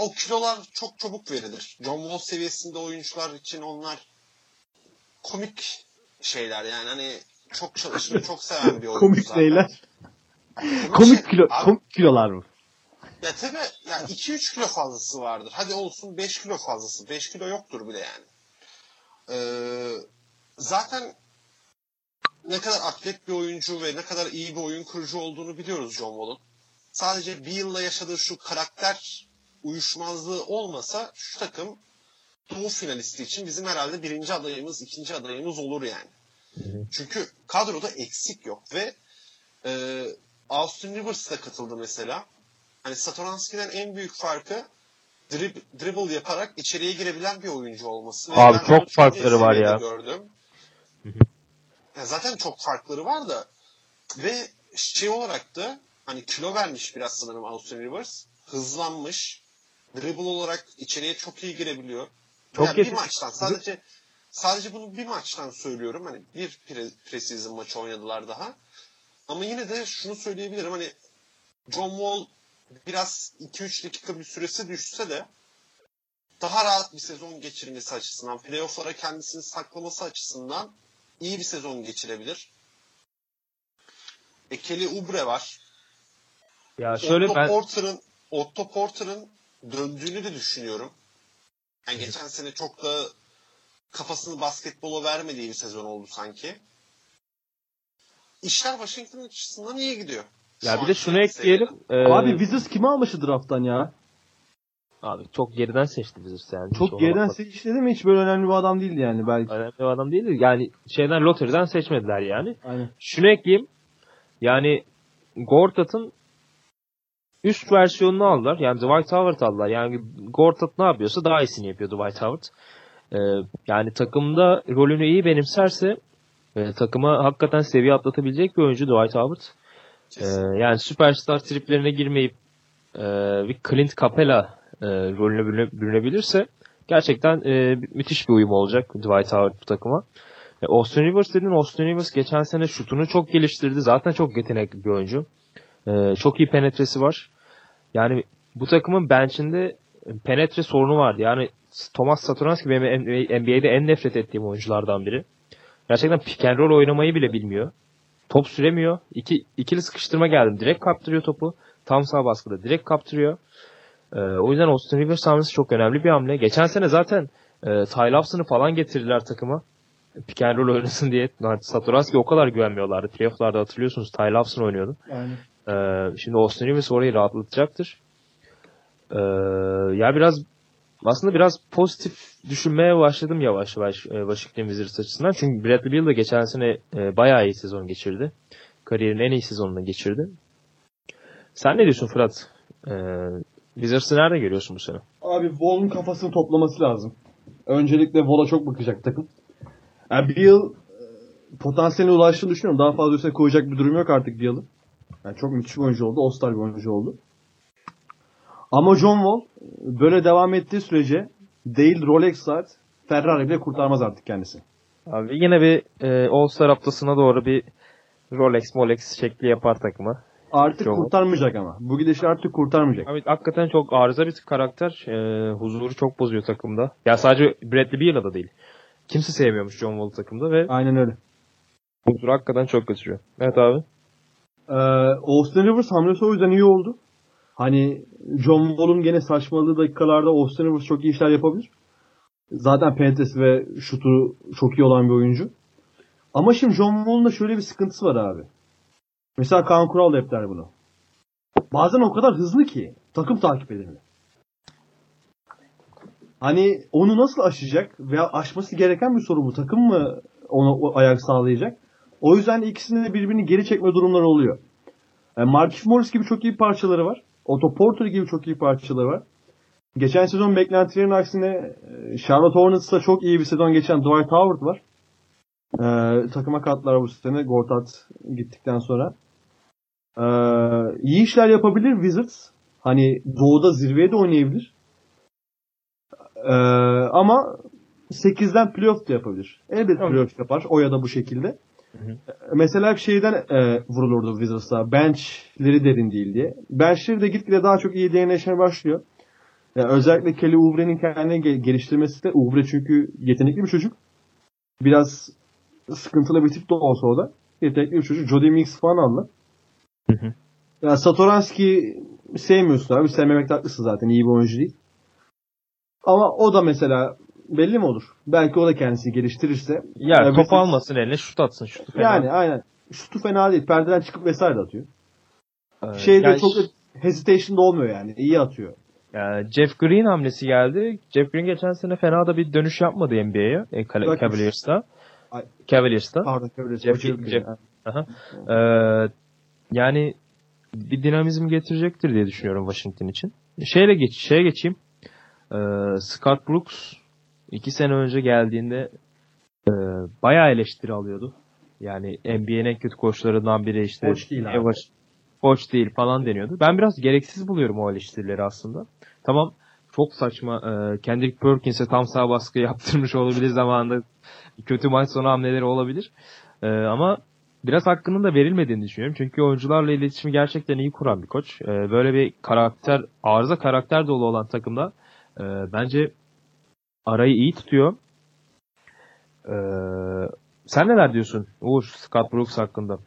O kilolar çok çabuk verilir. John Wall seviyesinde oyuncular için onlar komik şeyler yani hani çok çalışır, çok seven bir oyuncu. Komik neyler? Komik kilolar mı? Ya tabii yani 2-3 kilo fazlası vardır. Hadi olsun 5 kilo fazlası. 5 kilo yoktur bile yani. Zaten ne kadar atlet bir oyuncu ve ne kadar iyi bir oyun kurucu olduğunu biliyoruz John Wall'un. Sadece bir yılla yaşadığı şu karakter uyuşmazlığı olmasa şu takım Doğu finalisti için bizim herhalde birinci adayımız, ikinci adayımız olur yani. Çünkü kadroda eksik yok ve Austin Rivers'da katıldı mesela. Hani Satoranski'den en büyük farkı dribble yaparak içeriye girebilen bir oyuncu olması. Abi çok farkları var ya. Gördüm. Ya zaten çok farkları var da ve şey olarak da hani kilo vermiş biraz sanırım Austin Rivers. Hızlanmış. Dribble olarak içeriye çok iyi girebiliyor. Çok yani bir maçtan sadece bunu bir maçtan söylüyorum. Hani bir preseason maçı oynadılar daha. Ama yine de şunu söyleyebilirim. Hani John Wall biraz 2-3 dakika bir süresi düşse de daha rahat bir sezon geçirmesi açısından, playoff'lara kendisini saklaması açısından iyi bir sezon geçirebilir. Kelly Oubre var. Ya şöyle Otto Porter'ın döndüğünü de düşünüyorum. Yani geçen sene çok da kafasını basketbola vermediği bir sezon oldu sanki. İşler Washington açısından iyi gidiyor. Ya bir de şunu ekleyelim. Abi Wizards kimi almıştı draft'tan ya? Abi çok geriden seçti Wizards yani. Çok geriden seçti değil mi? Hiç böyle önemli bir adam değildi yani belki. Önemli bir adam değildi. Yani şeyden loteriden seçmediler yani. Aynen. Şunu ekleyeyim. Yani Gortat'ın üst versiyonunu aldılar. Yani Dwight Howard aldılar. Yani Gortat ne yapıyorsa daha iyisini yapıyor Dwight Howard. Yani takımda rolünü iyi benimserse takıma hakikaten seviye atlatabilecek bir oyuncu Dwight Howard. Yani süperstar triplerine girmeyip bir Clint Capela rolüne bürünebilirse gerçekten müthiş bir uyum olacak Dwight Howard bu takıma. Austin Rivers dedin. Austin Rivers geçen sene şutunu çok geliştirdi. Zaten çok yetenekli bir oyuncu. Çok iyi penetresi var. Yani bu takımın bench'inde penetre sorunu vardı. Yani Thomas Satoranski benim NBA'de en nefret ettiğim oyunculardan biri. Gerçekten pick and roll oynamayı bile bilmiyor. Top süremiyor. İkili sıkıştırma geldim. Direkt kaptırıyor topu. Tam sağ baskıda direkt kaptırıyor. O yüzden Austin Rivers hamlesi çok önemli bir hamle. Geçen sene zaten Ty Lawson'ı falan getirdiler takıma. Pick and roll oynasın diye. Satoranski o kadar güvenmiyorlardı. Playoff'larda hatırlıyorsunuz Ty Lawson oynuyordu. Aynen. Şimdi Austin Rivers orayı rahatlatacaktır. Ya biraz aslında biraz pozitif düşünmeye başladım yavaş yavaş Washington Wizards açısından. Çünkü Bradley Beal da geçen sene bayağı iyi sezon geçirdi. Kariyerin en iyi sezonunu geçirdi. Sen ne diyorsun Fırat? Wizards'ı nerede görüyorsun bu sene? Abi Wall'un kafasını toplaması lazım. Öncelikle Wall'a çok bakacak takım. Yani Beal potansiyeline ulaştığını düşünüyorum. Daha fazla üstüne koyacak bir durum yok artık Beal'ın. Yani çok müthiş bir oyuncu oldu. All-Star bir oyuncu oldu. Ama John Wall böyle devam ettiği sürece değil Rolex saat Ferrari bile kurtarmaz artık kendisi. Abi yine bir All-Star haftasına doğru bir Rolex şekli yapar takımı. Artık John kurtarmayacak ama. Bu gidişi artık kurtarmayacak. Abi hakikaten çok arıza bir karakter. Huzuru çok bozuyor takımda. Ya sadece Bradley Beal'a da değil. Kimse sevmiyormuş John Wall'ı takımda ve aynen öyle. Huzuru hakikaten çok kaçırıyor. Evet abi. Austin Rivers hamlesi o yüzden iyi oldu. Hani John Wall'un gene saçmaladığı dakikalarda Austin Rivers çok iyi işler yapabilir. Zaten penetresi ve şutu çok iyi olan bir oyuncu. Ama şimdi John Wall'un da şöyle bir sıkıntısı var abi. Mesela Kaan Kural da hep der bunu. Bazen o kadar hızlı ki takım takip edemiyor. Hani onu nasıl aşacak veya aşması gereken bir soru bu. Takım mı ona ayak sağlayacak? O yüzden ikisinin de birbirini geri çekme durumları oluyor. Yani Markieff Morris gibi çok iyi parçaları var. Otto Porter gibi çok iyi parçaları var. Geçen sezon beklentilerin aksine Charlotte Hornets'ta çok iyi bir sezon geçen Dwight Howard var. Takıma kattılar bu sene. Gortat gittikten sonra. İyi işler yapabilir Wizards. Hani doğuda zirveye de oynayabilir. Ama 8'den playoff da yapabilir. Elbette playoff yapar. O ya da bu şekilde. Hı-hı. Mesela şeyden vurulurdu Wizards'a. Bench'leri derin değil diye. Bench'leri de gitgide daha çok iyi derinleşmeye başlıyor. Yani özellikle Kelly Oubre'nin kendini geliştirmesi de. Oubre çünkü yetenekli bir çocuk. Biraz sıkıntılı bir tip de olsa o da. Yetenekli bir çocuk. Jody Mix falan aldı. Yani Satoranski sevmiyorsun abi. Sevmemek de haklısın zaten. İyi bir oyuncu değil. Ama o da mesela belli mi olur? Belki o da kendisini geliştirirse. Yani topu almasın eline, şut atsın. Şutu fena. Yani aynen. Şutu fena değil. Perdeden çıkıp vesaire de atıyor. Şeyde yani çok hesitation da olmuyor yani. İyi atıyor. Yani Jeff Green hamlesi geldi. Jeff Green geçen sene fena da bir dönüş yapmadı NBA'ye. Cavaliers'ta. Pardon, Cavaliers'ta. Yani bir dinamizm getirecektir diye düşünüyorum Washington için. Şeye geçeyim. Scott Brooks 2 sene önce geldiğinde bayağı eleştiri alıyordu. Yani NBA'nin en kötü koçlarından biri işte. Koç değil falan deniyordu. Ben biraz gereksiz buluyorum o eleştirileri aslında. Tamam, çok saçma. Kendrick Perkins'e tam sağ baskı yaptırmış olabilir zamanında. Kötü maç sonu hamleleri olabilir. Ama biraz hakkının da verilmediğini düşünüyorum. Çünkü oyuncularla iletişimi gerçekten iyi kuran bir koç. Böyle bir karakter, arıza karakter dolu olan takımda bence arayı iyi tutuyor. Sen neler diyorsun Uğur, Scott Brooks hakkında?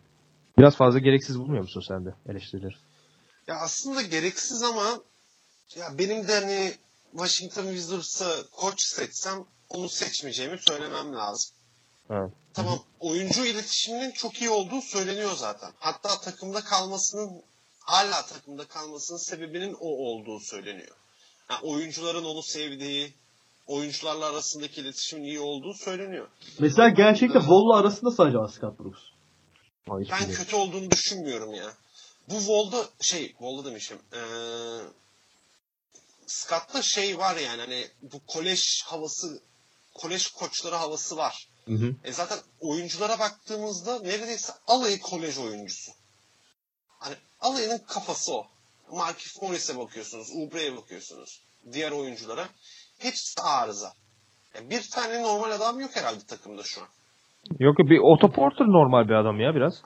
Biraz fazla gereksiz bulmuyor musun sen de eleştirileri? Ya aslında gereksiz ama ya benim de hani Washington Wizards'a koç seçsem onu seçmeyeceğimi söylemem lazım. Evet. Tamam, oyuncu iletişiminin çok iyi olduğu söyleniyor zaten. Hatta hala takımda kalmasının sebebinin o olduğu söyleniyor. Yani oyuncuların onu sevdiği, oyuncularla arasındaki iletişimin iyi olduğu söyleniyor. Mesela gerçekten Wall'la arasında sadece Scott Brooks. Ben kötü olduğunu düşünmüyorum ya. Bu Wall'da demişim. Scott'ta var yani hani bu kolej koçları havası var. Hı hı. Zaten oyunculara baktığımızda neredeyse alayı kolej oyuncusu. Hani alayının kafası o. Markif Morris'e bakıyorsunuz, Ubre'ye bakıyorsunuz, diğer oyunculara. Hepsi arıza. Yani bir tane normal adam yok herhalde takımda şu an. Yok, bir Otto Porter normal bir adam ya biraz.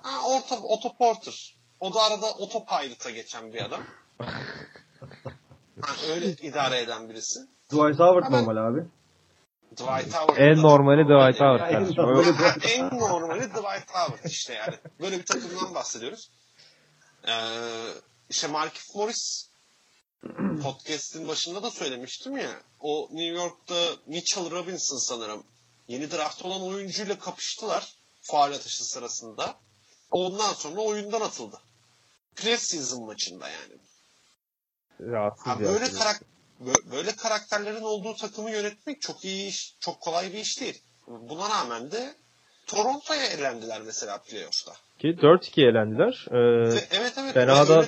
Otto Porter. O da arada Autopilot'a geçen bir adam. Öyle idare eden birisi. Dwight Howard normal abi. Dwight Howard. En normali Dwight Howard. En normali Dwight Howard işte yani. Böyle bir takımdan bahsediyoruz. İşte Markif Morris podcast'in başında da söylemiştim ya. O New York'ta Mitchell Robinson sanırım. Yeni draft olan oyuncuyla kapıştılar faul atışı sırasında. Ondan sonra oyundan atıldı. Preseason maçında yani. Böyle karakterlerin olduğu takımı yönetmek çok kolay bir iş değil. Buna rağmen de Toronto'ya elendiler mesela playoff'ta. Ki 4-2 elendiler. Evet.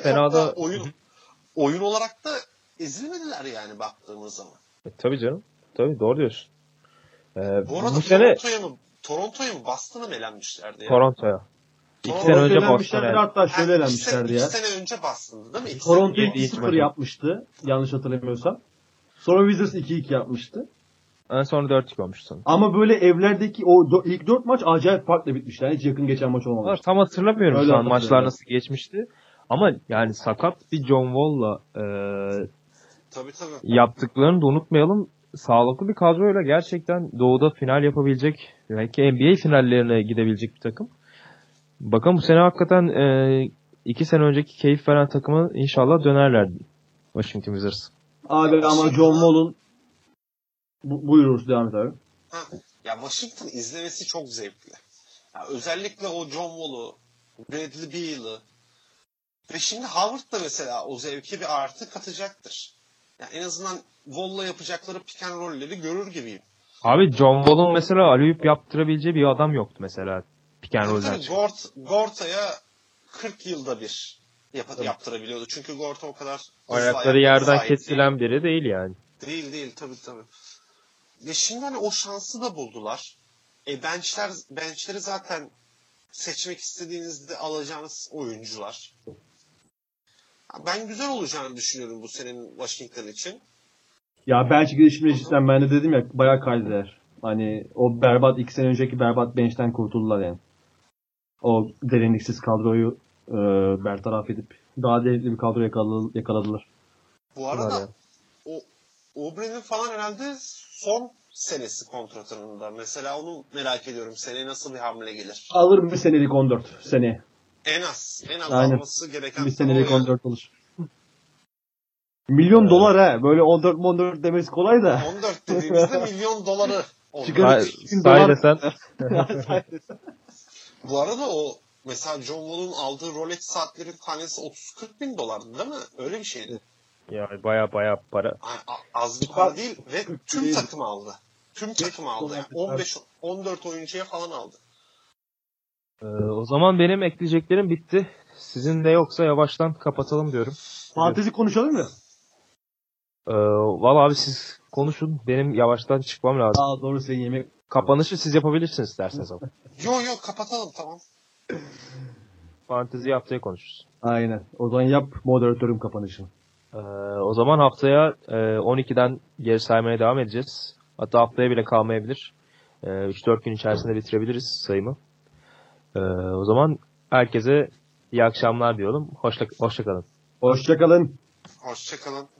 Fena da oyun olarak da ezilmediler yani baktığımız zaman. Tabii canım. Tabii, doğru diyorsun. Bu arada Toronto'ya mı Boston'a mı elenmişlerdi ya? Toronto'ya. 2 sene önce Boston'a. Hatta şöyle elenmişlerdi ya. 2 sene önce Boston'da değil mi? Toronto 2-0 yapmıştı. Yanlış hatırlamıyorsam. Sonra Wizards 2-2 yapmıştı. Sonra 4-2 olmuştu. Ama böyle evlerdeki o ilk 4 maç acayip farklı bitmişti. Yani hiç yakın geçen maç olmamıştı. Tam hatırlamıyorum şu an maçlar nasıl geçmişti. Ama yani sakat bir John Wall'la yaptıklarını da unutmayalım. Sağlıklı bir kadroyla gerçekten Doğu'da final yapabilecek, belki NBA finallerine gidebilecek bir takım. Bakalım bu sene hakikaten 2 sene önceki keyif veren takıma inşallah dönerler Washington Wizards. Abi ama John Wall'un buyururuz, devam et abi. Ya Washington izlemesi çok zevkli. Ya özellikle o John Wall'u, Bradley Beal'ı ve şimdi Howard da mesela o zevki bir artı katacaktır. Yani en azından Wall'la yapacakları pick and roll'leri görür gibiyim. Abi John Wall'un mesela alley-oop yaptırabileceği bir adam yoktu mesela pick and roll'den. Gorta'ya 40 yılda bir yaptırabiliyordu. Çünkü Gorta o kadar ayakları yerden kesilen biri değil yani. Değil tabii. Ve şimdi hani o şansı da buldular. Benchleri zaten seçmek istediğinizde alacağınız oyuncular. Ben güzel olacağını düşünüyorum bu senin Washington için. Ya bench gelişimine cidden ben de dedim ya bayağı kaydılar. Hani o berbat 2 sene önceki berbat bench'ten kurtuldular yani. O derinliksiz kadroyu bertaraf edip daha derinlikli bir kadro yakaladılar. Bu arada yani. O Obre'nin falan herhalde son senesi kontratında. Mesela onu merak ediyorum. Seneye nasıl bir hamle gelir? Alır bir senelik 14 seneye. En az alması gereken bir senelik 14 olur. Milyon dolar ha. Böyle 14 demesi kolay da. 14 dediğimizde milyon doları çıkarıp saydesen. Bu arada o mesela John Wall'un aldığı Rolex saatlerin tanesi 30-40 bin dolardı değil mi? Öyle bir şeydi. Ya baya para. Az bir para değil ve tüm takım aldı. Tüm takım aldı. Yani 14 oyuncuya falan aldı. O zaman benim ekleyeceklerim bitti. Sizin de yoksa yavaştan kapatalım diyorum. Fantezi konuşalım mı? Vallahi abi siz konuşun. Benim yavaştan çıkmam lazım. Aa, doğru senin yemek. Kapanışı siz yapabilirsiniz isterseniz. Yok kapatalım tamam. Fantezi haftaya konuşuruz. Aynen. O zaman yap moderatörüm kapanışını. O zaman haftaya 12'den geri saymaya devam edeceğiz. Hatta haftaya bile kalmayabilir. 3-4 gün içerisinde bitirebiliriz sayımı. O zaman herkese iyi akşamlar diyorum. Hoşça kalın. Hoşça kalın.